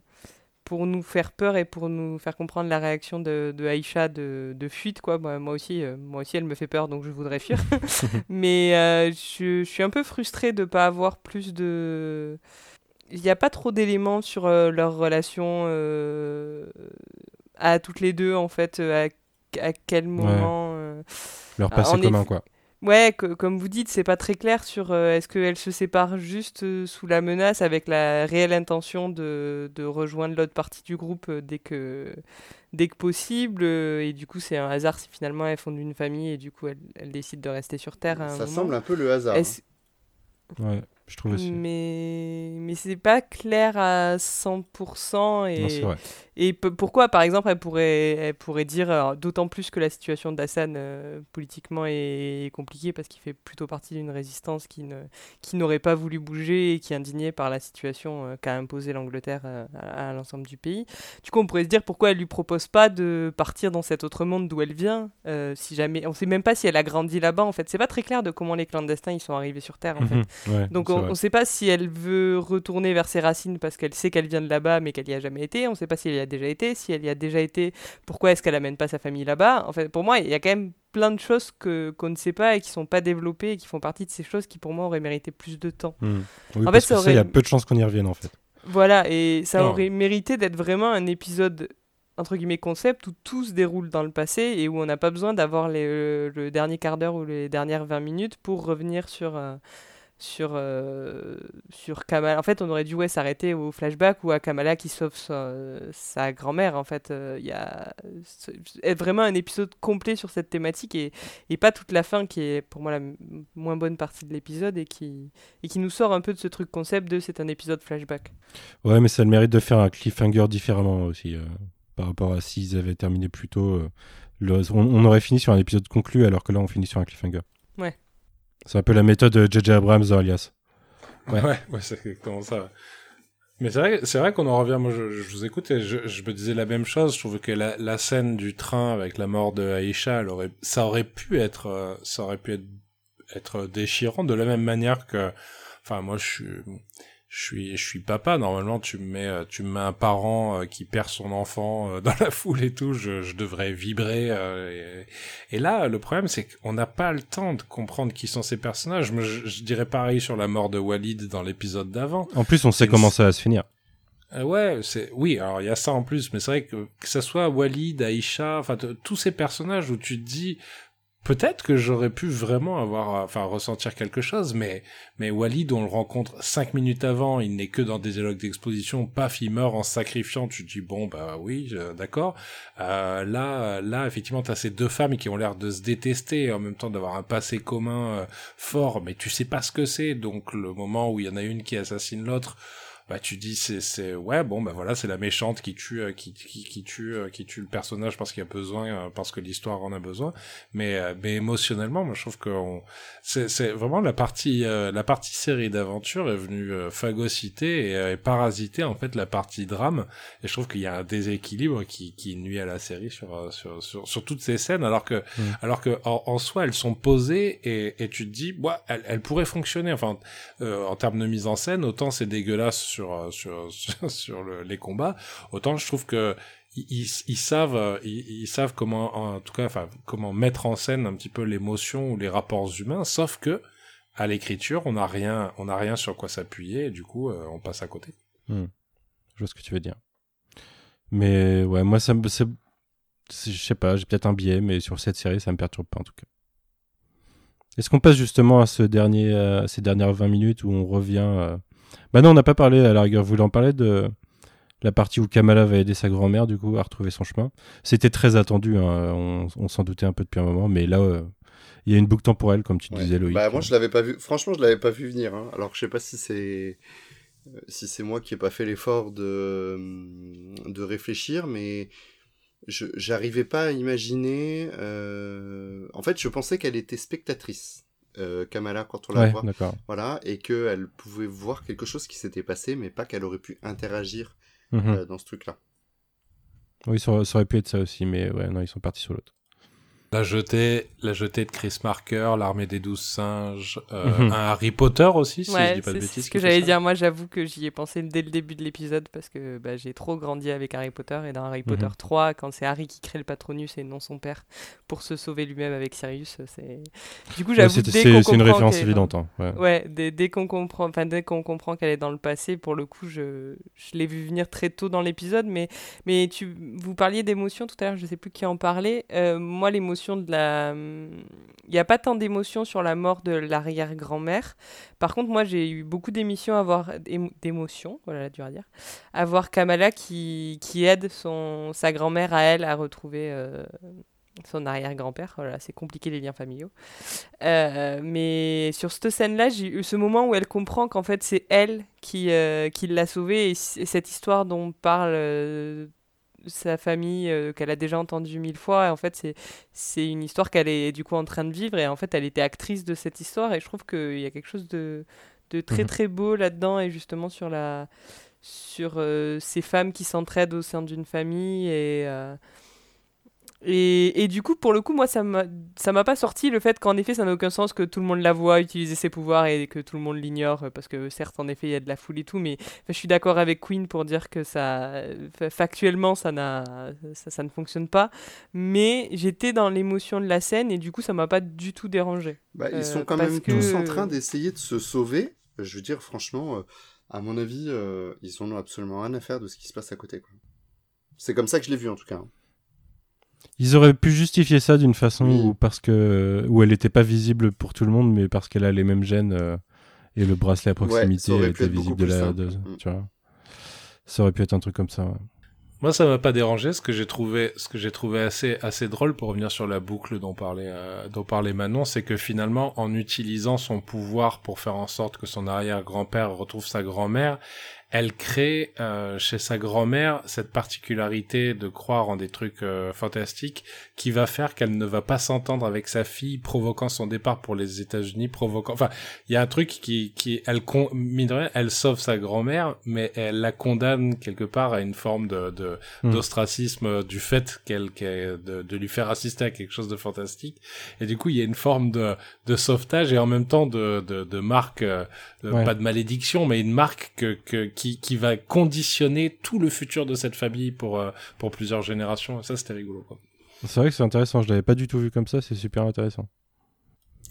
pour nous faire peur et pour nous faire comprendre la réaction de, de Aïcha de, de fuite, quoi. Moi, moi, aussi, euh, moi aussi elle me fait peur donc je voudrais fuir. Mais euh, je, je suis un peu frustrée de ne pas avoir plus de... Il n'y a pas trop d'éléments sur euh, leur relation euh, à toutes les deux en fait, euh, à à quel moment... Ouais. Euh... Leur passé commun, est... quoi. Ouais, que, comme vous dites, c'est pas très clair sur euh, est-ce qu'elles se séparent juste euh, sous la menace avec la réelle intention de, de rejoindre l'autre partie du groupe euh, dès, que, dès que possible. Euh, et du coup, c'est un hasard si finalement elles fondent une famille et du coup, elles, elles décident de rester sur Terre. Ça moment. Semble un peu le hasard. Hein. Ouais. je trouve aussi. Mais, mais c'est pas clair à cent pour cent. Et, non, c'est vrai. Et p- pourquoi, par exemple, elle pourrait, elle pourrait dire, alors, d'autant plus que la situation d'Hassan euh, politiquement est, est compliquée parce qu'il fait plutôt partie d'une résistance qui, ne, qui n'aurait pas voulu bouger et qui est indignée par la situation euh, qu'a imposée l'Angleterre euh, à, à l'ensemble du pays. Du coup, on pourrait se dire pourquoi elle lui propose pas de partir dans cet autre monde d'où elle vient, euh, si jamais, on sait même pas si elle a grandi là-bas en fait. C'est pas très clair de comment les clandestins ils sont arrivés sur Terre en mmh, fait. Ouais, donc on, on sait pas si elle veut retourner vers ses racines parce qu'elle sait qu'elle vient de là-bas mais qu'elle y a jamais été. On sait pas si elle y a déjà été. Si elle y a déjà été, pourquoi est-ce qu'elle amène pas sa famille là-bas? En fait, pour moi, il y a quand même plein de choses que, qu'on ne sait pas et qui sont pas développées et qui font partie de ces choses qui pour moi auraient mérité plus de temps. Mmh. Oui, en parce fait, ça aurait... il y a peu de chances qu'on y revienne en fait. Voilà, et ça non. aurait mérité d'être vraiment un épisode entre guillemets concept où tout se déroule dans le passé et où on n'a pas besoin d'avoir les, le, le dernier quart d'heure ou les dernières vingt minutes pour revenir sur euh, sur euh, sur Kamala. En fait, on aurait dû ouais, s'arrêter au flashback ou à Kamala qui sauve sa, sa grand-mère. En fait, il euh, y a c'est vraiment un épisode complet sur cette thématique et et pas toute la fin qui est pour moi la m- moins bonne partie de l'épisode et qui et qui nous sort un peu de ce truc concept de c'est un épisode flashback. Ouais, mais ça a le mérite de faire un cliffhanger différemment aussi. Euh... Par rapport à s'ils avaient terminé plus tôt, euh, le, on, on aurait fini sur un épisode conclu, alors que là, on finit sur un cliffhanger. Ouais. C'est un peu la méthode de J J Abrams dans Alias. Ouais, ouais, ouais, c'est exactement ça. Mais c'est vrai, c'est vrai qu'on en revient. Moi, je, je vous écoute et je, je me disais la même chose. Je trouve que la, la scène du train avec la mort de Aïcha, elle aurait, ça aurait pu être, euh, ça aurait pu être, être déchirant de la même manière que. Enfin, moi, je suis. Je suis, je suis papa. Normalement, tu me mets, tu me mets un parent qui perd son enfant dans la foule et tout. Je, je devrais vibrer. Et, et là, le problème, c'est qu'on n'a pas le temps de comprendre qui sont ces personnages. Je, je dirais pareil sur la mort de Walid dans l'épisode d'avant. En plus, on sait comment ça va se finir. Ouais, c'est oui. Alors il y a ça en plus, mais c'est vrai que que ça soit Walid, Aïcha, enfin t- tous ces personnages où tu te dis. Peut-être que j'aurais pu vraiment avoir, enfin, ressentir quelque chose, mais, mais Walid, on le rencontre cinq minutes avant, il n'est que dans des dialogues d'exposition, paf, il meurt en se sacrifiant, tu te dis, bon, bah oui, euh, d'accord. Euh, là, là, effectivement, t'as ces deux femmes qui ont l'air de se détester, en même temps d'avoir un passé commun euh, fort, mais tu sais pas ce que c'est, donc le moment où il y en a une qui assassine l'autre, bah tu dis c'est c'est ouais bon bah voilà c'est la méchante qui tue qui qui qui tue qui tue le personnage parce qu'il y a besoin parce que l'histoire en a besoin mais mais émotionnellement moi je trouve que on c'est c'est vraiment la partie euh, la partie série d'aventure est venue euh, phagocyter et, euh, et parasiter en fait la partie drame et je trouve qu'il y a un déséquilibre qui qui nuit à la série sur sur sur, sur toutes ces scènes alors que mmh. alors que en, en soi elles sont posées et et tu te dis ouais elles, elles pourraient fonctionner enfin euh, en termes de mise en scène autant c'est dégueulasse sur sur sur, sur le, les combats autant je trouve que ils ils savent ils, ils savent comment en tout cas enfin comment mettre en scène un petit peu l'émotion ou les rapports humains sauf que à l'écriture on n'a rien on n'a rien sur quoi s'appuyer et du coup euh, on passe à côté. Mmh. Je vois ce que tu veux dire mais ouais moi ça me c'est, c'est, je sais pas j'ai peut-être un biais mais sur cette série ça me perturbe pas en tout cas. Est-ce qu'on passe justement à ce dernier à ces dernières vingt minutes où on revient à... Bah non, on n'a pas parlé, à la rigueur, vous voulez en parler de la partie où Kamala va aider sa grand-mère, du coup, à retrouver son chemin. C'était très attendu, hein. on, on s'en doutait un peu depuis un moment, mais là, il euh, y a une boucle temporelle, comme tu ouais. disais, Loïc. Bah, moi, je l'avais pas vu, franchement, je l'avais pas vu venir, hein. Alors que je sais pas si c'est... si c'est moi qui ai pas fait l'effort de, de réfléchir, mais je... j'arrivais pas à imaginer... Euh... En fait, je pensais qu'elle était spectatrice. Euh, Kamala quand on la ouais, voit d'accord. Voilà, et qu'elle pouvait voir quelque chose qui s'était passé mais pas qu'elle aurait pu interagir mm-hmm. euh, dans ce truc là oui ça, ça aurait pu être ça aussi mais ouais non ils sont partis sur l'autre la jetée la jetée de Chris Marker l'armée des douze singes euh, mm-hmm. un Harry Potter aussi si ouais, je dis pas c'est, de bêtises c'est ce que j'allais dire moi j'avoue que j'y ai pensé dès le début de l'épisode parce que bah, j'ai trop grandi avec Harry Potter et dans Harry mm-hmm. Potter trois quand c'est Harry qui crée le Patronus et non son père pour se sauver lui-même avec Sirius c'est du coup j'avoue ouais, c'est, dès c'est, qu'on c'est une référence évidente hein, ouais, ouais dès, dès qu'on comprend enfin dès qu'on comprend qu'elle est dans le passé pour le coup je je l'ai vu venir très tôt dans l'épisode mais mais tu vous parliez d'émotion tout à l'heure je sais plus qui en parlait euh, moi l'émotion de la... Il n'y a pas tant d'émotions sur la mort de l'arrière-grand-mère. Par contre, moi, j'ai eu beaucoup d'émissions à voir... Émo... d'émotions, voilà, dur à dire, à voir Kamala qui, qui aide son... sa grand-mère à elle à retrouver... Euh... son arrière-grand-père. Voilà, c'est compliqué les liens familiaux. Euh, mais sur cette scène-là, j'ai eu ce moment où elle comprend qu'en fait, c'est elle qui, euh, qui l'a sauvée. Et, et cette histoire dont parle euh, sa famille, euh, qu'elle a déjà entendue mille fois, et en fait, c'est, c'est une histoire qu'elle est du coup en train de vivre. Et en fait, elle était actrice de cette histoire. Et je trouve qu'il y a quelque chose de, de très, très beau là-dedans. Et justement, sur la... sur euh, ces femmes qui s'entraident au sein d'une famille et, euh, et, et du coup pour le coup moi ça m'a, ça m'a pas sorti le fait qu'en effet ça n'a aucun sens que tout le monde la voit utiliser ses pouvoirs et que tout le monde l'ignore, parce que certes en effet il y a de la foule et tout, mais je suis d'accord avec Queen pour dire que ça factuellement ça, n'a, ça, ça ne fonctionne pas, mais j'étais dans l'émotion de la scène et du coup ça m'a pas du tout dérangé. Bah, ils sont euh, quand même que... tous en train d'essayer de se sauver, je veux dire franchement... Euh... À mon avis, euh, ils en ont absolument rien à faire de ce qui se passe à côté, quoi. C'est comme ça que je l'ai vu, en tout cas. Ils auraient pu justifier ça d'une façon oui. où, parce que, où elle n'était pas visible pour tout le monde, mais parce qu'elle a les mêmes gènes euh, et le bracelet à proximité ouais, était visible de la... De, mmh. tu vois. Ça aurait pu être un truc comme ça, ouais. Moi, ça m'a pas dérangé. Ce que j'ai trouvé, ce que j'ai trouvé assez, assez drôle, pour revenir sur la boucle dont parlait, euh, dont parlait Manon, c'est que finalement, en utilisant son pouvoir pour faire en sorte que son arrière-grand-père retrouve sa grand-mère, elle crée euh, chez sa grand-mère cette particularité de croire en des trucs euh, fantastiques qui va faire qu'elle ne va pas s'entendre avec sa fille, provoquant son départ pour les États-Unis, provoquant. Enfin, il y a un truc qui, qui, elle con... mine de rien, elle sauve sa grand-mère, mais elle la condamne quelque part à une forme de, de... Mmh. d'ostracisme du fait qu'elle, qu'elle de, de lui faire assister à quelque chose de fantastique, et du coup il y a une forme de, de sauvetage et en même temps de, de, de marque de, ouais. pas de malédiction mais une marque que, que, qui, qui va conditionner tout le futur de cette famille pour, pour plusieurs générations, et ça c'était rigolo quoi. C'est vrai que c'est intéressant, je l'avais pas du tout vu comme ça, c'est super intéressant.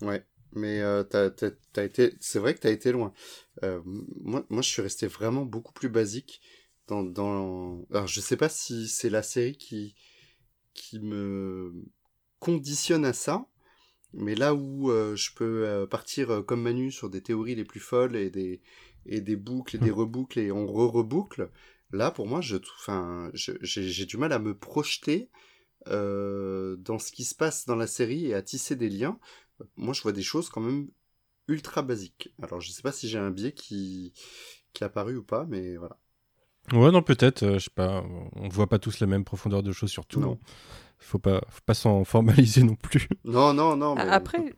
Ouais, mais euh, t'as, t'as, t'as été... c'est vrai que t'as été loin. euh, moi, moi je suis resté vraiment beaucoup plus basique. Dans, dans... Alors, je sais pas si c'est la série qui, qui me conditionne à ça, mais là où euh, je peux euh, partir euh, comme Manu sur des théories les plus folles et des, et des boucles et des reboucles et on re-reboucle, là pour moi je, enfin, je, j'ai, j'ai du mal à me projeter euh, dans ce qui se passe dans la série et à tisser des liens. Moi je vois des choses quand même ultra basiques. Alors je sais pas si j'ai un biais qui, qui est apparu ou pas, mais voilà. Ouais, non, peut-être, euh, je sais pas, on voit pas tous la même profondeur de choses sur tout, non. Faut pas, faut pas s'en formaliser non plus. Non, non, non. Mais... Après,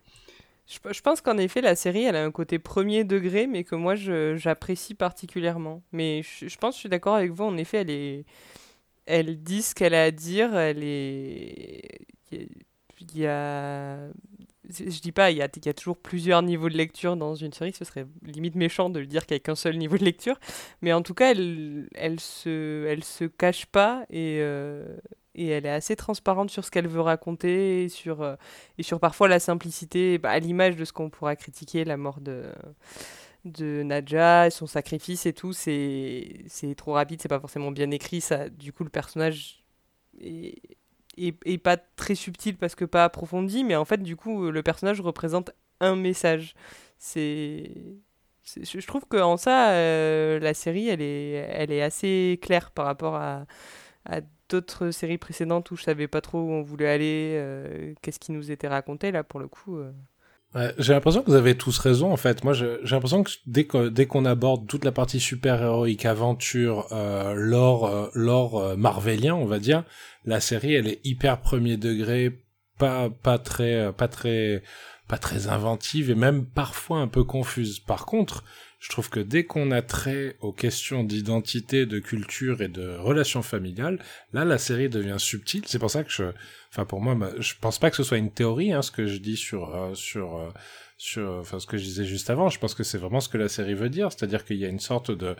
je, je pense qu'en effet, la série, elle a un côté premier degré, mais que moi, je, j'apprécie particulièrement. Mais je, je pense, je suis d'accord avec vous, en effet, elle est... Elle dit ce qu'elle a à dire, elle est... Il y a... Je dis pas, il y, a, il y a toujours plusieurs niveaux de lecture dans une série, ce serait limite méchant de le dire qu'il n'y a qu'un seul niveau de lecture, mais en tout cas, elle, elle, se, elle se cache pas et, euh, et elle est assez transparente sur ce qu'elle veut raconter et sur, euh, et sur parfois la simplicité, bah, à l'image de ce qu'on pourra critiquer, la mort de, de Nadja, son sacrifice et tout, c'est, c'est trop rapide, c'est pas forcément bien écrit, ça, du coup le personnage est... Et, et pas très subtil parce que pas approfondi, mais en fait du coup le personnage représente un message. C'est, c'est... je trouve que en ça euh, la série elle est elle est assez claire par rapport à, à d'autres séries précédentes où je savais pas trop où on voulait aller, euh, qu'est-ce qui nous était raconté là pour le coup. Euh... Ouais, j'ai l'impression que vous avez tous raison en fait. Moi, je, j'ai l'impression que dès que dès qu'on aborde toute la partie super-héroïque, aventure, euh, lore, euh, lore euh, marvelien, on va dire, la série, elle est hyper premier degré, pas pas très pas très pas très inventive et même parfois un peu confuse. Par contre, je trouve que dès qu'on a trait aux questions d'identité, de culture et de relations familiales, là, la série devient subtile. C'est pour ça que je, enfin, pour moi, je pense pas que ce soit une théorie, hein, ce que je dis sur, euh, sur, euh, sur, enfin, ce que je disais juste avant. Je pense que c'est vraiment ce que la série veut dire. C'est-à-dire qu'il y a une sorte de,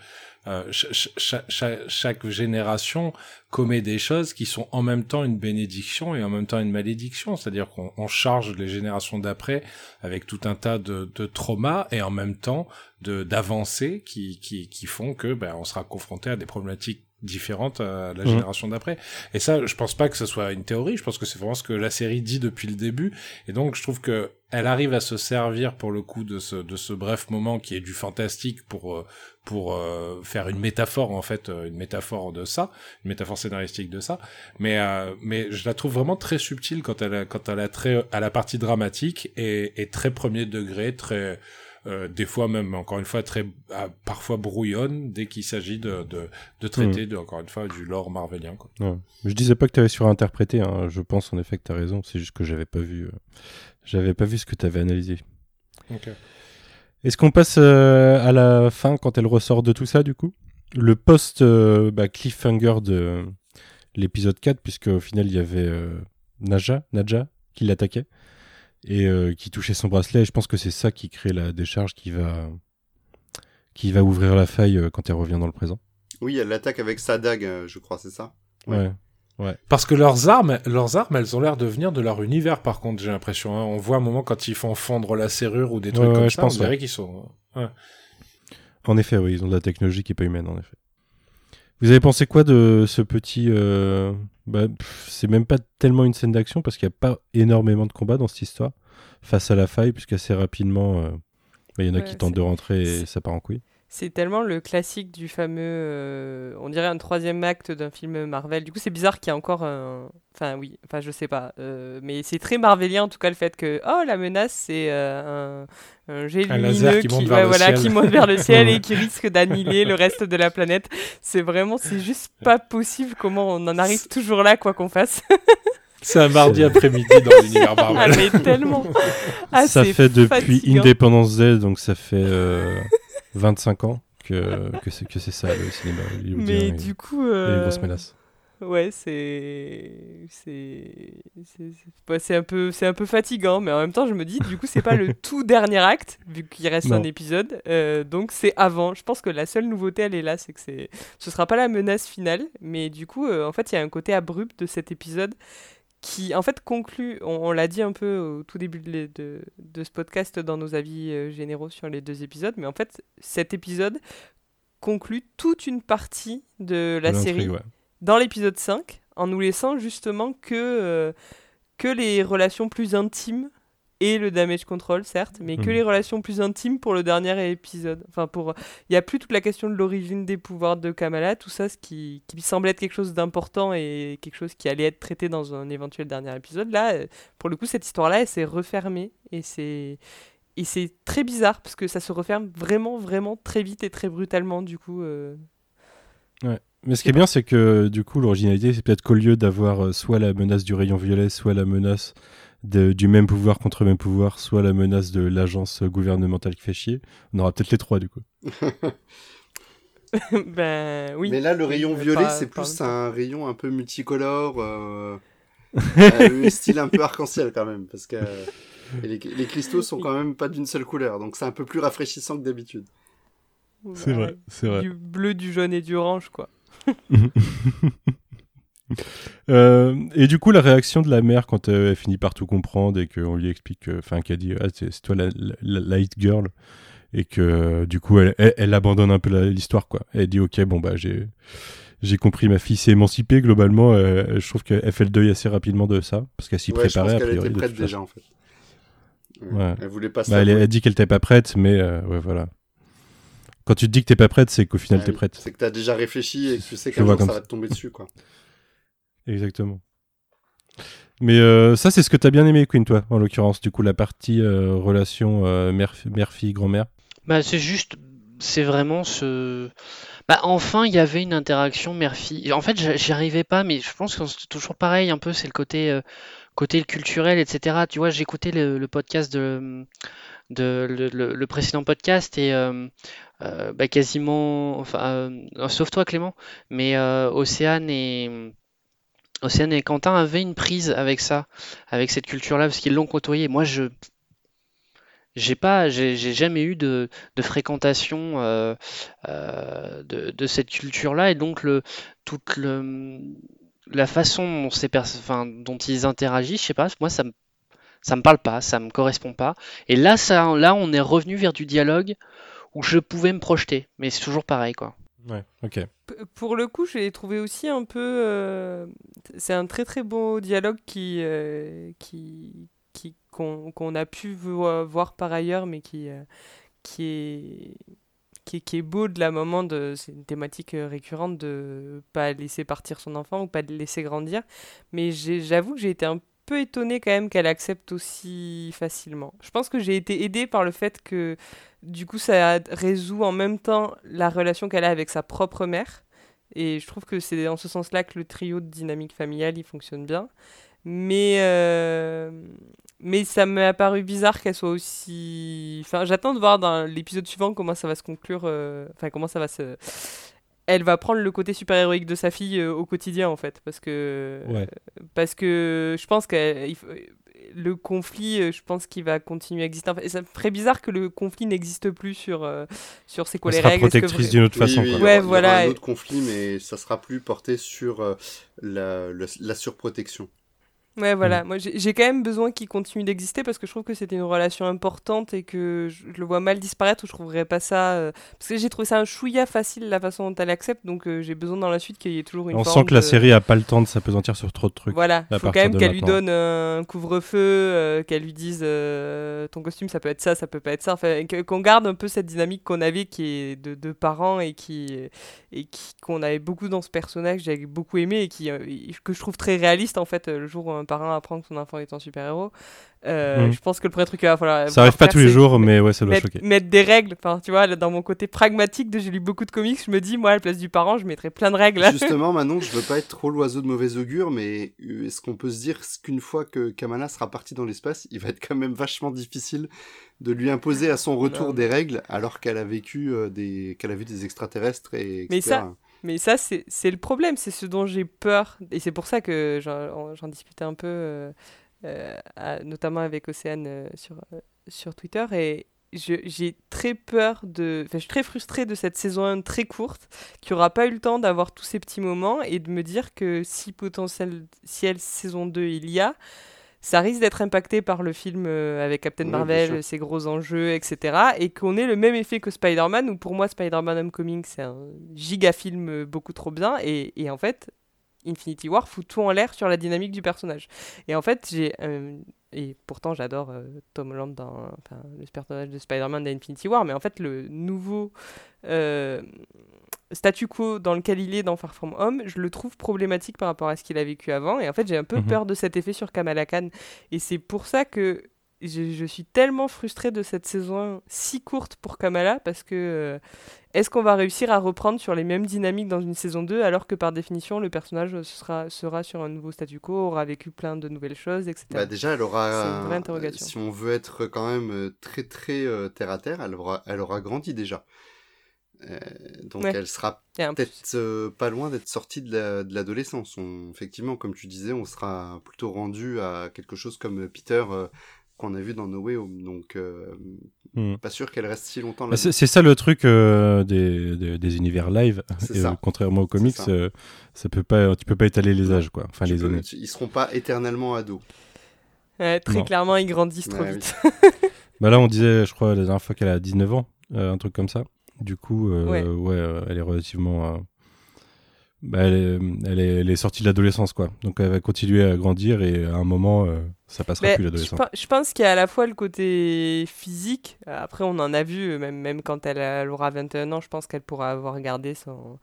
euh, ch- ch- ch- chaque génération commet des choses qui sont en même temps une bénédiction et en même temps une malédiction. C'est-à-dire qu'on, on charge les générations d'après avec tout un tas de, de traumas et en même temps, de d'avancées qui qui qui font que ben on sera confronté à des problématiques différente à la génération mmh. d'après. Et ça, je pense pas que ce soit une théorie, je pense que c'est vraiment ce que la série dit depuis le début, et donc je trouve que elle arrive à se servir pour le coup de ce de ce bref moment qui est du fantastique pour pour euh, faire une métaphore en fait, une métaphore de ça, une métaphore scénaristique de ça, mais euh, mais je la trouve vraiment très subtile quand elle a, quand elle a trait à la partie dramatique et, et très premier degré, très Euh, des fois même, encore une fois, très ah, parfois brouillonne dès qu'il s'agit de, de, de traiter, mmh. de, encore une fois, du lore marvelien. Quoi. Ouais. Je disais pas que tu avais surinterprété, hein. Je pense en effet que tu as raison, c'est juste que j'avais pas vu, euh, j'avais pas vu ce que tu avais analysé. Okay. Est-ce qu'on passe euh, à la fin quand elle ressort de tout ça, du coup ? Le post euh, bah, cliffhanger de euh, l'épisode quatre, puisque au final, il y avait euh, Nadja, Nadja qui l'attaquait. Et euh, qui touchait son bracelet. Et je pense que c'est ça qui crée la décharge qui va, qui va ouvrir la faille quand elle revient dans le présent. Oui, elle l'attaque avec sa dague, je crois, c'est ça ? Ouais. ouais. Ouais. Parce que leurs armes, leurs armes, elles ont l'air de venir de leur univers. Par contre, j'ai l'impression. Hein. On voit un moment quand ils font fondre la serrure ou des trucs ouais, comme ouais, ça. Je pense, on dirait ouais. qu'ils sont. Ouais. En effet, oui, ils ont de la technologie qui est pas humaine, en effet. Vous avez pensé quoi de ce petit euh... bah, pff, c'est même pas tellement une scène d'action parce qu'il n'y a pas énormément de combats dans cette histoire face à la faille, puisqu'assez rapidement euh... bah, y en a ouais, qui tentent de rentrer et c'est... ça part en couille. C'est tellement le classique du fameux euh... on dirait un troisième acte d'un film Marvel. Du coup c'est bizarre qu'il y a encore un... enfin oui, enfin je sais pas euh... mais c'est très marvelien en tout cas le fait que oh la menace c'est euh, un... un jet lumineux laser qui, qui, monte, vers ouais, voilà, qui monte vers le ciel et qui risque d'annihiler le reste de la planète. C'est vraiment, c'est juste pas possible comment on en arrive c'est... toujours là, quoi qu'on fasse. C'est un mardi après-midi dans l'univers Marvel. Ah mais tellement ah, ça fait depuis fatigant. Independence Day, donc ça fait euh, vingt-cinq ans que, que, c'est, que c'est ça le cinéma hollywoodien. Mais du coup... Euh... les grosses menaces. Ouais, c'est... C'est... C'est... C'est... C'est, un peu... c'est un peu fatigant, mais en même temps, je me dis, du coup, c'est pas le tout dernier acte, vu qu'il reste non. un épisode, euh, donc c'est avant. Je pense que la seule nouveauté, elle est là, c'est que c'est... ce sera pas la menace finale, mais du coup, euh, en fait, il y a un côté abrupt de cet épisode qui, en fait, conclut, on, on l'a dit un peu au tout début de, de, de ce podcast dans nos avis euh, généraux sur les deux épisodes, mais en fait, cet épisode conclut toute une partie de la L'intrigue, série. Ouais. Dans l'épisode cinq, en nous laissant justement que, euh, que les relations plus intimes et le damage control, certes, mais mmh. que les relations plus intimes pour le dernier épisode. Enfin, pour, il n'y a plus toute la question de l'origine des pouvoirs de Kamala, tout ça, ce qui, qui semblait être quelque chose d'important et quelque chose qui allait être traité dans un éventuel dernier épisode. Là, pour le coup, cette histoire-là, elle s'est refermée et c'est... Et c'est très bizarre parce que ça se referme vraiment, vraiment très vite et très brutalement, du coup. Euh... Ouais. Mais ce qui est bien, c'est que du coup, l'originalité, c'est peut-être qu'au lieu d'avoir soit la menace du rayon violet, soit la menace de, du même pouvoir contre même pouvoir, soit la menace de l'agence gouvernementale qui fait chier, on aura peut-être les trois du coup. Ben oui. Mais là, le rayon violet, pas, c'est pas plus pas. un rayon un peu multicolore, euh, euh, style un peu arc-en-ciel quand même, parce que euh, les, les cristaux sont quand même pas d'une seule couleur, donc c'est un peu plus rafraîchissant que d'habitude. C'est ouais, vrai, c'est vrai. Du bleu, du jaune et du orange, quoi. euh, et du coup la réaction de la mère quand euh, elle finit par tout comprendre et qu'on lui explique enfin euh, qu'elle dit ah, c'est, c'est toi la, la, la hit girl et que euh, du coup elle, elle, elle abandonne un peu la, l'histoire quoi. Elle dit ok bon bah j'ai, j'ai compris, ma fille s'est émancipée globalement. euh, je trouve qu'elle fait le deuil assez rapidement de ça parce qu'elle s'y ouais, préparait, je pense qu'elle a priori, était prête déjà en fait. Ouais. Elle voulait pas bah, elle, elle dit qu'elle était pas prête mais euh, ouais voilà. Quand tu te dis que t'es pas prête, c'est qu'au final ouais, t'es prête. C'est que t'as déjà réfléchi et que tu sais qu'un jour ça va te tomber dessus, quoi. Exactement. Mais euh, ça, c'est ce que t'as bien aimé, Queen, toi, en l'occurrence. Du coup, la partie euh, relation euh, mère, mère-fille, grand-mère. Bah, c'est juste, c'est vraiment ce... Bah, enfin, il y avait une interaction mère-fille. En fait, j'y arrivais pas, mais je pense que c'est toujours pareil, un peu, c'est le côté, euh, côté culturel, et cetera. Tu vois, j'écoutais le, le podcast de... de le, le, le précédent podcast et euh, euh, bah quasiment enfin euh, sauf toi Clément mais euh, Océane et Océane et Quentin avaient une prise avec ça, avec cette culture là parce qu'ils l'ont côtoyé. Moi je j'ai pas j'ai, j'ai jamais eu de, de fréquentation euh, euh, de, de cette culture là et donc le toute le la façon dont ces pers- enfin dont ils interagissent, je sais pas, moi ça me Ça me parle pas, ça me correspond pas. Et là, ça, là, on est revenu vers du dialogue où je pouvais me projeter, mais c'est toujours pareil, quoi. Ouais, ok. P- pour le coup, je l'ai trouvé aussi un peu... Euh, c'est un très très beau dialogue qui, euh, qui, qui, qu'on, qu'on a pu vo- voir par ailleurs, mais qui, euh, qui, est, qui, qui est beau de la moment. De, c'est une thématique récurrente de pas laisser partir son enfant ou pas de laisser grandir. Mais j'ai, j'avoue que j'ai été un peu étonnée quand même qu'elle accepte aussi facilement. Je pense que j'ai été aidée par le fait que du coup ça résout en même temps la relation qu'elle a avec sa propre mère, et je trouve que c'est en ce sens-là que le trio de dynamique familiale il fonctionne bien, mais euh... mais ça m'a paru bizarre qu'elle soit aussi, enfin j'attends de voir dans l'épisode suivant comment ça va se conclure, euh... enfin comment ça va se elle va prendre le côté super-héroïque de sa fille euh, au quotidien en fait, parce que ouais. parce que je pense que le conflit, je pense qu'il va continuer à exister. Enfin, ça ferait bizarre que le conflit n'existe plus sur, euh, sur c'est quoi les règles. Elle sera protectrice que... d'une autre oui, façon. Oui, quoi. Ouais, il y aura, voilà. Il y aura un autre conflit, mais ça sera plus porté sur euh, la, la, la surprotection. Ouais, voilà. Mmh. Moi, j'ai, j'ai quand même besoin qu'il continue d'exister parce que je trouve que c'était une relation importante et que je, je le vois mal disparaître, ou je trouverais pas ça... Euh... Parce que j'ai trouvé ça un chouïa facile, la façon dont elle accepte, donc euh, j'ai besoin dans la suite qu'il y ait toujours une On forme On sent que de... la série a pas le temps de s'apesantir sur trop de trucs. Voilà. Il faut quand même qu'elle lui donne un couvre-feu, euh, qu'elle lui dise euh, ton costume, ça peut être ça, ça peut pas être ça. Enfin, qu'on garde un peu cette dynamique qu'on avait qui est de, de parents et, qui, et qui, qu'on avait beaucoup dans ce personnage, que j'ai beaucoup aimé et qui, que je trouve très réaliste, en fait, le jour où un parent apprend que son enfant est un super-héros. Euh, mmh. Je pense que le premier truc qu'il va falloir... Ça arrive pas tous les jours, mais ouais, ça doit mettre, choquer. Mettre des règles. Enfin, tu vois, dans mon côté pragmatique, de j'ai lu beaucoup de comics, je me dis, moi, à la place du parent, je mettrais plein de règles. Justement, Manon, je veux pas être trop l'oiseau de mauvais augure, mais est-ce qu'on peut se dire qu'une fois que Kamala sera partie dans l'espace, il va être quand même vachement difficile de lui imposer à son retour non. des règles, alors qu'elle a vécu des... qu'elle a vu des extraterrestres, et et cetera. Mais ça... Mais ça, c'est, c'est le problème, c'est ce dont j'ai peur. Et c'est pour ça que j'en, j'en discutais un peu, euh, euh, à, notamment avec Océane euh, sur, euh, sur Twitter. Et je, j'ai très peur de... Enfin, je suis très frustrée de cette saison un très courte, qui n'aura pas eu le temps d'avoir tous ces petits moments, et de me dire que si potentiel si elle, saison deux il y a, ça risque d'être impacté par le film avec Captain oui, Marvel, ses gros enjeux, et cetera. Et qu'on ait le même effet que Spider-Man, où pour moi, Spider-Man Homecoming, c'est un giga film beaucoup trop bien. Et, et en fait, Infinity War fout tout en l'air sur la dynamique du personnage. Et en fait, j'ai... Euh, et pourtant, j'adore euh, Tom Holland dans... Enfin, le personnage de Spider-Man d'Infinity War, mais en fait, le nouveau... Euh, statu quo dans lequel il est dans Far From Home, je le trouve problématique par rapport à ce qu'il a vécu avant, et en fait j'ai un peu mmh. peur de cet effet sur Kamala Khan, et c'est pour ça que je, je suis tellement frustrée de cette saison si courte pour Kamala, parce que euh, est-ce qu'on va réussir à reprendre sur les mêmes dynamiques dans une saison deux, alors que par définition le personnage sera, sera sur un nouveau statu quo, aura vécu plein de nouvelles choses, et cetera. Bah déjà elle aura, c'est une vraie interrogation. Si on veut être quand même très très euh, terre à terre, elle aura, elle aura grandi déjà. Euh, donc ouais. Elle sera peut-être euh, pas loin d'être sortie de, la, de l'adolescence. On, effectivement, comme tu disais, on sera plutôt rendu à quelque chose comme Peter euh, qu'on a vu dans No Way Home. Donc, euh, mm. pas sûr qu'elle reste si longtemps là. C'est, c'est ça le truc euh, des, des, des univers live. Et, euh, contrairement aux comics, ça. Euh, ça peut pas, tu peux pas étaler les âges, quoi. Enfin, tu les peux, années. Tu, ils seront pas éternellement ados. Ouais, très non. clairement, ils grandissent trop ouais, vite. Oui. Bah là, on disait, je crois, la dernière fois qu'elle a dix-neuf ans, euh, un truc comme ça. Du coup, euh, ouais. Ouais, euh, elle est relativement... Euh, bah, elle, est, elle, est, elle est sortie de l'adolescence, quoi. Donc, elle va continuer à grandir et à un moment, euh, ça passera bah, plus l'adolescence. Je, je pense qu'il y a à la fois le côté physique. Après, on en a vu, même, même quand elle, elle aura vingt et un ans, je pense qu'elle pourra avoir gardé son...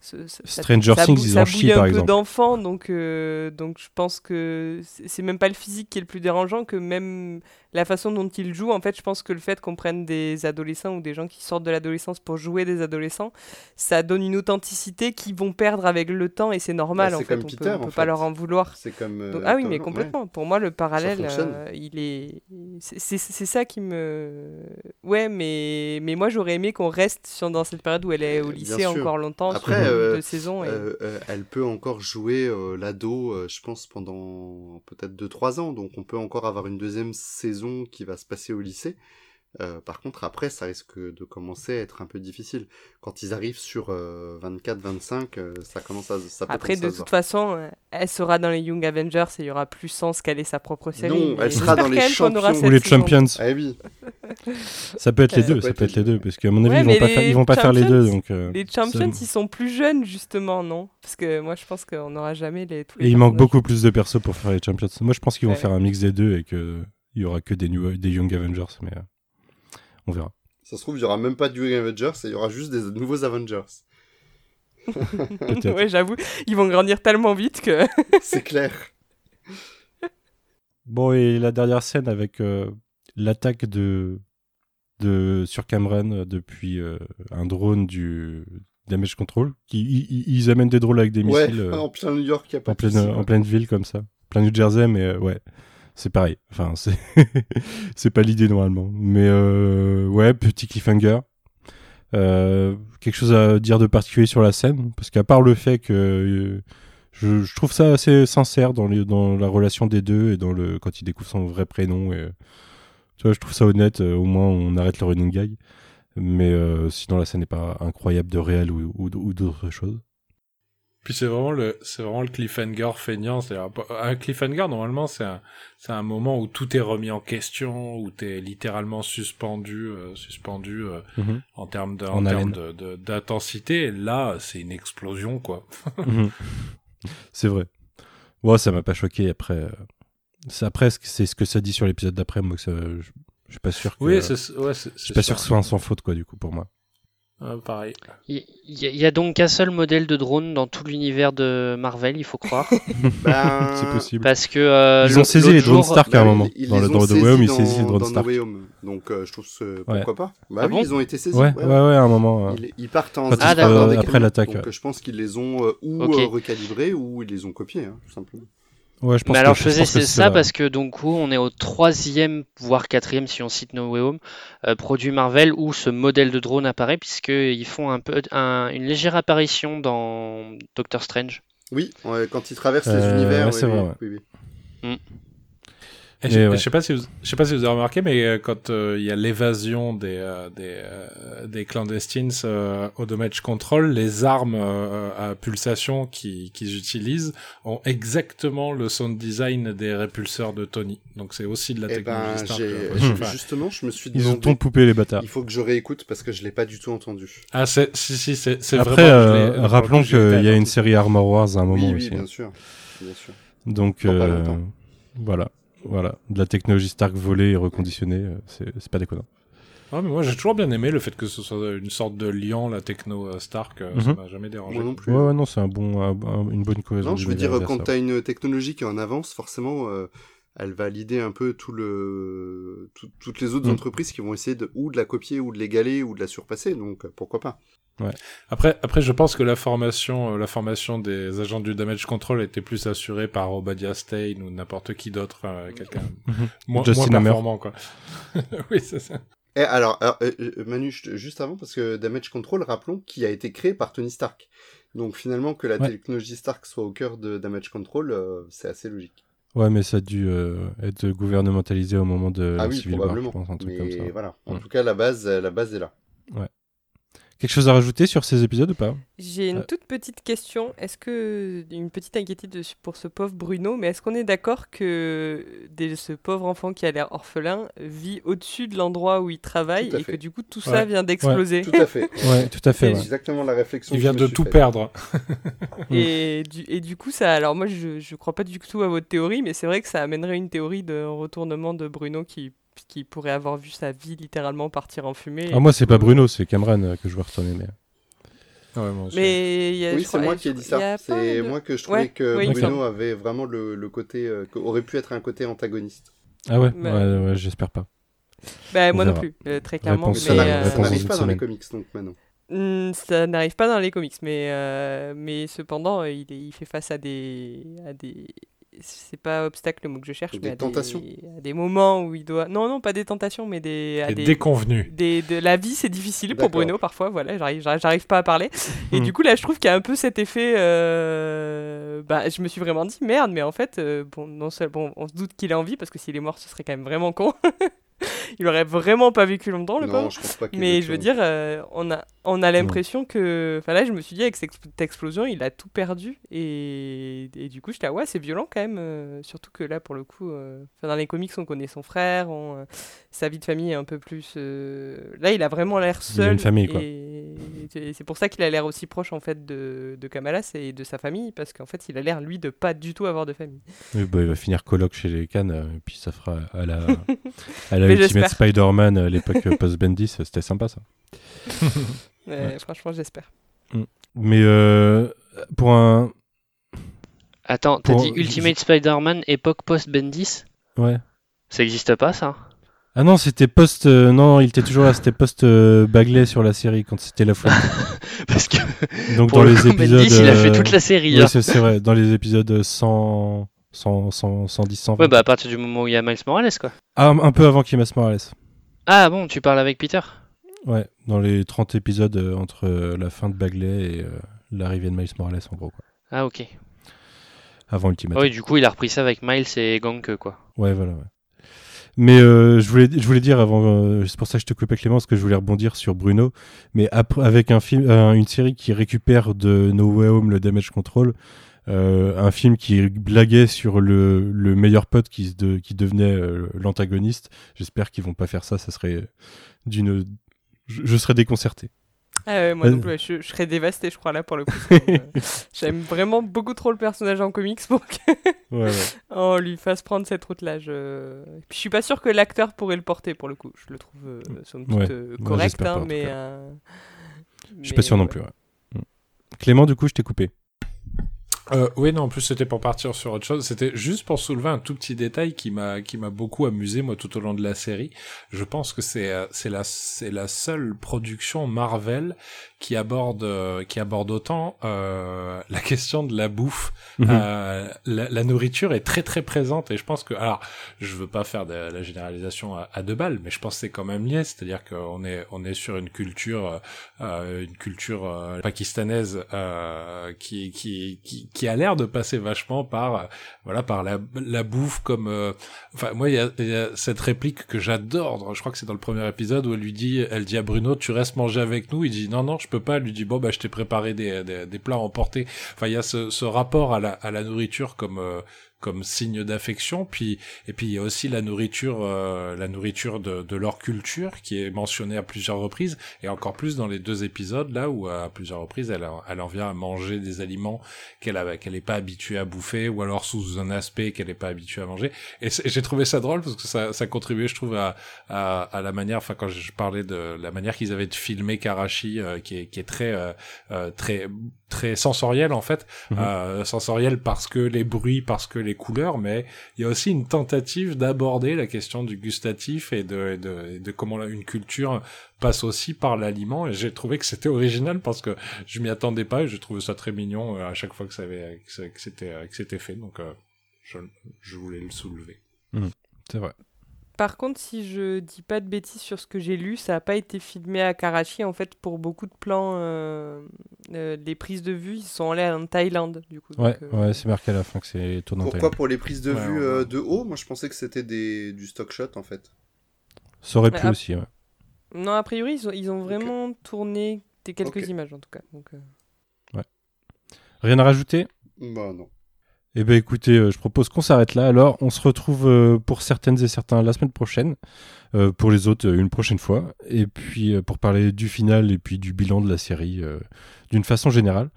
Ce, ce, Stranger ça, Things, ça, ils en chient, par exemple. Ça bouille un peu d'enfant, donc, euh, donc je pense que c'est même pas le physique qui est le plus dérangeant, que même la façon dont ils jouent. En fait, je pense que le fait qu'on prenne des adolescents ou des gens qui sortent de l'adolescence pour jouer des adolescents, ça donne une authenticité qu'ils vont perdre avec le temps, et c'est normal, bah, c'est en fait. Peter, on peut, on peut en pas fait. leur en vouloir. C'est comme, euh, donc, ah oui, mais complètement. Ouais. Pour moi, le parallèle, euh, il est... C'est, c'est, c'est ça qui me... Ouais, mais, mais moi, j'aurais aimé qu'on reste sur, dans cette période où elle est au lycée encore longtemps. Après, sur... euh... de saison et... euh, euh, elle peut encore jouer euh, l'ado euh, je pense pendant peut-être deux trois ans, donc on peut encore avoir une deuxième saison qui va se passer au lycée. Euh, par contre après ça risque de commencer à être un peu difficile quand ils arrivent sur euh, vingt-quatre vingt-cinq, euh, ça commence à ça peut après de toute façon elle sera dans les Young Avengers et il y aura plus sens qu'elle ait sa propre série. Non, elle sera dans les Champions ou les Champions. Ah oui. Ça peut être les deux, ça peut être les deux, parce qu'à mon avis, ils vont pas faire les deux. Donc, euh, les Champions, ça... ils sont plus jeunes, justement, non ? Parce que moi, je pense qu'on n'aura jamais les... Tous les et il manque beaucoup plus de persos pour faire les Champions. Moi, je pense qu'ils vont ouais. faire un mix des deux et qu'il n'y aura que des, new... des Young Avengers, mais euh, on verra. Ça se trouve, il n'y aura même pas de Young Avengers, il y aura juste des nouveaux Avengers. Ouais, j'avoue, ils vont grandir tellement vite que... C'est clair. Bon, et la dernière scène avec euh, l'attaque de... De, sur Kamran depuis euh, un drone du Damage Control. Qui, y, y, ils amènent des drones avec des missiles. Ouais, euh, en plein New York, il n'y a pas de soucis. En pleine ville comme ça. Plein New Jersey, mais euh, ouais, c'est pareil. Enfin, c'est, c'est pas l'idée normalement. Mais euh, ouais, petit cliffhanger. Euh, quelque chose à dire de particulier sur la scène. Parce qu'à part le fait que euh, je, je trouve ça assez sincère dans, les, dans la relation des deux et dans le, quand ils découvrent son vrai prénom et... Tu vois, je trouve ça honnête, euh, au moins on arrête le running gag, mais euh, sinon la scène n'est pas incroyable de réel ou, ou, ou d'autres choses. Puis c'est vraiment le, c'est vraiment le cliffhanger feignant, c'est un, un cliffhanger normalement c'est un, c'est un moment où tout est remis en question, où t'es littéralement suspendu, euh, suspendu euh, mm-hmm. en termes de, en termes de, de, d'intensité, et là c'est une explosion quoi. mm-hmm. C'est vrai. Ouais, ça m'a pas choqué après... Euh... C'est après, c'est ce que ça dit sur l'épisode d'après, moi, que ça, je, je suis pas sûr que, oui, c'est, ouais, c'est, je suis pas sûr que ce soit un sans faute, quoi, du coup, pour moi. Euh, pareil. Il y, y a donc qu'un seul modèle de drone dans tout l'univers de Marvel, il faut croire. ben... C'est possible. Parce que, euh, ils ont saisi les drones jour... Stark bah, à un moment. Ils, ils dans le drone de Way Home, ils saisissent les drones Stark. No Way Home. Donc, euh, je trouve que pourquoi ouais. pas. Bah ah oui, bon ils ont été saisis. Ouais, ouais, ouais, à un moment. Euh... Ils, ils partent en ah, euh, après l'attaque. Donc, ouais. je pense qu'ils les ont euh, ou okay. euh, recalibrés ou ils les ont copiés, tout simplement. Ouais, je pense mais que, alors je faisais je c'est ça sera... parce que donc on est au troisième voire quatrième si on cite No Way Home euh, produit Marvel où ce modèle de drone apparaît puisqu'ils font un peu un, une légère apparition dans Doctor Strange. Oui, ouais, quand ils traversent euh, les univers. Ouais, c'est oui, vrai, oui, ouais. oui, oui. Mm. Et je, ouais. je sais pas si vous, je sais pas si vous avez remarqué, mais quand il euh, y a l'évasion des euh, des, euh, des clandestines euh, au Damage Control, les armes euh, à pulsation qui qu'ils utilisent ont exactement le sound design des répulseurs de Tony. Donc c'est aussi de la eh technologie ben, Stark. J'ai... Enfin, justement, je me suis demandé. Ils ont ton poupé les bâtards. Il faut que je réécoute parce que je l'ai pas du tout entendu. Ah c'est si si c'est c'est Après, vraiment. Euh, Après rappelons qu'il y a une série Armor Wars à un moment oui, oui, aussi. Oui bien sûr bien sûr. Donc non, euh, voilà. Voilà, de la technologie Stark volée et reconditionnée, c'est, c'est pas déconnant. Ah, mais moi j'ai toujours bien aimé le fait que ce soit une sorte de liant, la techno Stark, mm-hmm. ça m'a jamais dérangé. Moi non plus. Ouais, ouais, non, c'est un bon, un, une bonne cohésion. Non, je veux dire, quand ça, t'as ouais. une technologie qui est en avance, forcément, euh, elle va lider un peu tout le, tout, toutes les autres mm. entreprises qui vont essayer de, ou de la copier, ou de l'égaler, ou de la surpasser, donc pourquoi pas. Ouais. Après, après, je pense que la formation, euh, la formation des agents du Damage Control était plus assurée par Obadiah Stane ou n'importe qui d'autre, euh, quelqu'un moins, moins performant, quoi. Oui, c'est ça. Et alors, alors euh, Manu, juste avant, parce que Damage Control, rappelons, qui a été créé par Tony Stark. Donc finalement, que la ouais. technologie Stark soit au cœur de Damage Control, euh, c'est assez logique. Ouais, mais ça a dû euh, être gouvernementalisé au moment de ah la oui, Civil War, je pense, un truc mais comme ça. Voilà. En ouais. tout cas, la base, la base est là. Ouais. Quelque chose à rajouter sur ces épisodes ou pas ? J'ai une toute petite question. Est-ce que une petite inquiétude pour ce pauvre Bruno, mais est-ce qu'on est d'accord que dès ce pauvre enfant qui a l'air orphelin vit au-dessus de l'endroit où il travaille et fait. Que du coup tout ouais. ça vient d'exploser ? Ouais. Tout à fait. Ouais, tout à fait. C'est ouais. exactement la réflexion. Il vient de tout fait. perdre. et, du, et du coup ça. Alors moi je je crois pas du tout à votre théorie, mais c'est vrai que ça amènerait une théorie de retournement de Bruno qui. qui pourrait avoir vu sa vie littéralement partir en fumée. Ah moi c'est pas Bruno, c'est Kamran euh, que je vois retourner mais. Ah ouais, moi, mais y a, oui, je c'est crois, moi qui ai dit ça. C'est de... moi que je trouvais ouais, que oui. Bruno D'accord. avait vraiment le, le côté euh, aurait pu être un côté antagoniste. Ah ouais, mais... ouais, ouais j'espère pas. Bah, moi verra. non plus, euh, très clairement. Réponse, mais, ça, euh... ça n'arrive pas dans semaine. les comics donc maintenant. Mmh, ça n'arrive pas dans les comics, mais euh, mais cependant il, est, il fait face à des à des c'est pas obstacle le mot que je cherche des mais à tentations des, à des moments où il doit non non pas des tentations mais des à des déconvenues des, de la vie c'est difficile D'accord. pour Bruno parfois voilà j'arrive j'arrive pas à parler et du coup là je trouve qu'il y a un peu cet effet euh... bah je me suis vraiment dit merde mais en fait euh, bon non seulement bon, on se doute qu'il a envie parce que s'il est mort ce serait quand même vraiment con Il aurait vraiment pas vécu longtemps, le non, pauvre. Je pense pas qu'il mais je veux dire, euh, on a, on a l'impression ouais. que... Enfin là, je me suis dit, avec cette explosion, il a tout perdu. Et, et du coup, j'étais là, ouais, c'est violent quand même. Euh, surtout que là, pour le coup, euh, dans les comics, on connaît son frère, on, euh, sa vie de famille est un peu plus... Euh... Là, il a vraiment l'air seul. Il a une famille, quoi. Et, et c'est pour ça qu'il a l'air aussi proche, en fait, de, de Kamala et de sa famille, parce qu'en fait, il a l'air, lui, de pas du tout avoir de famille. Oui, bah, il va finir coloc chez les Cannes, et puis ça fera à la... à la mais Ultimate j'espère. Spider-Man à l'époque post-Bendis, c'était sympa ça. euh, ouais. Franchement, j'espère. Mais euh, pour un. Attends, pour t'as dit un... Ultimate Spider-Man époque post-Bendis ? Ouais. Ça n'existe pas ça ? Ah non, c'était post. Euh, non, il était toujours là, c'était post-Bagley euh, sur la série quand c'était la fois. Parce que. Donc pour dans le les coup, épisodes. Bendis, euh... il a fait toute la série. Oui, hein. c'est, c'est vrai, dans les épisodes cent. cent, cent, cent dix, cent vingt. Ouais, bah à partir du moment où il y a Miles Morales, quoi. Ah, un peu avant qu'il y ait Miles Morales. Ah bon, tu parles avec Peter ? Ouais, dans les trente épisodes euh, entre euh, la fin de Bagley et euh, l'arrivée de Miles Morales, en gros, quoi. Ah, ok. Avant Ultimate. Oh, oui, du coup, il a repris ça avec Miles et Gank, quoi. Ouais, voilà, ouais. Mais euh, je, voulais, je voulais dire avant, euh, c'est pour ça que je te coupais, Clément, parce que je voulais rebondir sur Bruno, mais après, avec un film, euh, une série qui récupère de No Way Home le Damage Control. Euh, un film qui blaguait sur le, le meilleur pote qui, de, qui devenait euh, l'antagoniste. J'espère qu'ils vont pas faire ça, ça serait d'une... Je, je serais déconcerté. Ah ouais, moi euh... non plus, je, je serais dévasté, je crois, là, pour le coup. euh, j'aime vraiment beaucoup trop le personnage en comics pour qu'on ouais, ouais. oh, lui fasse prendre cette route-là. Je... Puis je suis pas sûr que l'acteur pourrait le porter, pour le coup. Je le trouve, euh, somme toute, ouais. euh, correct, ouais, hein, mais... Euh... mais... Je suis pas sûr ouais. non plus, ouais. Clément, du coup, je t'ai coupé. Euh, oui, non, en plus, c'était pour partir sur autre chose. C'était juste pour soulever un tout petit détail qui m'a, qui m'a beaucoup amusé, moi, tout au long de la série. Je pense que c'est, c'est la, c'est la seule production Marvel qui aborde, euh, qui aborde autant, euh, la question de la bouffe. Mm-hmm. Euh, la, la nourriture est très, très présente et je pense que, alors, je veux pas faire de la généralisation à, à deux balles, mais je pense que c'est quand même lié. C'est-à-dire qu'on est, on est sur une culture, euh, une culture, euh, pakistanaise, euh, qui, qui, qui, qui a l'air de passer vachement par euh, voilà par la la bouffe comme euh, enfin moi il y, y a cette réplique que j'adore, je crois que c'est dans le premier épisode où elle lui dit elle dit à Bruno tu restes manger avec nous, il dit non non je peux pas, elle lui dit bon bah je t'ai préparé des des, des plats emportés, enfin il y a ce ce rapport à la à la nourriture comme euh, comme signe d'affection, puis et puis il y a aussi la nourriture euh, la nourriture de de leur culture qui est mentionnée à plusieurs reprises et encore plus dans les deux épisodes là où à plusieurs reprises elle elle en vient à manger des aliments qu'elle a, qu'elle est pas habituée à bouffer ou alors sous un aspect qu'elle est pas habituée à manger et, et j'ai trouvé ça drôle parce que ça ça contribuait je trouve à à, à la manière, enfin quand je parlais de la manière qu'ils avaient de filmer Karachi euh, qui est qui est très euh, euh, très très sensoriel en fait, mmh. euh, sensoriel parce que les bruits, parce que les couleurs, mais il y a aussi une tentative d'aborder la question du gustatif et de, et de, et de comment une culture passe aussi par l'aliment, et j'ai trouvé que c'était original parce que je m'y attendais pas et je trouvais ça très mignon à chaque fois que ça avait, que c'était, que c'était fait, donc euh, je, je voulais le soulever. Mmh. C'est vrai. Par contre, si je dis pas de bêtises sur ce que j'ai lu, ça n'a pas été filmé à Karachi. En fait, pour beaucoup de plans, euh, euh, les prises de vue, ils sont allés en Thaïlande. Du coup, ouais, donc, euh... ouais, c'est marqué à la fin que c'est tourné en Thaïlande. Pourquoi pour les prises de ouais, vue ouais. Euh, de haut ? Moi, je pensais que c'était des... du stock shot, en fait. Ça aurait ouais, pu à... aussi, ouais. Non, a priori, ils ont, ils ont vraiment okay. tourné des quelques okay. images, en tout cas. Donc, euh... ouais. Rien à rajouter ? Bah non. Eh bien écoutez, euh, je propose qu'on s'arrête là. Alors, on se retrouve euh, pour certaines et certains la semaine prochaine, euh, pour les autres euh, une prochaine fois, et puis euh, pour parler du final et puis du bilan de la série euh, d'une façon générale.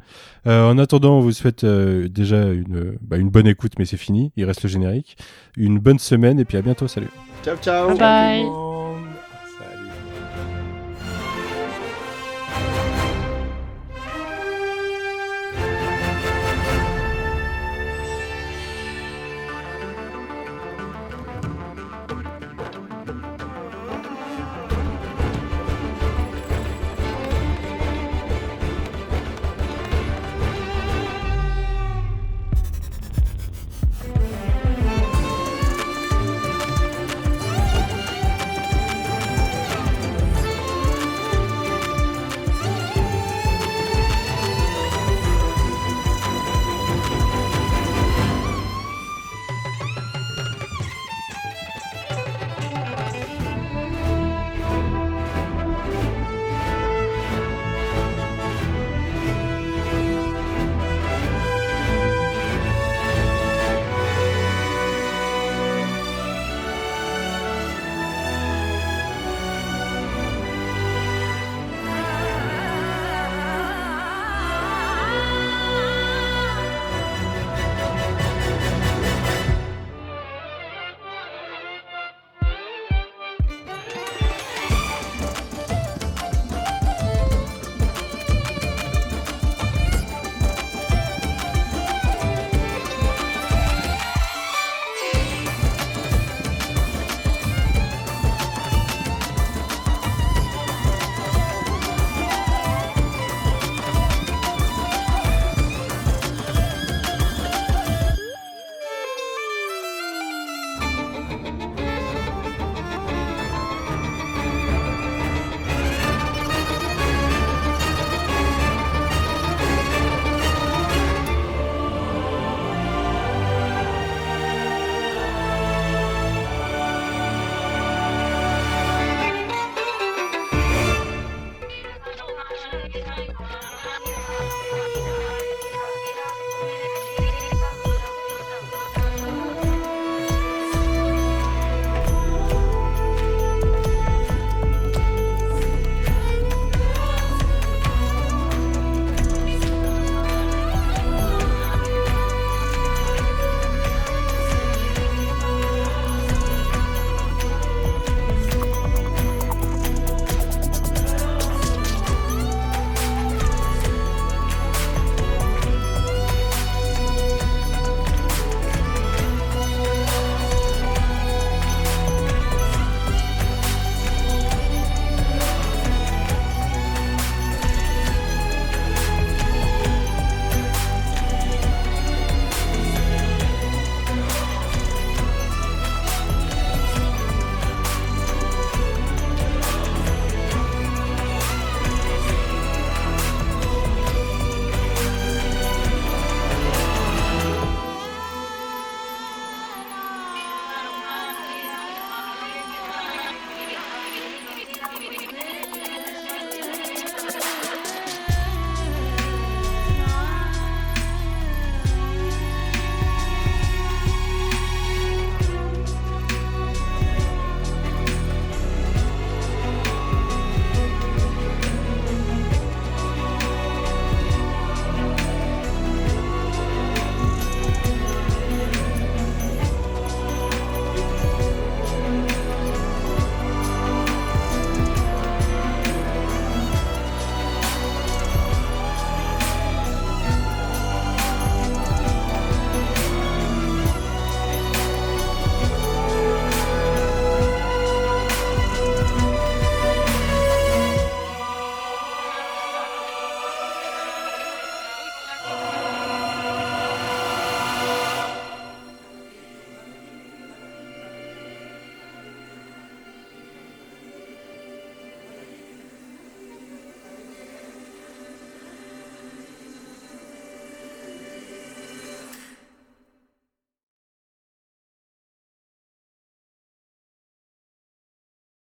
Euh, en attendant, on vous souhaite euh, déjà une, bah, une bonne écoute, mais c'est fini, il reste le générique. Une bonne semaine et puis à bientôt, salut. Ciao, ciao. Bye bye.